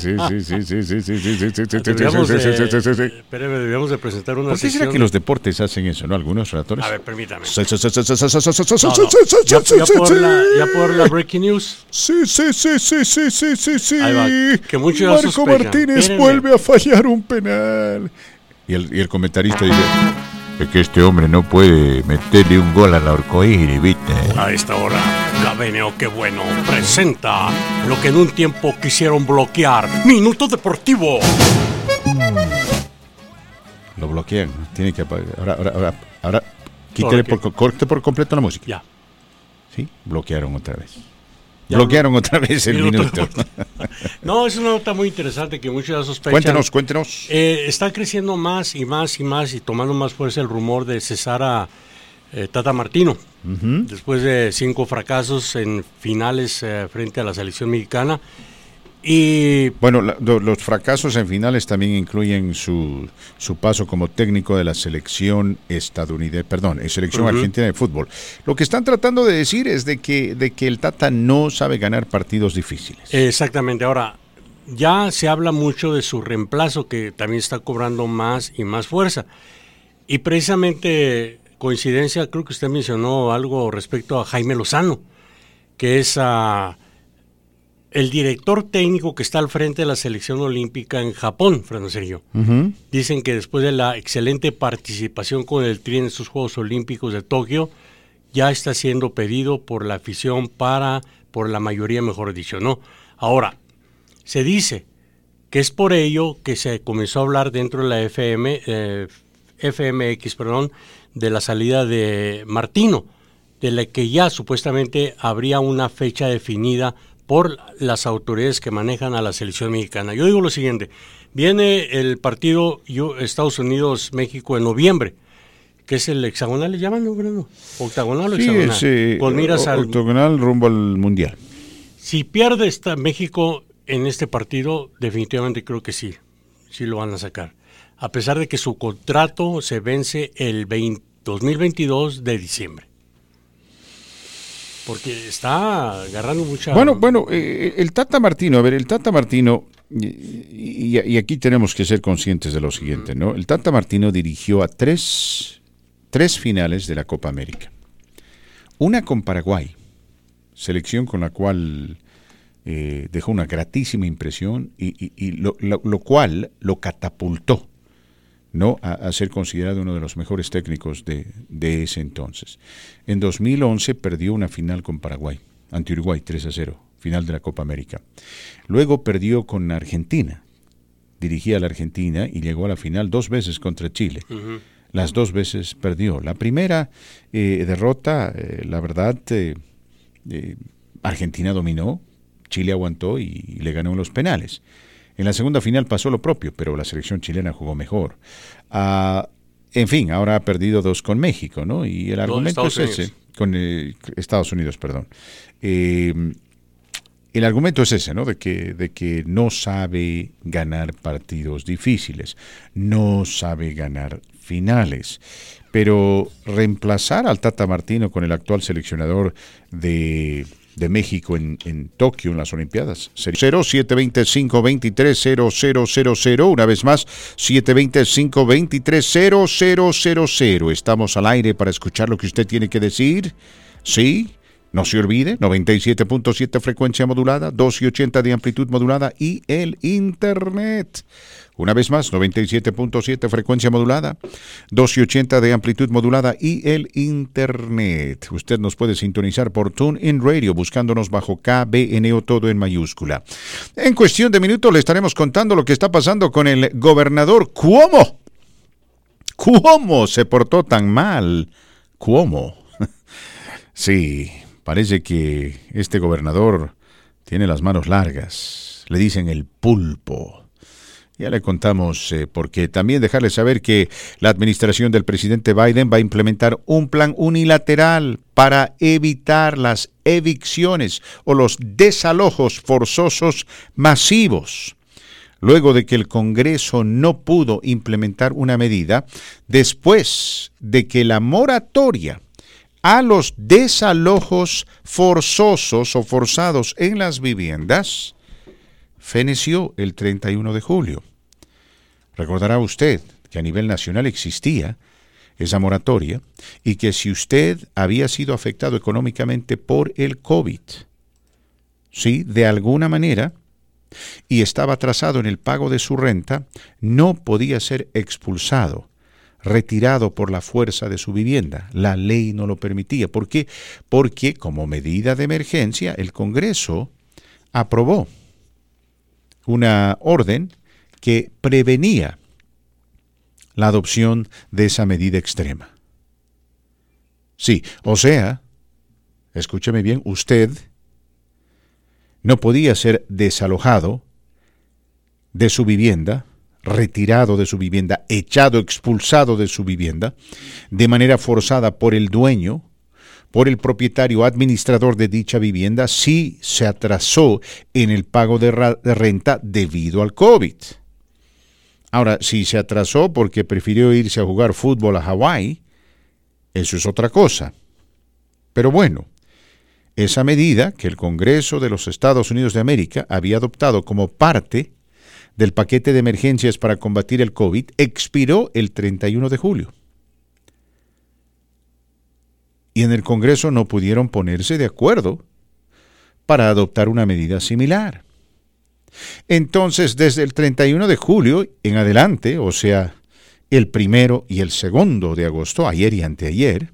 sí, sí, sí, sí, sí, sí, sí, sí, sí, sí, debíamos sí, de, sí, sí, sí, sí. Espérame, debíamos de presentar una ¿Por qué sesión? Será que los deportes hacen eso, ¿no? Algunos relatores. A ver, permítame. No, no. Ya, ya, por la, ya por la breaking news. Sí, sí, sí, sí, sí, sí, sí, sí. Que muchos Marco sospechan. Martínez Espérenme. Vuelve a fallar un penal. Y el, y el comentarista dice, es que este hombre no puede meterle un gol al arcoíris, ¿viste? A esta hora, la B N O Qué Bueno presenta lo que en un tiempo quisieron bloquear. ¡Minuto Deportivo! Lo bloquean, tiene que apagar. Ahora, ahora, ahora, ahora quítale por, corte por completo la música. Ya. Sí, bloquearon otra vez. Ya bloquearon lo... otra vez el minuto. minuto. No, es una nota muy interesante que muchos ya sospechan. Cuéntenos, cuéntenos. Eh, está creciendo más y más y más y tomando más fuerza el rumor de cesar a eh, Tata Martino. Uh-huh. Después de cinco fracasos en finales eh, frente a la selección mexicana. Y bueno, la, lo, los fracasos en finales también incluyen su su paso como técnico de la selección estadounidense, perdón, selección uh-huh. argentina de fútbol. Lo que están tratando de decir es de que de que el Tata no sabe ganar partidos difíciles. Exactamente. Ahora, ya se habla mucho de su reemplazo, que también está cobrando más y más fuerza. Y precisamente, coincidencia, creo que usted mencionó algo respecto a Jaime Lozano, que es a... el director técnico que está al frente de la selección olímpica en Japón, Fernando Sergio. Uh-huh. Dicen que después de la excelente participación con el Tri en estos Juegos Olímpicos de Tokio, ya está siendo pedido por la afición para, por la mayoría, mejor dicho, ¿no? Ahora, se dice que es por ello que se comenzó a hablar dentro de la F M, eh, F M X, perdón, de la salida de Martino, de la que ya supuestamente habría una fecha definida por las autoridades que manejan a la selección mexicana. Yo digo lo siguiente, viene el partido Estados Unidos-México en noviembre, que es el hexagonal, ¿le llaman? ¿No? ¿Octagonal o sí, hexagonal? Sí, con miras o, al octagonal rumbo al Mundial. Si pierde esta México en este partido, definitivamente creo que sí, sí lo van a sacar. A pesar de que su contrato se vence el veinte, dos mil veintidós de diciembre. Porque está agarrando mucha... Bueno, bueno, eh, el Tata Martino, a ver, el Tata Martino, y, y, y aquí tenemos que ser conscientes de lo siguiente, ¿no? El Tata Martino dirigió a tres, tres finales de la Copa América. Una con Paraguay, selección con la cual eh, dejó una gratísima impresión y, y, y lo, lo, lo cual lo catapultó, ¿no?, a, a ser considerado uno de los mejores técnicos de, de ese entonces. En dos mil once perdió una final con Paraguay, ante Uruguay tres a cero, final de la Copa América. Luego perdió con Argentina, dirigía a la Argentina y llegó a la final dos veces contra Chile. Uh-huh. Las dos veces perdió. La primera eh, derrota, eh, la verdad, eh, eh, Argentina dominó, Chile aguantó y, y le ganó en los penales. En la segunda final pasó lo propio, pero la selección chilena jugó mejor. Uh, en fin, ahora ha perdido dos con México, ¿no? Y el argumento es ese. Con eh, Estados Unidos, perdón. Eh, el argumento es ese, ¿no? De que, de que no sabe ganar partidos difíciles, no sabe ganar finales. Pero reemplazar al Tata Martino con el actual seleccionador de... de México en, en Tokio, en las Olimpiadas. cero siete dos cinco dos tres cero cero cero cero. Una vez más, siete dos cinco dos tres cero cero cero cero. Estamos al aire para escuchar lo que usted tiene que decir. Sí, no se olvide, noventa y siete punto siete frecuencia modulada, dos ochenta de amplitud modulada y el internet. Una vez más, noventa y siete punto siete frecuencia modulada, doce ochenta de amplitud modulada y el internet. Usted nos puede sintonizar por TuneIn Radio, buscándonos bajo K B N O, todo en mayúscula. En cuestión de minutos le estaremos contando lo que está pasando con el gobernador Cuomo. Cuomo se portó tan mal. Cuomo. Sí, parece que este gobernador tiene las manos largas. Le dicen el pulpo. Ya le contamos eh, porque también dejarles saber que la administración del presidente Biden va a implementar un plan unilateral para evitar las evicciones o los desalojos forzosos masivos, luego de que el Congreso no pudo implementar una medida después de que la moratoria a los desalojos forzosos o forzados en las viviendas feneció el treinta y uno de julio. Recordará usted que a nivel nacional existía esa moratoria y que si usted había sido afectado económicamente por el COVID, sí, de alguna manera, y estaba atrasado en el pago de su renta, no podía ser expulsado, retirado por la fuerza de su vivienda. La ley no lo permitía. ¿Por qué? Porque como medida de emergencia, el Congreso aprobó una orden que prevenía la adopción de esa medida extrema. Sí, o sea, escúcheme bien, usted no podía ser desalojado de su vivienda, retirado de su vivienda, echado, expulsado de su vivienda, de manera forzada por el dueño, por el propietario administrador de dicha vivienda, si se atrasó en el pago de, ra- de renta debido al COVID. Ahora, si se atrasó porque prefirió irse a jugar fútbol a Hawái, eso es otra cosa. Pero bueno, esa medida que el Congreso de los Estados Unidos de América había adoptado como parte del paquete de emergencias para combatir el COVID expiró el treinta y uno de julio. Y en el Congreso no pudieron ponerse de acuerdo para adoptar una medida similar. Entonces, desde el treinta y uno de julio en adelante, o sea, el primero y el segundo de agosto, ayer y anteayer,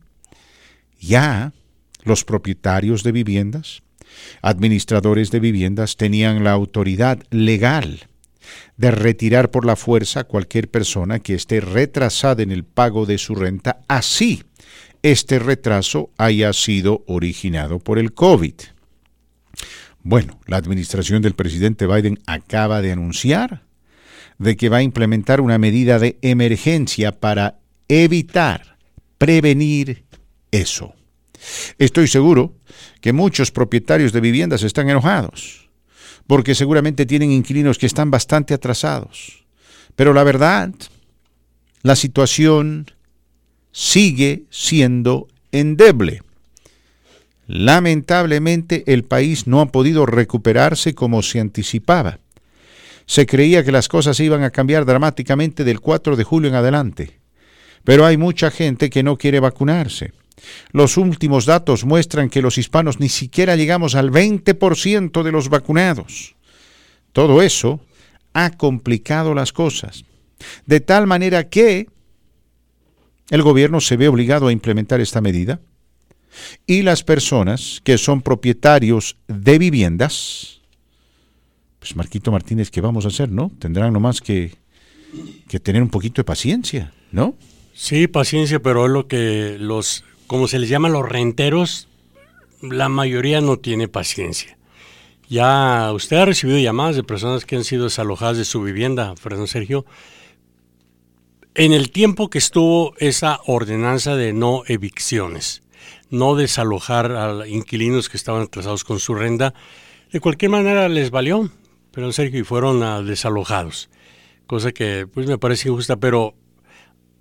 ya los propietarios de viviendas, administradores de viviendas, tenían la autoridad legal de retirar por la fuerza a cualquier persona que esté retrasada en el pago de su renta, así este retraso haya sido originado por el COVID. Bueno, la administración del presidente Biden acaba de anunciar de que va a implementar una medida de emergencia para evitar, prevenir eso. Estoy seguro que muchos propietarios de viviendas están enojados, porque seguramente tienen inquilinos que están bastante atrasados. Pero la verdad, la situación sigue siendo endeble. Lamentablemente, el país no ha podido recuperarse como se anticipaba. Se creía que las cosas iban a cambiar dramáticamente del cuatro de julio en adelante, pero hay mucha gente que no quiere vacunarse. Los últimos datos muestran que los hispanos ni siquiera llegamos al veinte por ciento de los vacunados. Todo eso ha complicado las cosas, de tal manera que el gobierno se ve obligado a implementar esta medida y las personas que son propietarios de viviendas, pues Marquito Martínez, ¿qué vamos a hacer, no? Tendrán nomás que, que tener un poquito de paciencia, ¿no? Sí, paciencia, pero es lo que los... como se les llama, los renteros, la mayoría no tiene paciencia. Ya usted ha recibido llamadas de personas que han sido desalojadas de su vivienda, Fernando Sergio. En el tiempo que estuvo esa ordenanza de no evicciones, no desalojar a inquilinos que estaban atrasados con su renta, de cualquier manera les valió, Fernando Sergio, y fueron uh, desalojados. Cosa que pues me parece injusta, pero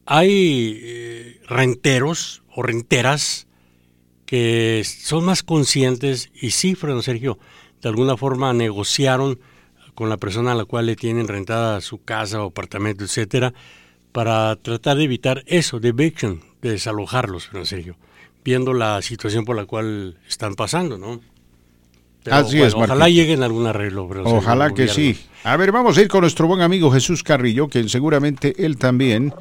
hay eh, renteros o renteras que son más conscientes y sí, Fernando Sergio, de alguna forma negociaron con la persona a la cual le tienen rentada su casa o apartamento, etcétera, para tratar de evitar eso, de eviction, de desalojarlos, Fernando Sergio, viendo la situación por la cual están pasando, ¿no? Pero, Así bueno, es, Martín. Ojalá lleguen a algún arreglo, Fernando Sergio. Ojalá que sí. A ver, vamos a ir con nuestro buen amigo Jesús Carrillo, que seguramente él también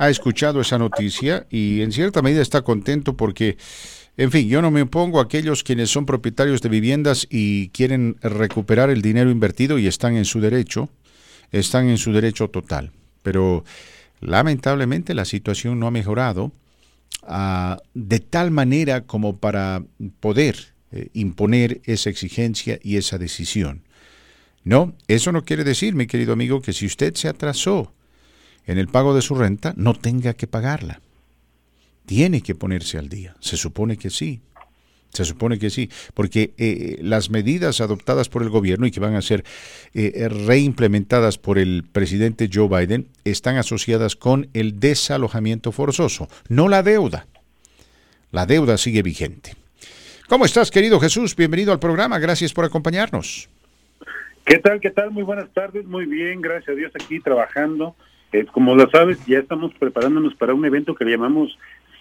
ha escuchado esa noticia y en cierta medida está contento porque, en fin, yo no me opongo a aquellos quienes son propietarios de viviendas y quieren recuperar el dinero invertido y están en su derecho, están en su derecho total. Pero lamentablemente la situación no ha mejorado. uh, de tal manera como para poder eh, imponer esa exigencia y esa decisión. No, eso no quiere decir, mi querido amigo, que si usted se atrasó en el pago de su renta, no tenga que pagarla. Tiene que ponerse al día. Se supone que sí. Se supone que sí, porque eh, las medidas adoptadas por el gobierno y que van a ser eh, reimplementadas por el presidente Joe Biden están asociadas con el desalojamiento forzoso, no la deuda. La deuda sigue vigente. ¿Cómo estás, querido Jesús? Bienvenido al programa. Gracias por acompañarnos. ¿Qué tal? ¿Qué tal? Muy buenas tardes. Muy bien, gracias a Dios, aquí trabajando. Eh, como lo sabes, ya estamos preparándonos para un evento que le llamamos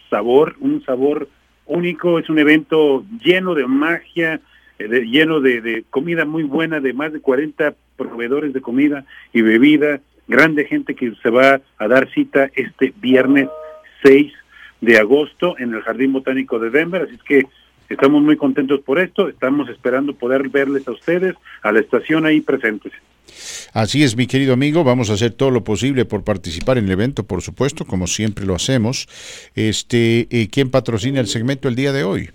Sabor, un sabor único. Es un evento lleno de magia, eh, de, lleno de, de comida muy buena, de más de cuarenta proveedores de comida y bebida, grande gente que se va a dar cita este viernes seis de agosto en el Jardín Botánico de Denver, así es que estamos muy contentos por esto, estamos esperando poder verles a ustedes, a la estación ahí presentes. Así es, mi querido amigo, vamos a hacer todo lo posible por participar en el evento, por supuesto, como siempre lo hacemos. Este, ¿quién patrocina el segmento el día de hoy?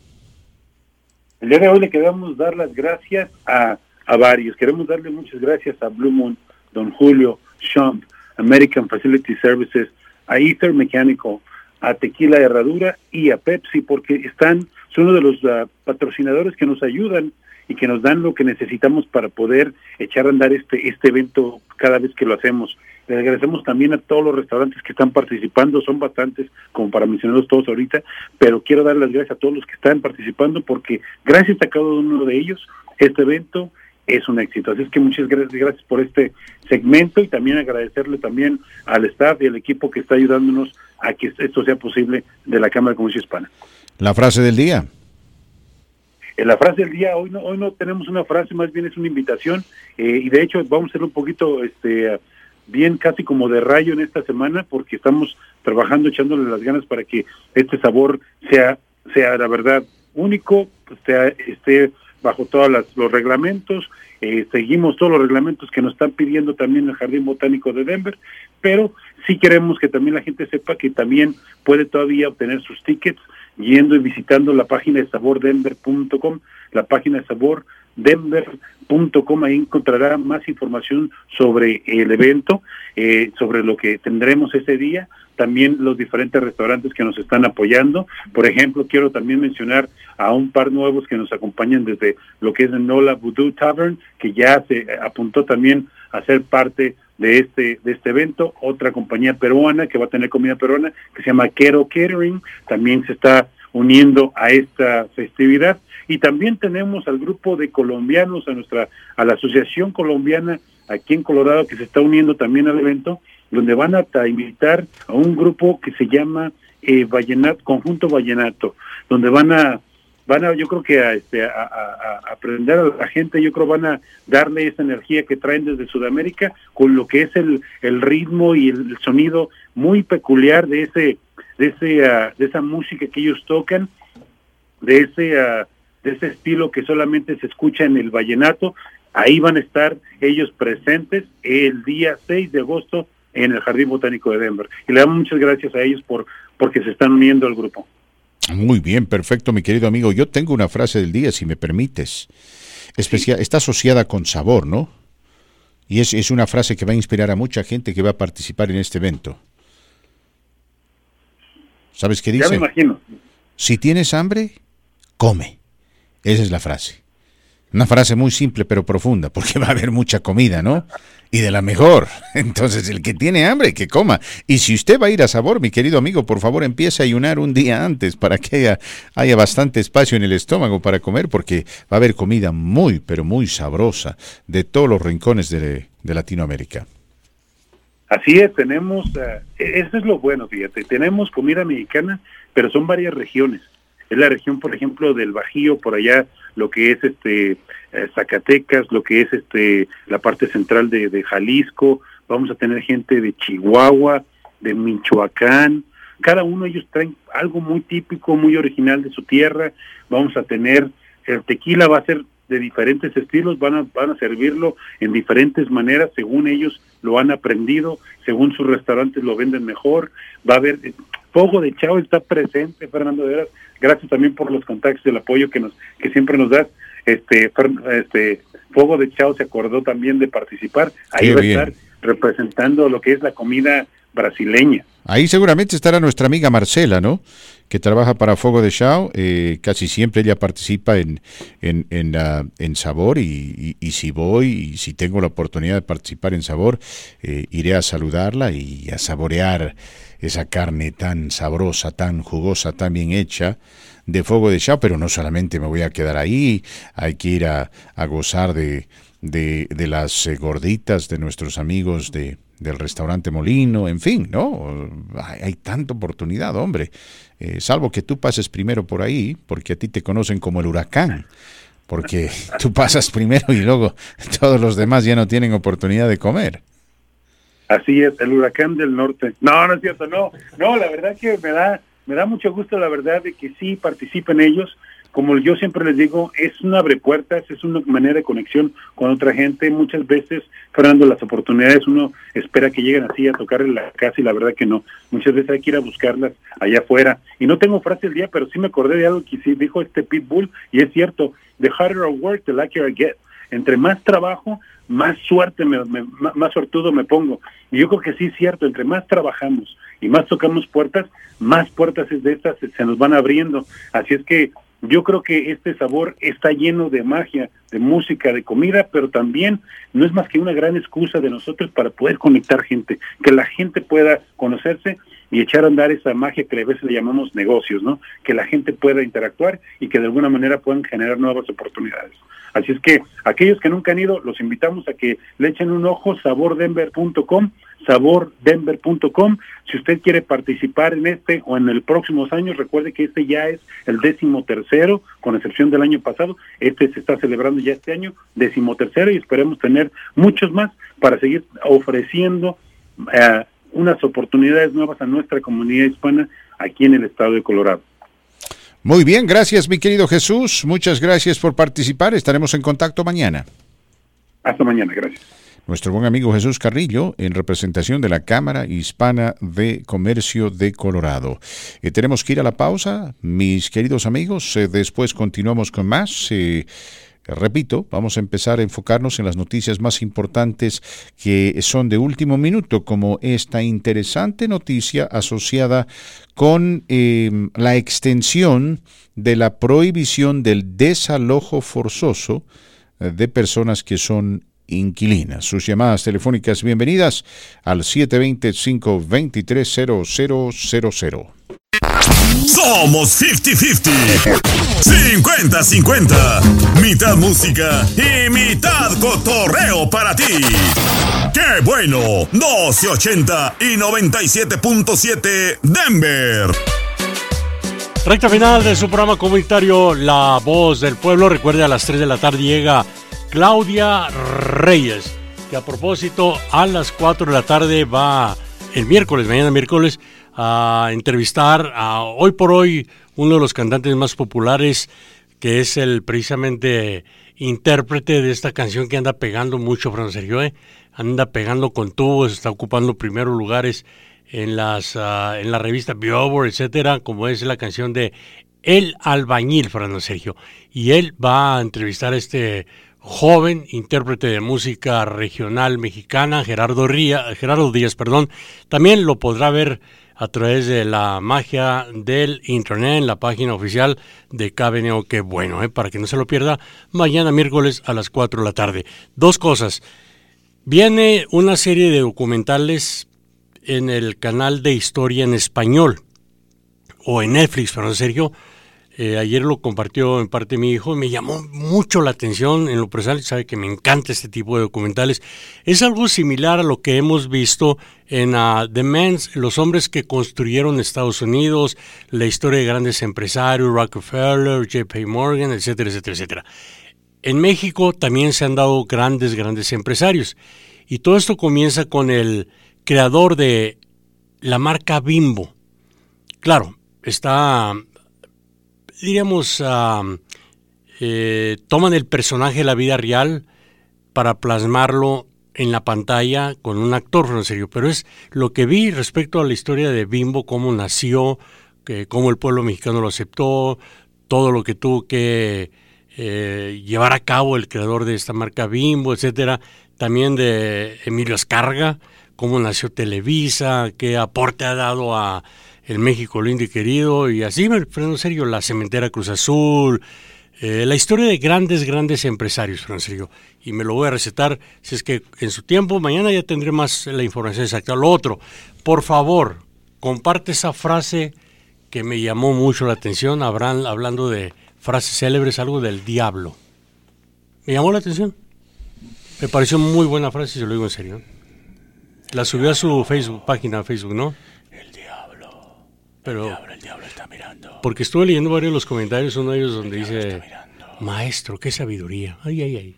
El día de hoy le queremos dar las gracias a, a varios. Queremos darle muchas gracias a Blue Moon, Don Julio, Shump, American Facility Services, a Ether Mechanical, a Tequila Herradura y a Pepsi, porque están, son uno de los uh, patrocinadores que nos ayudan y que nos dan lo que necesitamos para poder echar a andar este este evento cada vez que lo hacemos. Les agradecemos también a todos los restaurantes que están participando, son bastantes como para mencionarlos todos ahorita, pero quiero dar las gracias a todos los que están participando porque gracias a cada uno de ellos este evento es un éxito. Así es que muchas gracias, gracias por este segmento y también agradecerle también al staff y al equipo que está ayudándonos a que esto sea posible de la Cámara de Comercio Hispana. La frase del día. La frase del día, hoy no hoy no tenemos una frase, más bien es una invitación, eh, y de hecho vamos a ser un poquito este bien casi como de rayo en esta semana, porque estamos trabajando, echándole las ganas para que este sabor sea sea la verdad único, sea, esté bajo todos los reglamentos, eh, seguimos todos los reglamentos que nos están pidiendo también el Jardín Botánico de Denver, pero sí queremos que también la gente sepa que también puede todavía obtener sus tickets yendo y visitando la página de sabor denver punto com, la página de sabor denver punto com, ahí encontrará más información sobre el evento, eh, sobre lo que tendremos ese día, también los diferentes restaurantes que nos están apoyando. Por ejemplo, quiero también mencionar a un par nuevos que nos acompañan desde lo que es el Nola Voodoo Tavern, que ya se apuntó también a ser parte de este de este evento, otra compañía peruana que va a tener comida peruana, que se llama Quero Catering, también se está uniendo a esta festividad, y también tenemos al grupo de colombianos, a nuestra a la Asociación Colombiana aquí en Colorado, que se está uniendo también al evento, donde van a invitar a un grupo que se llama eh, Vallenato, Conjunto Vallenato, donde van a van a yo creo que a, este, a, a, a aprender a la gente, yo creo van a darle esa energía que traen desde Sudamérica con lo que es el, el ritmo y el sonido muy peculiar de ese de ese uh, de esa música que ellos tocan, de ese uh, de ese estilo que solamente se escucha en el vallenato. Ahí van a estar ellos presentes el día seis de agosto en el Jardín Botánico de Denver, y le damos muchas gracias a ellos por porque se están uniendo al grupo. Muy bien, perfecto, mi querido amigo. Yo tengo una frase del día, si me permites. Especial, sí. Está asociada con sabor, ¿no? Y es, es una frase que va a inspirar a mucha gente que va a participar en este evento. ¿Sabes qué dice? Ya me imagino. Si tienes hambre, come. Esa es la frase. Una frase muy simple pero profunda, porque va a haber mucha comida, ¿no? Y de la mejor. Entonces, el que tiene hambre, que coma. Y si usted va a ir a Sabor, mi querido amigo, por favor, empiece a ayunar un día antes para que haya, haya bastante espacio en el estómago para comer, porque va a haber comida muy, pero muy sabrosa de todos los rincones de, de Latinoamérica. Así es, tenemos, uh, eso es lo bueno, fíjate, tenemos comida mexicana, pero son varias regiones. Es la región, por ejemplo, del Bajío, por allá, lo que es este eh, Zacatecas, lo que es este la parte central de, de Jalisco. Vamos a tener gente de Chihuahua, de Michoacán. Cada uno de ellos traen algo muy típico, muy original de su tierra. Vamos a tener, el tequila va a ser de diferentes estilos, van a, van a servirlo en diferentes maneras, según ellos lo han aprendido, según sus restaurantes lo venden mejor. Va a haber Fogo de Chao está presente, Fernando, de veras. Gracias también por los contactos y el apoyo que nos que siempre nos das. Este, este Fogo de Chao se acordó también de participar. Ahí Qué va bien. a estar representando lo que es la comida brasileña. Ahí seguramente estará nuestra amiga Marcela, ¿no? Que trabaja para Fogo de Chao. Eh, casi siempre ella participa en en en, uh, en Sabor y, y, y si voy y si tengo la oportunidad de participar en Sabor, eh, iré a saludarla y a saborear esa carne tan sabrosa, tan jugosa, tan bien hecha de Fogo de Chao. Pero no solamente me voy a quedar ahí, hay que ir a, a gozar de, de, de las gorditas de nuestros amigos de del restaurante Molino, en fin, ¿no? Hay, hay tanta oportunidad, hombre. Eh, salvo que tú pases primero por ahí, porque a ti te conocen como el huracán, porque tú pasas primero y luego todos los demás ya no tienen oportunidad de comer. Así es, el huracán del norte. No, no es cierto, no. No, la verdad que me da, me da mucho gusto, la verdad, de que sí participen ellos. Como yo siempre les digo, es una abre puertas, es una manera de conexión con otra gente. Muchas veces, Fernando, las oportunidades uno espera que lleguen así a tocarle la casa y la verdad que no. Muchas veces hay que ir a buscarlas allá afuera. Y no tengo frase del día, pero sí me acordé de algo que sí dijo este Pitbull, y es cierto, the harder I work, the luckier I get. Entre más trabajo, más suerte, me, me, más sortudo me pongo. Y yo creo que sí es cierto, entre más trabajamos y más tocamos puertas, más puertas de estas se, se nos van abriendo. Así es que yo creo que este sabor está lleno de magia, de música, de comida, pero también no es más que una gran excusa de nosotros para poder conectar gente, que la gente pueda conocerse y echar a andar esa magia que a veces le llamamos negocios, ¿no? Que la gente pueda interactuar y que de alguna manera puedan generar nuevas oportunidades. Así es que aquellos que nunca han ido, los invitamos a que le echen un ojo, sabor denver punto com, sabor denver punto com. Si usted quiere participar en este o en el próximos años, recuerde que este ya es el décimo tercero, con excepción del año pasado. Este se está celebrando ya este año, décimo tercero, y esperemos tener muchos más para seguir ofreciendo eh, unas oportunidades nuevas a nuestra comunidad hispana aquí en el estado de Colorado. Muy bien, gracias mi querido Jesús, muchas gracias por participar, estaremos en contacto mañana. Hasta mañana, gracias. Nuestro buen amigo Jesús Carrillo, en representación de la Cámara Hispana de Comercio de Colorado. Eh, tenemos que ir a la pausa, mis queridos amigos, eh, después continuamos con más. Eh, repito, vamos a empezar a enfocarnos en las noticias más importantes que son de último minuto, como esta interesante noticia asociada con eh, la extensión de la prohibición del desalojo forzoso de personas que son inquilinas. Sus llamadas telefónicas bienvenidas al siete veinte, cinco veintitrés, cero cero cero cero. Somos cincuenta cincuenta. cincuenta cincuenta. Mitad música y mitad cotorreo para ti. ¡Qué bueno! doce ochenta y noventa y siete punto siete Denver. Recta final de su programa comunitario La Voz del Pueblo. Recuerde, a las tres de la tarde llega Claudia Reyes, que a propósito a las cuatro de la tarde va el miércoles, mañana miércoles, a entrevistar a hoy por hoy uno de los cantantes más populares, que es el precisamente intérprete de esta canción que anda pegando mucho, Fernando Sergio, ¿eh? Anda pegando con tubos, está ocupando primeros lugares en las uh, en la revista Billboard, etcétera, como es la canción de El Albañil, Fernando Sergio, y él va a entrevistar a este joven intérprete de música regional mexicana, Gerardo Ría, Gerardo Díaz, perdón. También lo podrá ver a través de la magia del internet en la página oficial de K B N O. Qué bueno, ¿eh? Para que no se lo pierda, mañana miércoles a las cuatro de la tarde. Dos cosas. Viene una serie de documentales en el canal de Historia en Español o en Netflix, Fernando Sergio. Eh, ayer lo compartió en parte mi hijo y me llamó mucho la atención en lo personal. Sabe que me encanta este tipo de documentales. Es algo similar a lo que hemos visto en uh, The Men's, los hombres que construyeron Estados Unidos, la historia de grandes empresarios, Rockefeller, J P Morgan, etcétera, etcétera, etcétera. En México también se han dado grandes, grandes empresarios. Y todo esto comienza con el creador de la marca Bimbo. Claro, está... diríamos, uh, eh, toman el personaje de la vida real para plasmarlo en la pantalla con un actor, Fernando Sergio, pero es lo que vi respecto a la historia de Bimbo, cómo nació, que, cómo el pueblo mexicano lo aceptó, todo lo que tuvo que eh, llevar a cabo el creador de esta marca Bimbo, etcétera, también de Emilio Azcárraga, cómo nació Televisa, qué aporte ha dado a el México lindo y querido, y así, Fernando Sergio, la cementera Cruz Azul, eh, la historia de grandes, grandes empresarios, Fernando Sergio, y me lo voy a recetar, si es que en su tiempo, mañana ya tendré más la información exacta. Lo otro, por favor, comparte esa frase que me llamó mucho la atención, Abraham, hablando de frases célebres, algo del diablo. Me llamó la atención, me pareció muy buena frase, se lo digo en serio. La subió a su Facebook, página Facebook, ¿no? Pero el diablo, el diablo está mirando. Porque estuve leyendo varios de los comentarios, uno de ellos donde el dice, maestro, qué sabiduría, ay, ay, ay.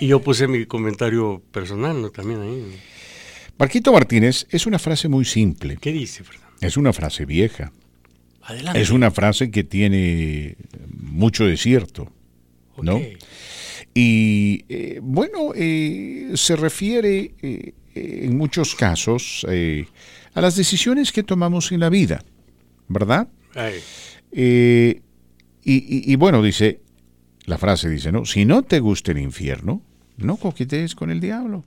Y yo puse mi comentario personal, ¿no? También ahí. Marquito Martínez, es una frase muy simple. ¿Qué dice, Fernando? Es una frase vieja. Adelante. Es una frase que tiene mucho de cierto, ¿no? Okay. Y, eh, bueno, eh, se refiere, eh, en muchos casos... Eh, a las decisiones que tomamos en la vida, ¿verdad? Eh, y, y, y bueno, dice, la frase dice, ¿no? Si no te gusta el infierno, no coquetees con el diablo.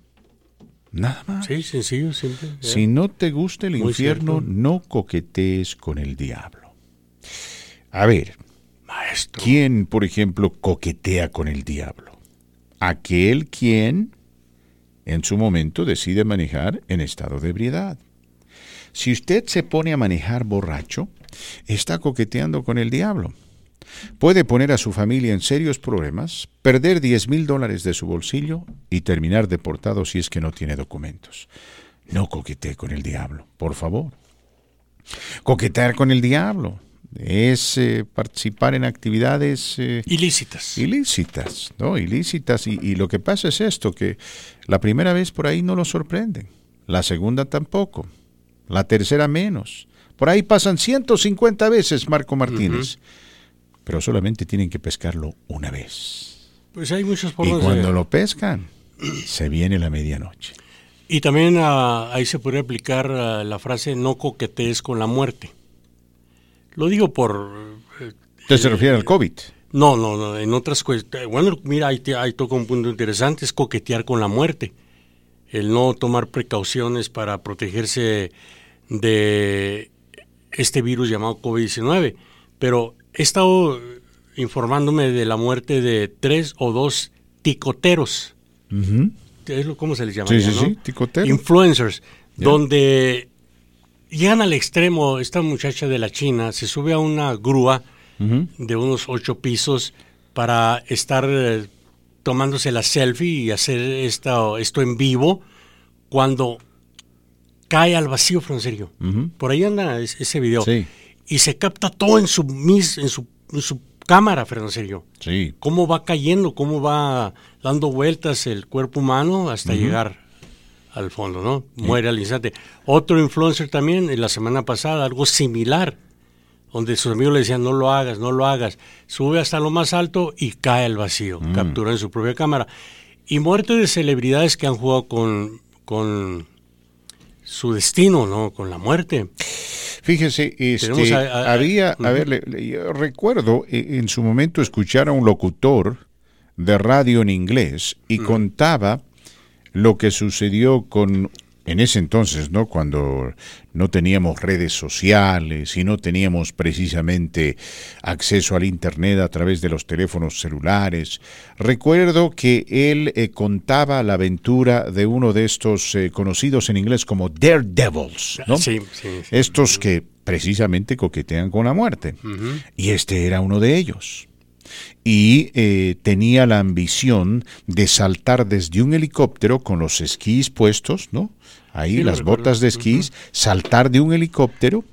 Nada más. Sí, sencillo, simple. Yeah. Si no te gusta el Muy infierno, cierto. No coquetees con el diablo. A ver, maestro. ¿Quién, por ejemplo, coquetea con el diablo? Aquel quien en su momento decide manejar en estado de ebriedad. Si usted se pone a manejar borracho, está coqueteando con el diablo. Puede poner a su familia en serios problemas, perder diez mil dólares de su bolsillo y terminar deportado si es que no tiene documentos. No coquetee con el diablo, por favor. Coquetear con el diablo es eh, participar en actividades... Eh, ilícitas. Ilícitas, ¿no? Ilícitas. Y, y lo que pasa es esto, que la primera vez por ahí no lo sorprenden, la segunda tampoco. La tercera menos. Por ahí pasan ciento cincuenta veces, Marco Martínez. Uh-huh. Pero solamente tienen que pescarlo una vez. Pues hay muchos formas. Y cuando de... lo pescan, se viene la medianoche. Y también uh, ahí se podría aplicar uh, la frase no coquetees con la muerte. Lo digo por... Eh, ¿Te se eh, refiere al COVID? No, no, no. En otras cuestiones. Bueno, mira, ahí, ahí toca un punto interesante. Es coquetear con la muerte. El no tomar precauciones para protegerse de este virus llamado COVID diecinueve. Pero he estado informándome de la muerte de tres o dos ticoteros. Uh-huh. Es lo, ¿cómo se les llama? Sí, sí, ¿no? Sí, ticoteros. Influencers, yeah. Donde llegan al extremo, esta muchacha de la China se sube a una grúa uh-huh. de unos ocho pisos para estar... Eh, tomándose la selfie y hacer esta, esto en vivo, cuando cae al vacío, Francisco. Uh-huh. Por ahí anda ese video. Sí. Y se capta todo en su, en su, en su cámara, Francisco. Sí. Cómo va cayendo, cómo va dando vueltas el cuerpo humano hasta uh-huh. llegar al fondo, ¿no? Muere sí. al instante. Otro influencer también, en la semana pasada, algo similar, donde sus amigos le decían, no lo hagas, no lo hagas, sube hasta lo más alto y cae al vacío, mm. capturó en su propia cámara. Y muerte de celebridades que han jugado con, con su destino, ¿no? Con la muerte. Fíjese, este, a, a, había, a ver, le, le, yo recuerdo en su momento escuchar a un locutor de radio en inglés y mm. contaba lo que sucedió con... En ese entonces, ¿no? Cuando no teníamos redes sociales y no teníamos precisamente acceso al Internet a través de los teléfonos celulares, recuerdo que él eh, contaba la aventura de uno de estos eh, conocidos en inglés como daredevils, ¿no? Sí, sí, sí. Estos que precisamente coquetean con la muerte. Uh-huh. Y este era uno de ellos. Y eh, tenía la ambición de saltar desde un helicóptero con los esquís puestos, ¿no? Ahí sí, las botas de esquís, uh-huh. saltar de un helicóptero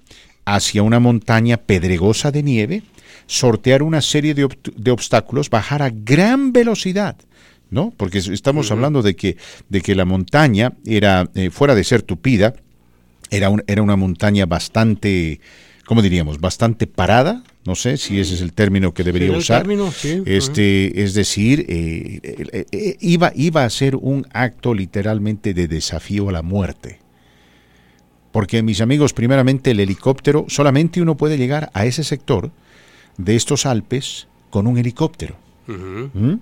hacia una montaña pedregosa de nieve, sortear una serie de, ob- de obstáculos, bajar a gran velocidad, ¿no? Porque estamos uh-huh. hablando de que, de que la montaña era, eh, fuera de ser tupida, era, un, era una montaña bastante... ¿cómo diríamos?, bastante parada, no sé si ese es el término que debería sí, usar, término, sí, este, uh-huh. es decir, eh, eh, eh, iba, iba a ser un acto literalmente de desafío a la muerte. Porque, mis amigos, primeramente el helicóptero, solamente uno puede llegar a ese sector de estos Alpes con un helicóptero. Uh-huh. ¿Mm?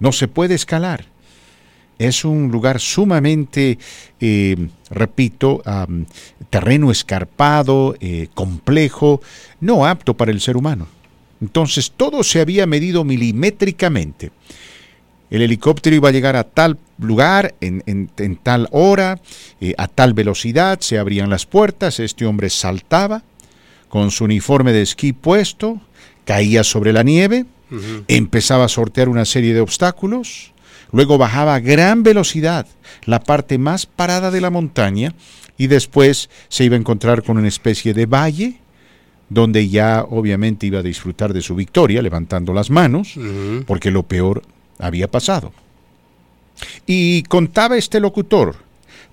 No se puede escalar. Es un lugar sumamente, eh, repito, um, terreno escarpado, eh, complejo, no apto para el ser humano. Entonces, todo se había medido milimétricamente. El helicóptero iba a llegar a tal lugar, en, en, en tal hora, eh, a tal velocidad, se abrían las puertas, este hombre saltaba con su uniforme de esquí puesto, caía sobre la nieve, uh-huh. empezaba a sortear una serie de obstáculos. Luego bajaba a gran velocidad la parte más parada de la montaña y después se iba a encontrar con una especie de valle donde ya obviamente iba a disfrutar de su victoria levantando las manos uh-huh. porque lo peor había pasado. Y contaba este locutor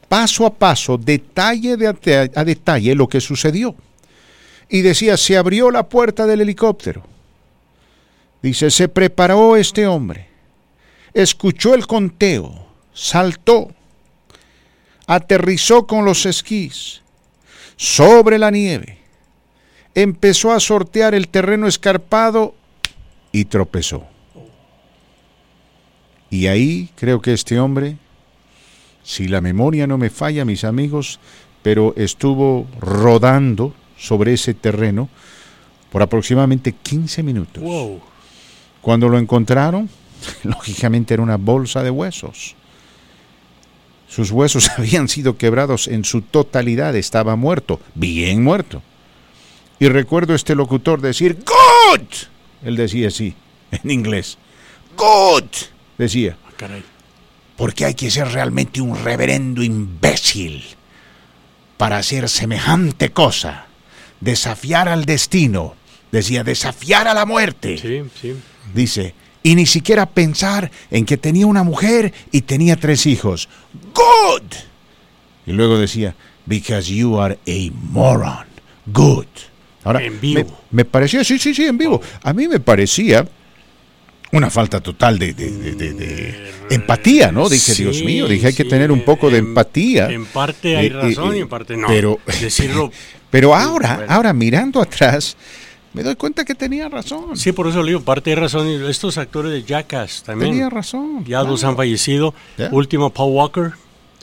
paso a paso, detalle de, a detalle lo que sucedió. Y decía, se abrió la puerta del helicóptero. Dice, se preparó este hombre. Escuchó el conteo, saltó, aterrizó con los esquís sobre la nieve, empezó a sortear el terreno escarpado y tropezó. Y ahí creo que este hombre, si la memoria no me falla, mis amigos, pero estuvo rodando sobre ese terreno por aproximadamente quince minutos. Wow. Cuando lo encontraron, lógicamente era una bolsa de huesos. Sus huesos habían sido quebrados en su totalidad, estaba muerto, bien muerto. Y recuerdo a este locutor decir, "God", él decía así, en inglés, "God", decía, porque hay que ser realmente un reverendo imbécil para hacer semejante cosa, desafiar al destino, decía, desafiar a la muerte. Sí, sí. Dice, y ni siquiera pensar en que tenía una mujer y tenía tres hijos. Good. Y luego decía, because you are a moron. Good. Ahora, en vivo. Me, me parecía, sí, sí, sí, en vivo. A mí me parecía una falta total de, de, de, de, de empatía, ¿no? Dije, sí, Dios mío, dije, hay sí, que tener un poco en, de empatía. En parte hay eh, razón eh, y en parte no. Pero, decirlo, pero ahora, bueno. ahora mirando atrás, me doy cuenta que tenía razón. Sí, por eso le digo, parte de razón. Estos actores de Jackass también. Tenía razón. Ya claro. Dos han fallecido. Yeah. Último, Paul Walker.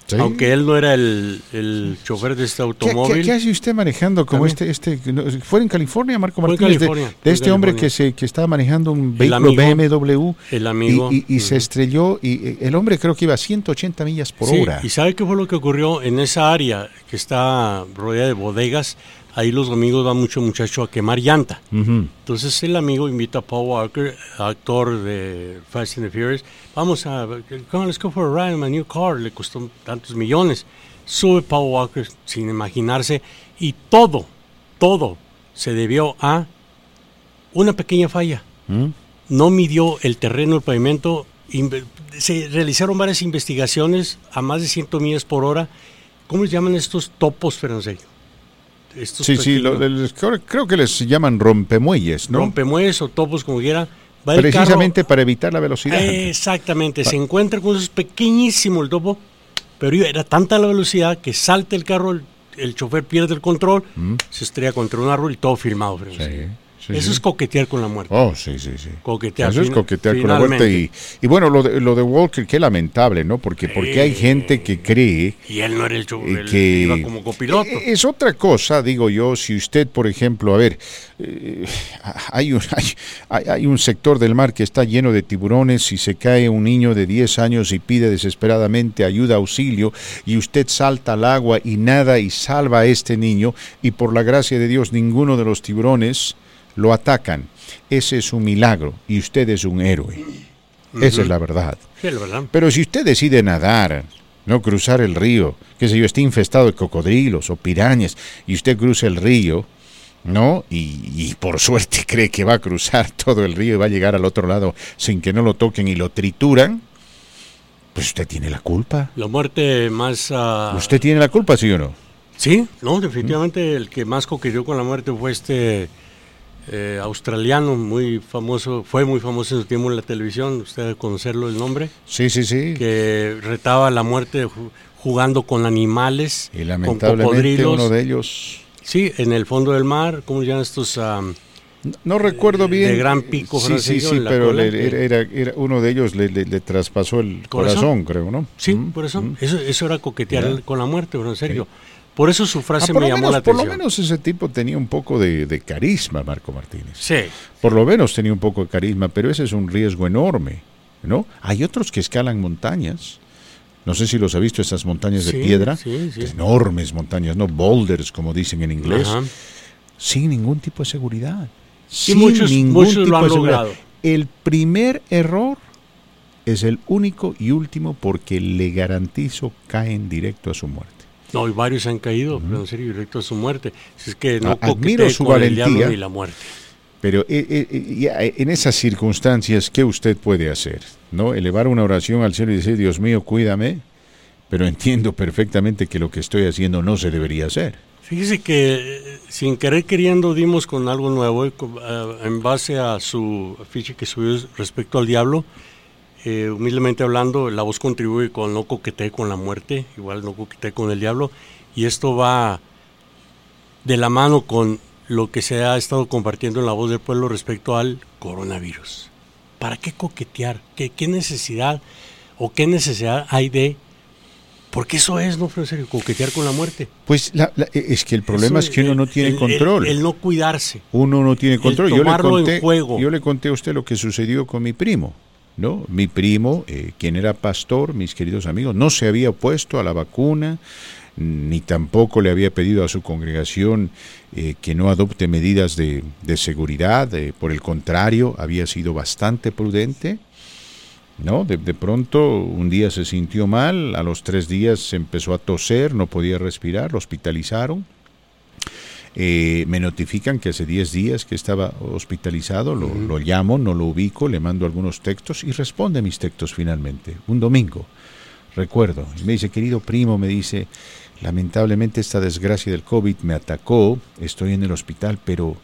Sí. Aunque él no era el, el chofer de este automóvil. ¿Qué, qué, qué hace usted manejando como también. este? este no, ¿Fue en California, Marco Martínez? Fue en California. De, de este California. hombre que se que estaba manejando un vehículo B M W. El amigo. Y, y, y uh-huh. se estrelló. Y el hombre creo que iba a ciento ochenta millas por hora. ¿Y sabe qué fue lo que ocurrió en esa área que está rodeada de bodegas? Ahí los amigos van mucho muchacho a quemar llanta. Uh-huh. Entonces el amigo invita a Paul Walker, actor de Fast and the Furious. Vamos a, come on, let's go for a ride in my new car. Le costó tantos millones. Sube Paul Walker sin imaginarse. Y todo, todo se debió a una pequeña falla. Uh-huh. No midió el terreno, el pavimento. Inve- se realizaron varias investigaciones a más de cien millas por hora. ¿Cómo les llaman estos topos, Fernando Sergio? Estos sí, pequeños. sí, lo, les, creo que les llaman rompemuelles, ¿no? Rompemuelles o topos, como quiera. Va Precisamente el carro, para evitar la velocidad. Eh, exactamente, pa- se encuentra con esos pequeñísimos el topo, pero era tanta la velocidad que salta el carro, el, el chofer pierde el control, mm. se estrella contra un árbol y todo filmado. Sí, sí, eso sí. es coquetear con la muerte. Oh, sí, sí, sí. Coquetear, eso es coquetear fin- con finalmente. la muerte. Y, y bueno, lo de, lo de Walker, qué lamentable, ¿no? Porque, porque hay gente que cree... Y él no era el chofer, él iba como copiloto. Es otra cosa, digo yo, si usted, por ejemplo, a ver, eh, hay, un, hay, hay un sector del mar que está lleno de tiburones y se cae un niño de diez años y pide desesperadamente ayuda, auxilio, y usted salta al agua y nada y salva a este niño, y por la gracia de Dios ninguno de los tiburones lo atacan. Ese es un milagro y usted es un héroe. Uh-huh. Esa es la verdad. Sí, la verdad. Pero si usted decide nadar, no cruzar el río, qué sé yo, esté infestado de cocodrilos o pirañas y usted cruza el río, ¿no? Y, y por suerte cree que va a cruzar todo el río y va a llegar al otro lado sin que no lo toquen y lo trituran, pues usted tiene la culpa. La muerte más... Uh... Usted tiene la culpa, ¿sí o no? Sí, no, definitivamente el que más coqueteó con la muerte fue este eh, australiano muy famoso, fue muy famoso en su tiempo en la televisión, usted debe conocerlo el nombre. Sí, sí, sí. Que retaba la muerte jugando con animales, y lamentablemente con cocodrilos. Uno de ellos. Sí, en el fondo del mar, ¿cómo llaman estos? Um, no, no recuerdo bien. De gran pico. Sí, sí, sí, pero le, que... era, era uno de ellos le, le, le traspasó el corazón, corazón, creo, ¿no? Sí, mm, por eso, mm. eso, eso era coquetear yeah. con la muerte, pero en serio. Sí. Por eso su frase ah, me llamó menos, la atención. Por lo menos ese tipo tenía un poco de, de carisma, Marco Martínez. Sí. Por lo menos tenía un poco de carisma, pero ese es un riesgo enorme, ¿no? Hay otros que escalan montañas. No sé si los ha visto, esas montañas sí, de piedra, sí, sí. enormes montañas, no boulders como dicen en inglés, ajá. sin ningún tipo de seguridad. Sin y muchos, ningún muchos tipo lo han de seguridad. Logrado. El primer error es el único y último porque le garantizo caen directo a su muerte. No, y varios han caído, uh-huh. pero en serio, directo a su muerte. Si es que no admiro su con valentía, el diablo y la muerte. Pero eh, eh, en esas circunstancias, ¿qué usted puede hacer? ¿No? Elevar una oración al cielo y decir, Dios mío, cuídame, pero entiendo perfectamente que lo que estoy haciendo no se debería hacer. Fíjese que sin querer queriendo dimos con algo nuevo en base a su afiche que subió respecto al diablo. Eh, humildemente hablando, la voz contribuye con no coqueteé con la muerte, igual no coqueteé con el diablo, y esto va de la mano con lo que se ha estado compartiendo en la voz del pueblo respecto al coronavirus. ¿Para qué coquetear? ¿Qué, qué necesidad o qué necesidad hay de...? Porque eso es, ¿no, Francisco? Coquetear con la muerte. Pues la, la, es que el problema eso, es que uno el, no tiene el, control. El, el no cuidarse. Uno no tiene control. El tomarlo yo le conté, en juego. Yo le conté a usted lo que sucedió con mi primo, ¿no? Mi primo, eh, quien era pastor, mis queridos amigos, no se había opuesto a la vacuna, ni tampoco le había pedido a su congregación eh, que no adopte medidas de, de seguridad, eh, por el contrario, había sido bastante prudente, ¿no? De, de pronto, un día se sintió mal, a los tres días se empezó a toser, no podía respirar, lo hospitalizaron, eh, me notifican que hace diez días que estaba hospitalizado, lo, uh-huh. lo llamo, no lo ubico, le mando algunos textos y responde mis textos finalmente, un domingo. Recuerdo, y me dice, querido primo, me dice, lamentablemente esta desgracia del COVID me atacó, estoy en el hospital, pero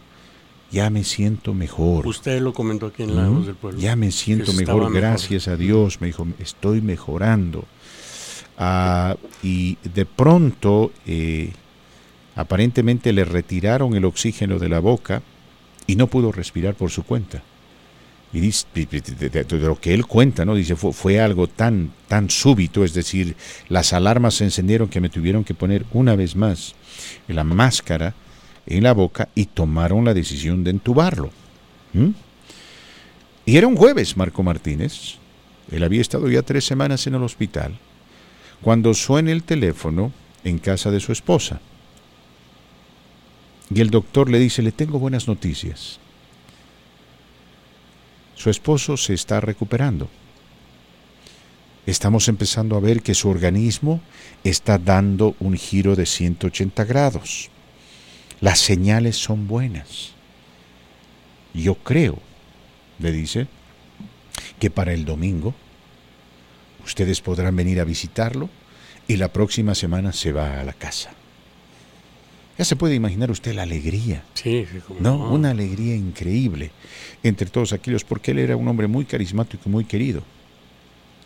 ya me siento mejor. Usted lo comentó aquí en la voz del pueblo. Ya me siento mejor, gracias mejor. a Dios, me dijo, estoy mejorando. Ah, y de pronto, eh, aparentemente le retiraron el oxígeno de la boca y no pudo respirar por su cuenta. Y dice, de, de, de lo que él cuenta, ¿no? Dice, fue, fue algo tan, tan súbito, es decir, las alarmas se encendieron que me tuvieron que poner una vez más la máscara en la boca y tomaron la decisión de entubarlo. ¿Mm? Y era un jueves, Marco Martínez, él había estado ya tres semanas en el hospital, cuando suena el teléfono en casa de su esposa. Y el doctor le dice, le tengo buenas noticias. Su esposo se está recuperando. Estamos empezando a ver que su organismo está dando un giro de ciento ochenta grados. Las señales son buenas. Yo creo, le dice, que para el domingo ustedes podrán venir a visitarlo y la próxima semana se va a la casa. Ya se puede imaginar usted la alegría, sí, sí, como ¿no? No. Una alegría increíble entre todos aquellos, porque él era un hombre muy carismático y muy querido.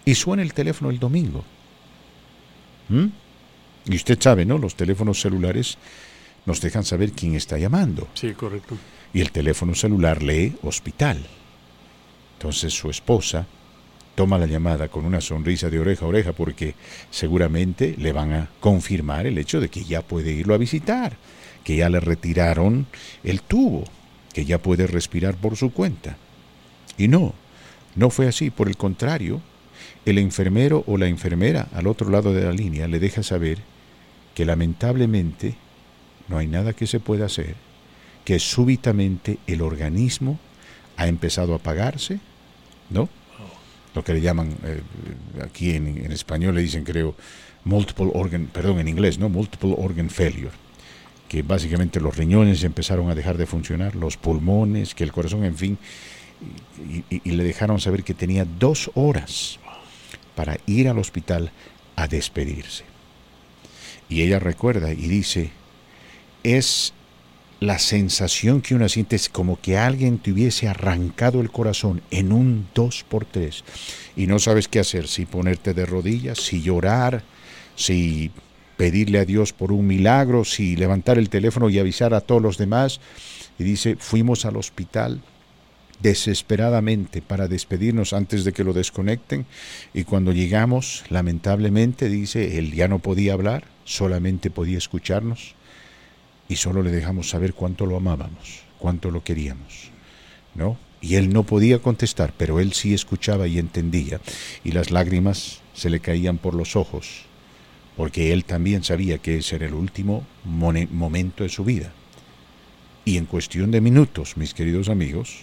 Y suena el teléfono el domingo. ¿Mm? Y usted sabe, ¿no? Los teléfonos celulares nos dejan saber quién está llamando. Sí, correcto. Y el teléfono celular lee hospital. Entonces su esposa toma la llamada con una sonrisa de oreja a oreja porque seguramente le van a confirmar el hecho de que ya puede irlo a visitar, que ya le retiraron el tubo, que ya puede respirar por su cuenta. Y no, no fue así. Por el contrario, el enfermero o la enfermera al otro lado de la línea le deja saber que lamentablemente no hay nada que se pueda hacer, que súbitamente el organismo ha empezado a apagarse, ¿no? Lo que le llaman, eh, aquí en, en español le dicen, creo, multiple organ, perdón, en inglés, ¿no? Multiple organ failure, que básicamente los riñones empezaron a dejar de funcionar, los pulmones, que el corazón, en fin, y, y, y le dejaron saber que tenía dos horas para ir al hospital a despedirse. Y ella recuerda y dice, es la sensación que uno siente, es como que alguien te hubiese arrancado el corazón en un dos por tres y no sabes qué hacer, si ponerte de rodillas, si llorar, si pedirle a Dios por un milagro, si levantar el teléfono y avisar a todos los demás. Y dice, fuimos al hospital desesperadamente para despedirnos antes de que lo desconecten, y cuando llegamos, lamentablemente, dice, él ya no podía hablar, solamente podía escucharnos, y solo le dejamos saber cuánto lo amábamos, cuánto lo queríamos, ¿no? Y él no podía contestar, pero él sí escuchaba y entendía, y las lágrimas se le caían por los ojos, porque él también sabía que ese era el último momento de su vida. Y en cuestión de minutos, mis queridos amigos,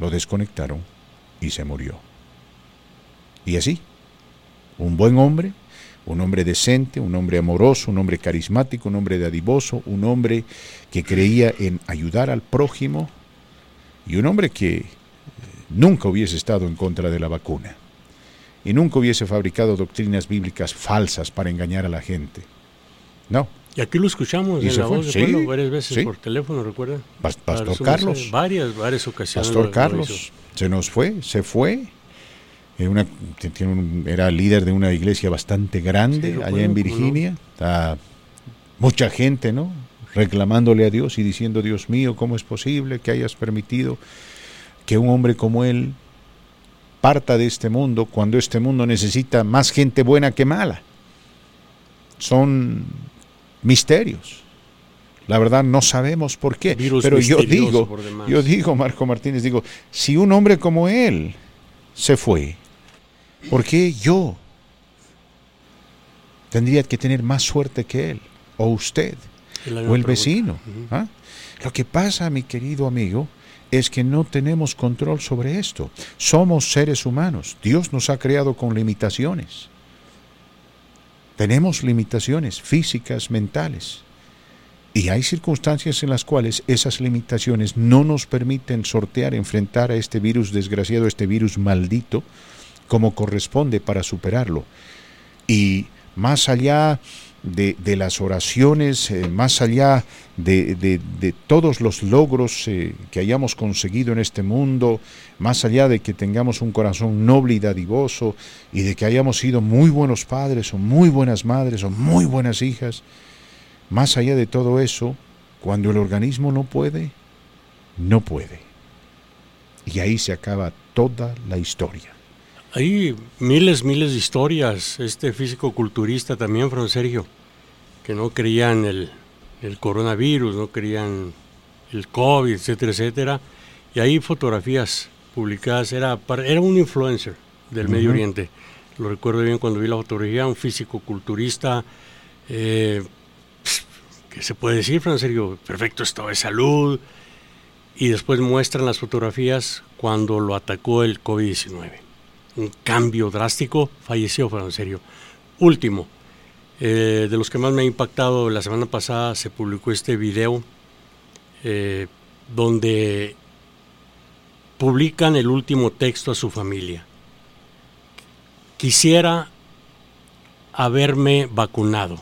lo desconectaron y se murió. Y así, un buen hombre, un hombre decente, un hombre amoroso, un hombre carismático, un hombre dadivoso, un hombre que creía en ayudar al prójimo y un hombre que nunca hubiese estado en contra de la vacuna y nunca hubiese fabricado doctrinas bíblicas falsas para engañar a la gente. No. Y aquí lo escuchamos en la voz de pueblo varias veces, sí, por teléfono, ¿recuerda? Pastor Carlos. Varias, varias ocasiones. Pastor Carlos se nos fue, se fue. Era, una, era líder de una iglesia bastante grande, sí, allá bueno, en Virginia. No. Mucha gente, ¿no? Reclamándole a Dios y diciendo, Dios mío, ¿cómo es posible que hayas permitido que un hombre como él parta de este mundo cuando este mundo necesita más gente buena que mala? Son misterios. La verdad no sabemos por qué, virus, pero yo digo, yo digo, Marco Martínez, digo, si un hombre como él se fue, ¿por qué yo tendría que tener más suerte que él, o usted, o el pregunta. vecino? Uh-huh. ¿Ah? Lo que pasa, mi querido amigo, es que no tenemos control sobre esto. Somos seres humanos. Dios nos ha creado con limitaciones. Tenemos limitaciones físicas, mentales, y hay circunstancias en las cuales esas limitaciones no nos permiten sortear, enfrentar a este virus desgraciado, este virus maldito, como corresponde para superarlo. Y más allá de, de las oraciones, eh, más allá de, de, de todos los logros eh, que hayamos conseguido en este mundo, más allá de que tengamos un corazón noble y dadivoso y de que hayamos sido muy buenos padres o muy buenas madres o muy buenas hijas, más allá de todo eso, cuando el organismo no puede, no puede. Y ahí se acaba toda la historia. Hay miles, miles de historias. Este físico-culturista también, Fernando Sergio, que no creían el, el coronavirus, no creían el COVID, etcétera, etcétera. Y hay fotografías publicadas. Era, era un influencer del uh-huh. Medio Oriente. Lo recuerdo bien cuando vi la fotografía. Un físico-culturista, eh, ¿qué se puede decir, Fernando Sergio? Perfecto estado de salud. Y después muestran las fotografías cuando lo atacó el COVID diecinueve. Un cambio drástico, falleció Fernando Sergio. Último, eh, de los que más me ha impactado, la semana pasada se publicó este video eh, donde publican el último texto a su familia. Quisiera haberme vacunado.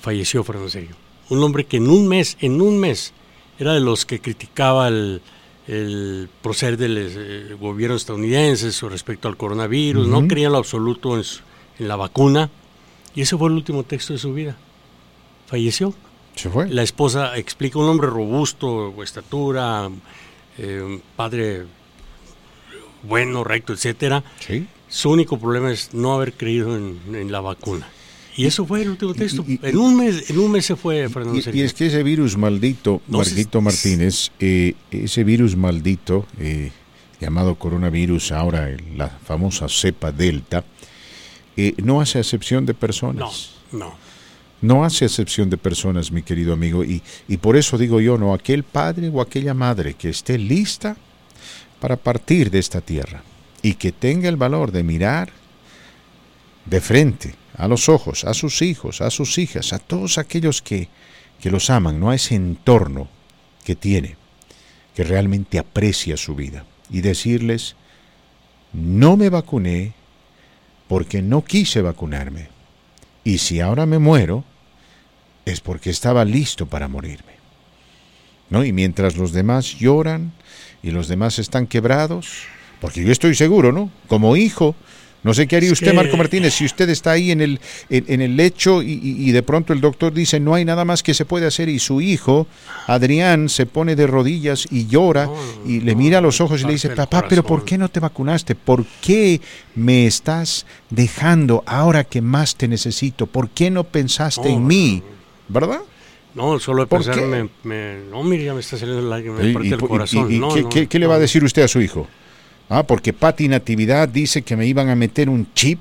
Falleció Fernando Sergio. Un hombre que en un mes, en un mes, era de los que criticaba el... el proceder del gobierno estadounidense respecto al coronavirus, uh-huh. no creía en lo absoluto en, su, en la vacuna, y ese fue el último texto de su vida. Falleció. Se fue. La esposa explica, un hombre robusto, estatura, eh, un padre bueno, recto, etcétera. Sí. Su único problema es no haber creído en, en la vacuna. Y eso fue el último texto. Y, y, en un mes, en un mes se fue Fernando Sergio. Y es que ese virus maldito, no, Marquito es, Martínez, eh, ese virus maldito, eh, llamado coronavirus, ahora la famosa cepa Delta, eh, no hace acepción de personas. No, no. No hace acepción de personas, mi querido amigo. Y, y por eso digo yo, no, aquel padre o aquella madre que esté lista para partir de esta tierra y que tenga el valor de mirar de frente a los ojos, a sus hijos, a sus hijas, a todos aquellos que, que los aman, ¿no? A ese entorno que tiene, que realmente aprecia su vida, y decirles, no me vacuné porque no quise vacunarme, Y si ahora me muero, es porque estaba listo para morirme, ¿no? Y mientras los demás lloran y los demás están quebrados, porque yo estoy seguro, ¿no? Como hijo, no sé qué haría usted, que... Marco Martínez, si usted está ahí en el, en, en el lecho y, y de pronto el doctor dice no hay nada más que se puede hacer y su hijo, Adrián, se pone de rodillas y llora no, y le no, mira a los ojos y le dice, papá, pero ¿por qué no te vacunaste? ¿Por qué me estás dejando ahora que más te necesito? ¿Por qué no pensaste no, en mí? ¿Verdad? No, solo de pensar, me, me, no, mira, ya me está saliendo la, me y, parte y, el corazón. ¿Y, y no, qué, no, qué, qué no. le va a decir usted a su hijo? Ah, porque Pati Natividad dice que me iban a meter un chip.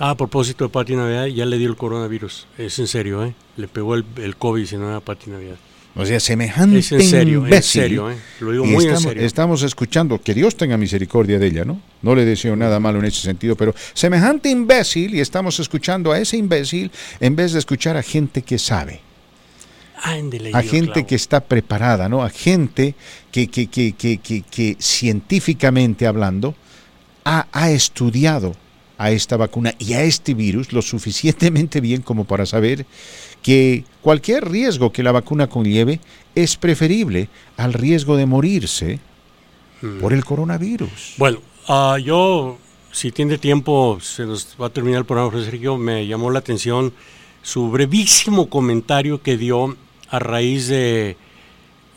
Ah, a propósito de Pati Navidad, ya le dio el coronavirus. Es en serio, ¿eh? Le pegó el, el COVID diecinueve a Pati Navidad. O sea, semejante imbécil. Es en serio, imbécil. En serio, ¿eh? Lo digo y muy estamos, en serio. Estamos escuchando, que Dios tenga misericordia de ella, ¿no? No le deseo nada malo en ese sentido, pero semejante imbécil, y estamos escuchando a ese imbécil en vez de escuchar a gente que sabe. Ándele, a gente clavo. que está preparada, ¿no? A gente que, que, que, que, que, que científicamente hablando ha, ha estudiado a esta vacuna y a este virus lo suficientemente bien como para saber que cualquier riesgo que la vacuna conlleve es preferible al riesgo de morirse hmm. por el coronavirus. Bueno, uh, yo, si tiene tiempo, se nos va a terminar el programa, José Sergio, me llamó la atención su brevísimo comentario que dio a raíz de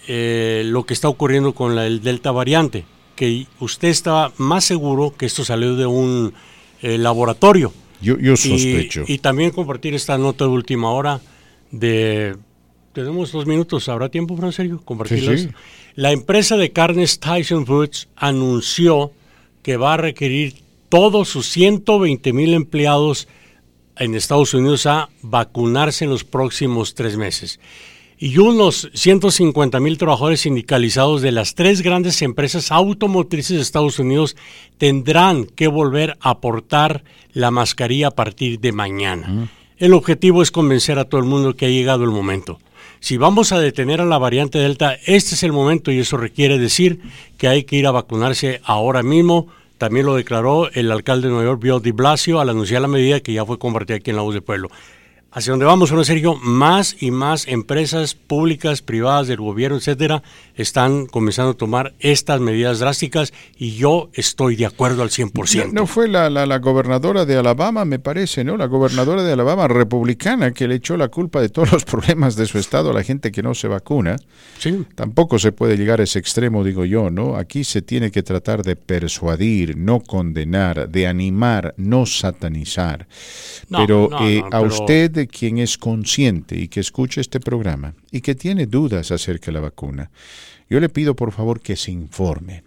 eh, lo que está ocurriendo con la, el Delta variante, que usted está más seguro que esto salió de un eh, laboratorio. Yo, yo sospecho. Y, y también compartir esta nota de última hora de... Tenemos dos minutos, ¿habrá tiempo, Fran Sergio? Compartirlas. Sí, sí. La empresa de carnes Tyson Foods anunció que va a requerir todos sus ciento veinte mil empleados en Estados Unidos a vacunarse en los próximos tres meses. Y unos ciento cincuenta mil trabajadores sindicalizados de las tres grandes empresas automotrices de Estados Unidos tendrán que volver a portar la mascarilla a partir de mañana. Mm. El objetivo es convencer a todo el mundo que ha llegado el momento. Si vamos a detener a la variante Delta, este es el momento y eso requiere decir que hay que ir a vacunarse ahora mismo. También lo declaró el alcalde de Nueva York, Bill de Blasio, al anunciar la medida que ya fue compartida aquí en La Voz del Pueblo. Hacia donde vamos, ¿no, Sergio? Más y más empresas públicas, privadas, del gobierno, etcétera, están comenzando a tomar estas medidas drásticas y yo estoy de acuerdo al cien por ciento. No fue la, la, la gobernadora de Alabama, me parece, ¿no? La gobernadora de Alabama, republicana, que le echó la culpa de todos los problemas de su estado a la gente que no se vacuna. Sí. Tampoco se puede llegar a ese extremo, digo yo, ¿no? Aquí se tiene que tratar de persuadir, no condenar, de animar, no satanizar. No, pero no, eh, no, a pero... usted... quien es consciente y que escucha este programa y que tiene dudas acerca de la vacuna, yo le pido por favor que se informe,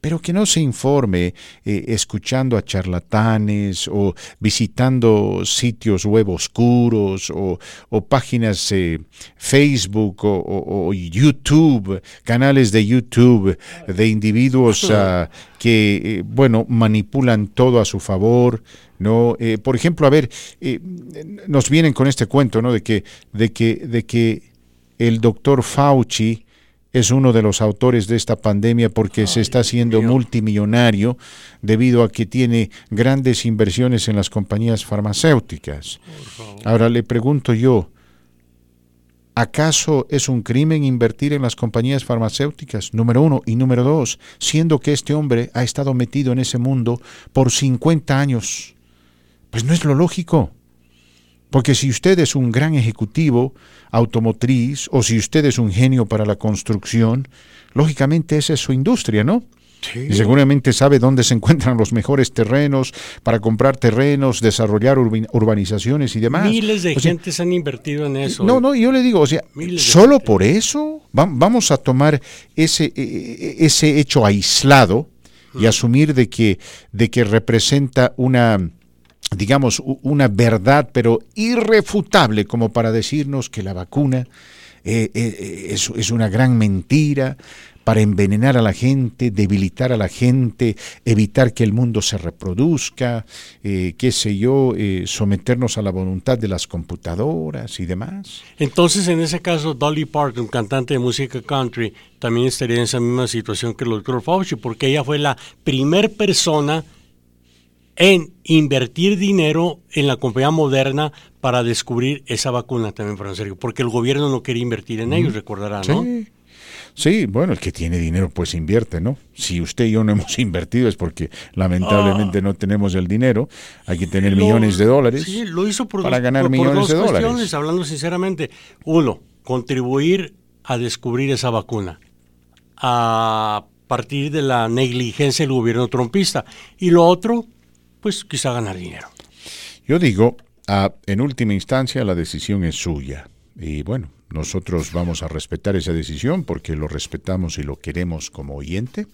pero que no se informe eh, escuchando a charlatanes o visitando sitios web oscuros o, o páginas eh, Facebook o, o, o YouTube, canales de YouTube de individuos uh, que, eh, bueno, manipulan todo a su favor. No, eh, por ejemplo, a ver, eh, nos vienen con este cuento, ¿no? De que, de que, de que el doctor Fauci es uno de los autores de esta pandemia porque Ay, se está haciendo Dios. multimillonario debido a que tiene grandes inversiones en las compañías farmacéuticas. Ahora le pregunto yo, ¿acaso es un crimen invertir en las compañías farmacéuticas? Número uno. Y número dos, siendo que este hombre ha estado metido en ese mundo por cincuenta años. Pues no es lo lógico, porque si usted es un gran ejecutivo automotriz o si usted es un genio para la construcción, lógicamente esa es su industria, ¿no? Sí. Y seguramente sabe dónde se encuentran los mejores terrenos para comprar terrenos, desarrollar urb- urbanizaciones y demás. Miles de o gente sea, se han invertido en eso. No, no, yo le digo, o sea, solo gente. por eso vamos a tomar ese, ese hecho aislado y hmm. asumir de que, de que representa una... digamos, una verdad, pero irrefutable, como para decirnos que la vacuna eh, eh, es, es una gran mentira para envenenar a la gente, debilitar a la gente, evitar que el mundo se reproduzca, eh, qué sé yo, eh, someternos a la voluntad de las computadoras y demás. Entonces, en ese caso, Dolly Parton, cantante de música country, también estaría en esa misma situación que el doctor Fauci, porque ella fue la primer persona en invertir dinero en la compañía Moderna para descubrir esa vacuna también, Fernando Sergio, porque el gobierno no quería invertir en mm. ellos, recordará, ¿no? Sí. Sí, bueno, el que tiene dinero pues invierte, ¿no? Si usted y yo no hemos invertido es porque lamentablemente ah, no tenemos el dinero. Hay que tener lo, millones de dólares sí, lo hizo por para dos, ganar por, millones por dos de cuestiones, dólares. Hablando sinceramente, uno, contribuir a descubrir esa vacuna a partir de la negligencia del gobierno trompista. Y lo otro, pues quizá ganar dinero. Yo digo, uh, en última instancia la decisión es suya y bueno, nosotros vamos a respetar esa decisión porque lo respetamos y lo queremos como oyente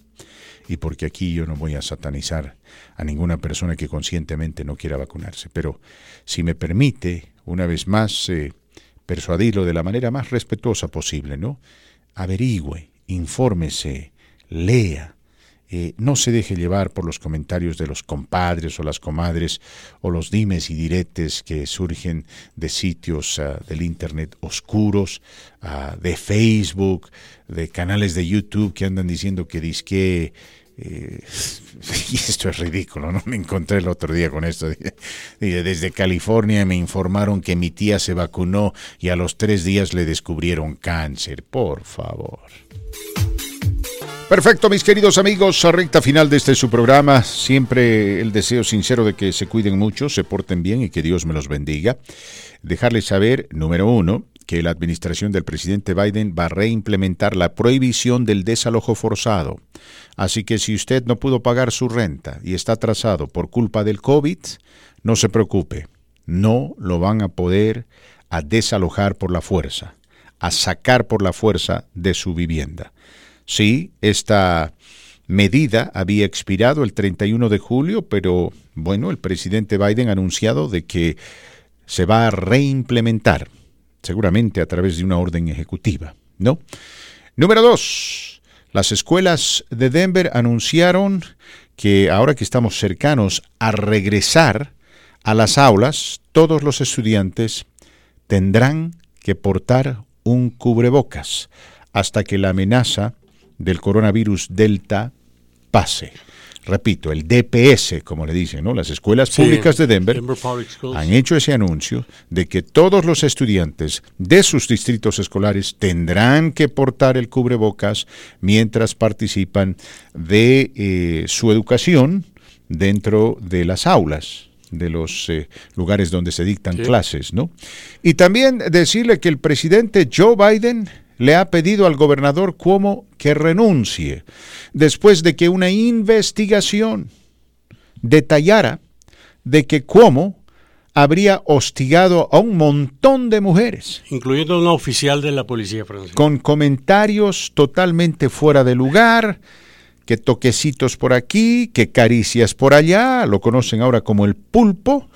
y porque aquí yo no voy a satanizar a ninguna persona que conscientemente no quiera vacunarse. Pero si me permite, una vez más, eh, persuadirlo de la manera más respetuosa posible, ¿no? Averigüe, infórmese, lea. Eh, no se deje llevar por los comentarios de los compadres o las comadres o los dimes y diretes que surgen de sitios uh, del internet oscuros, uh, de Facebook, de canales de YouTube que andan diciendo que dizque... Eh, y esto es ridículo, ¿no? Me encontré el otro día con esto. Desde California me informaron que mi tía se vacunó y a los tres días le descubrieron cáncer. Por favor. Perfecto, mis queridos amigos, a recta final de este su programa, siempre el deseo sincero de que se cuiden mucho, se porten bien y que Dios me los bendiga. Dejarles saber, número uno, que la administración del presidente Biden va a reimplementar la prohibición del desalojo forzado. Así que si usted no pudo pagar su renta y está atrasado por culpa del COVID, no se preocupe, no lo van a poder a desalojar por la fuerza, a sacar por la fuerza de su vivienda. Sí, esta medida había expirado el treinta y uno de julio, pero bueno, el presidente Biden ha anunciado de que se va a reimplementar, seguramente a través de una orden ejecutiva, ¿no? Número dos, las escuelas de Denver anunciaron que ahora que estamos cercanos a regresar a las aulas, todos los estudiantes tendrán que portar un cubrebocas hasta que la amenaza del coronavirus Delta pase. Repito, el D P S, como le dicen, ¿no? Las escuelas sí, públicas de Denver, Denver han hecho ese anuncio de que todos los estudiantes de sus distritos escolares tendrán que portar el cubrebocas mientras participan de eh, su educación dentro de las aulas, de los eh, lugares donde se dictan sí. clases, ¿no? Y también decirle que el presidente Joe Biden le ha pedido al gobernador Cuomo que renuncie después de que una investigación detallara de que Cuomo habría hostigado a un montón de mujeres, incluyendo una oficial de la policía francesa, con comentarios totalmente fuera de lugar, que toquecitos por aquí, que caricias por allá, lo conocen ahora como el pulpo.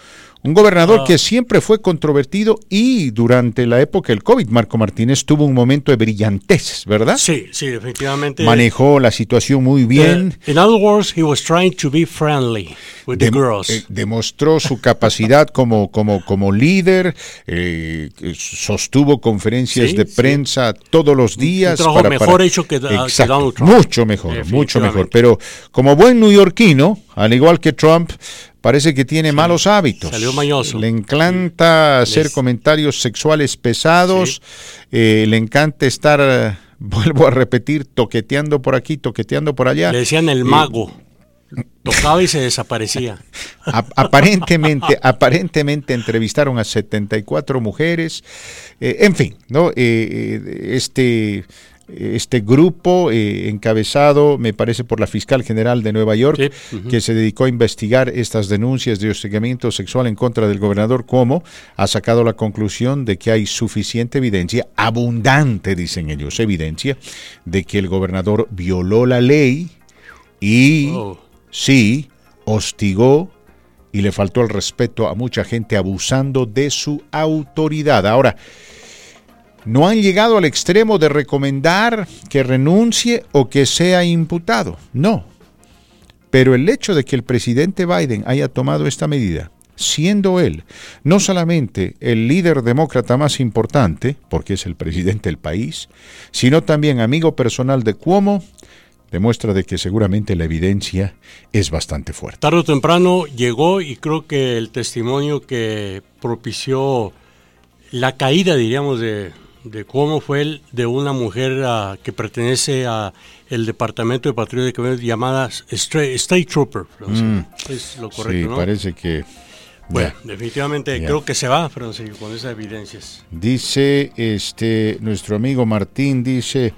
Un gobernador ah. que siempre fue controvertido y durante la época del COVID, Marco Martínez, tuvo un momento de brillantez, ¿verdad? Sí, sí, definitivamente. Manejó la situación muy bien. Uh, in other words, he was trying to be friendly with Dem- the girls. Eh, demostró su capacidad como, como, como líder, eh, sostuvo conferencias sí, de prensa sí. todos los días. Un trabajo para, mejor para, hecho que, exacto, que Donald Trump. Mucho mejor, mucho mejor. Pero como buen neoyorquino, al igual que Trump, parece que tiene sí. malos hábitos. Salió mañoso. Le encanta sí. hacer Les... comentarios sexuales pesados. Sí. Eh, le encanta estar, vuelvo a repetir, toqueteando por aquí, toqueteando por allá. Le decían el mago. Eh... Tocaba y se desaparecía. aparentemente, aparentemente entrevistaron a setenta y cuatro mujeres. Eh, en fin, ¿no? Eh, este... Este grupo eh, encabezado, me parece, por la fiscal general de Nueva York, sí, uh-huh. que se dedicó a investigar estas denuncias de hostigamiento sexual en contra del gobernador Cuomo, ha sacado la conclusión de que hay suficiente evidencia, abundante, dicen ellos, evidencia, de que el gobernador violó la ley y oh. sí, hostigó y le faltó el respeto a mucha gente abusando de su autoridad. Ahora, no han llegado al extremo de recomendar que renuncie o que sea imputado, no. Pero el hecho de que el presidente Biden haya tomado esta medida, siendo él no solamente el líder demócrata más importante, porque es el presidente del país, sino también amigo personal de Cuomo, demuestra de que seguramente la evidencia es bastante fuerte. Tarde o temprano llegó, y creo que el testimonio que propició la caída, diríamos, de, de Cuomo fue el de una mujer uh, que pertenece a el Departamento de Patrulla de Caminos llamada State Trooper. O sea, mm. Es lo correcto, sí, ¿no? Parece que... Bueno, yeah. definitivamente yeah. creo que se va, Francisco, con esas evidencias. Dice este nuestro amigo Martín, dice...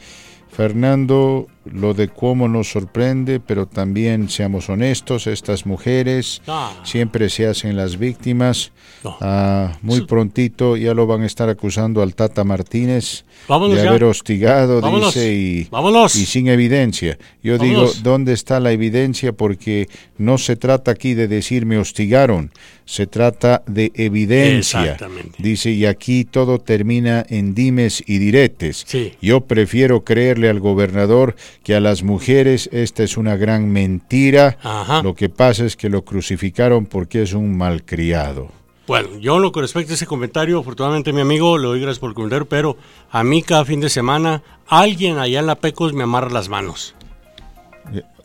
Fernando, lo de Cuomo nos sorprende, pero también seamos honestos, estas mujeres no. siempre se hacen las víctimas. No. Ah, muy Eso... prontito ya lo van a estar acusando al Tata Martínez Vámonos de ya. haber hostigado, Vámonos. dice, y, y sin evidencia. Yo Vámonos. digo, ¿dónde está la evidencia? Porque no se trata aquí de decir me hostigaron, se trata de evidencia. Exactamente. Dice, y aquí todo termina en dimes y diretes. Sí. Yo prefiero creerle al gobernador que a las mujeres. Esta es una gran mentira. Ajá. Lo que pasa es que lo crucificaron porque es un malcriado. Bueno, yo lo que respecta a ese comentario, afortunadamente, mi amigo, le doy gracias por el comentario, pero a mí cada fin de semana alguien allá en la Pecos me amarra las manos.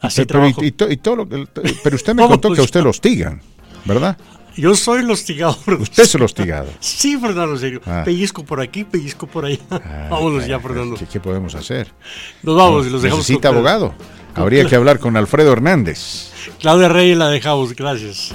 Así pero, y, y to, y todo lo, pero usted me contó que a usted lo hostigan, ¿verdad? Yo soy el hostigado. ¿Usted es el hostigado? Sí, Fernando Sergio. Ah. Pellizco por aquí, pellizco por allá. Ah, Vámonos ya, Fernando. ¿Qué, qué podemos hacer? Nos vamos, los dejamos. ¿Necesita abogado? Habría que hablar con Alfredo Hernández. Claudia Reyes la dejamos, gracias.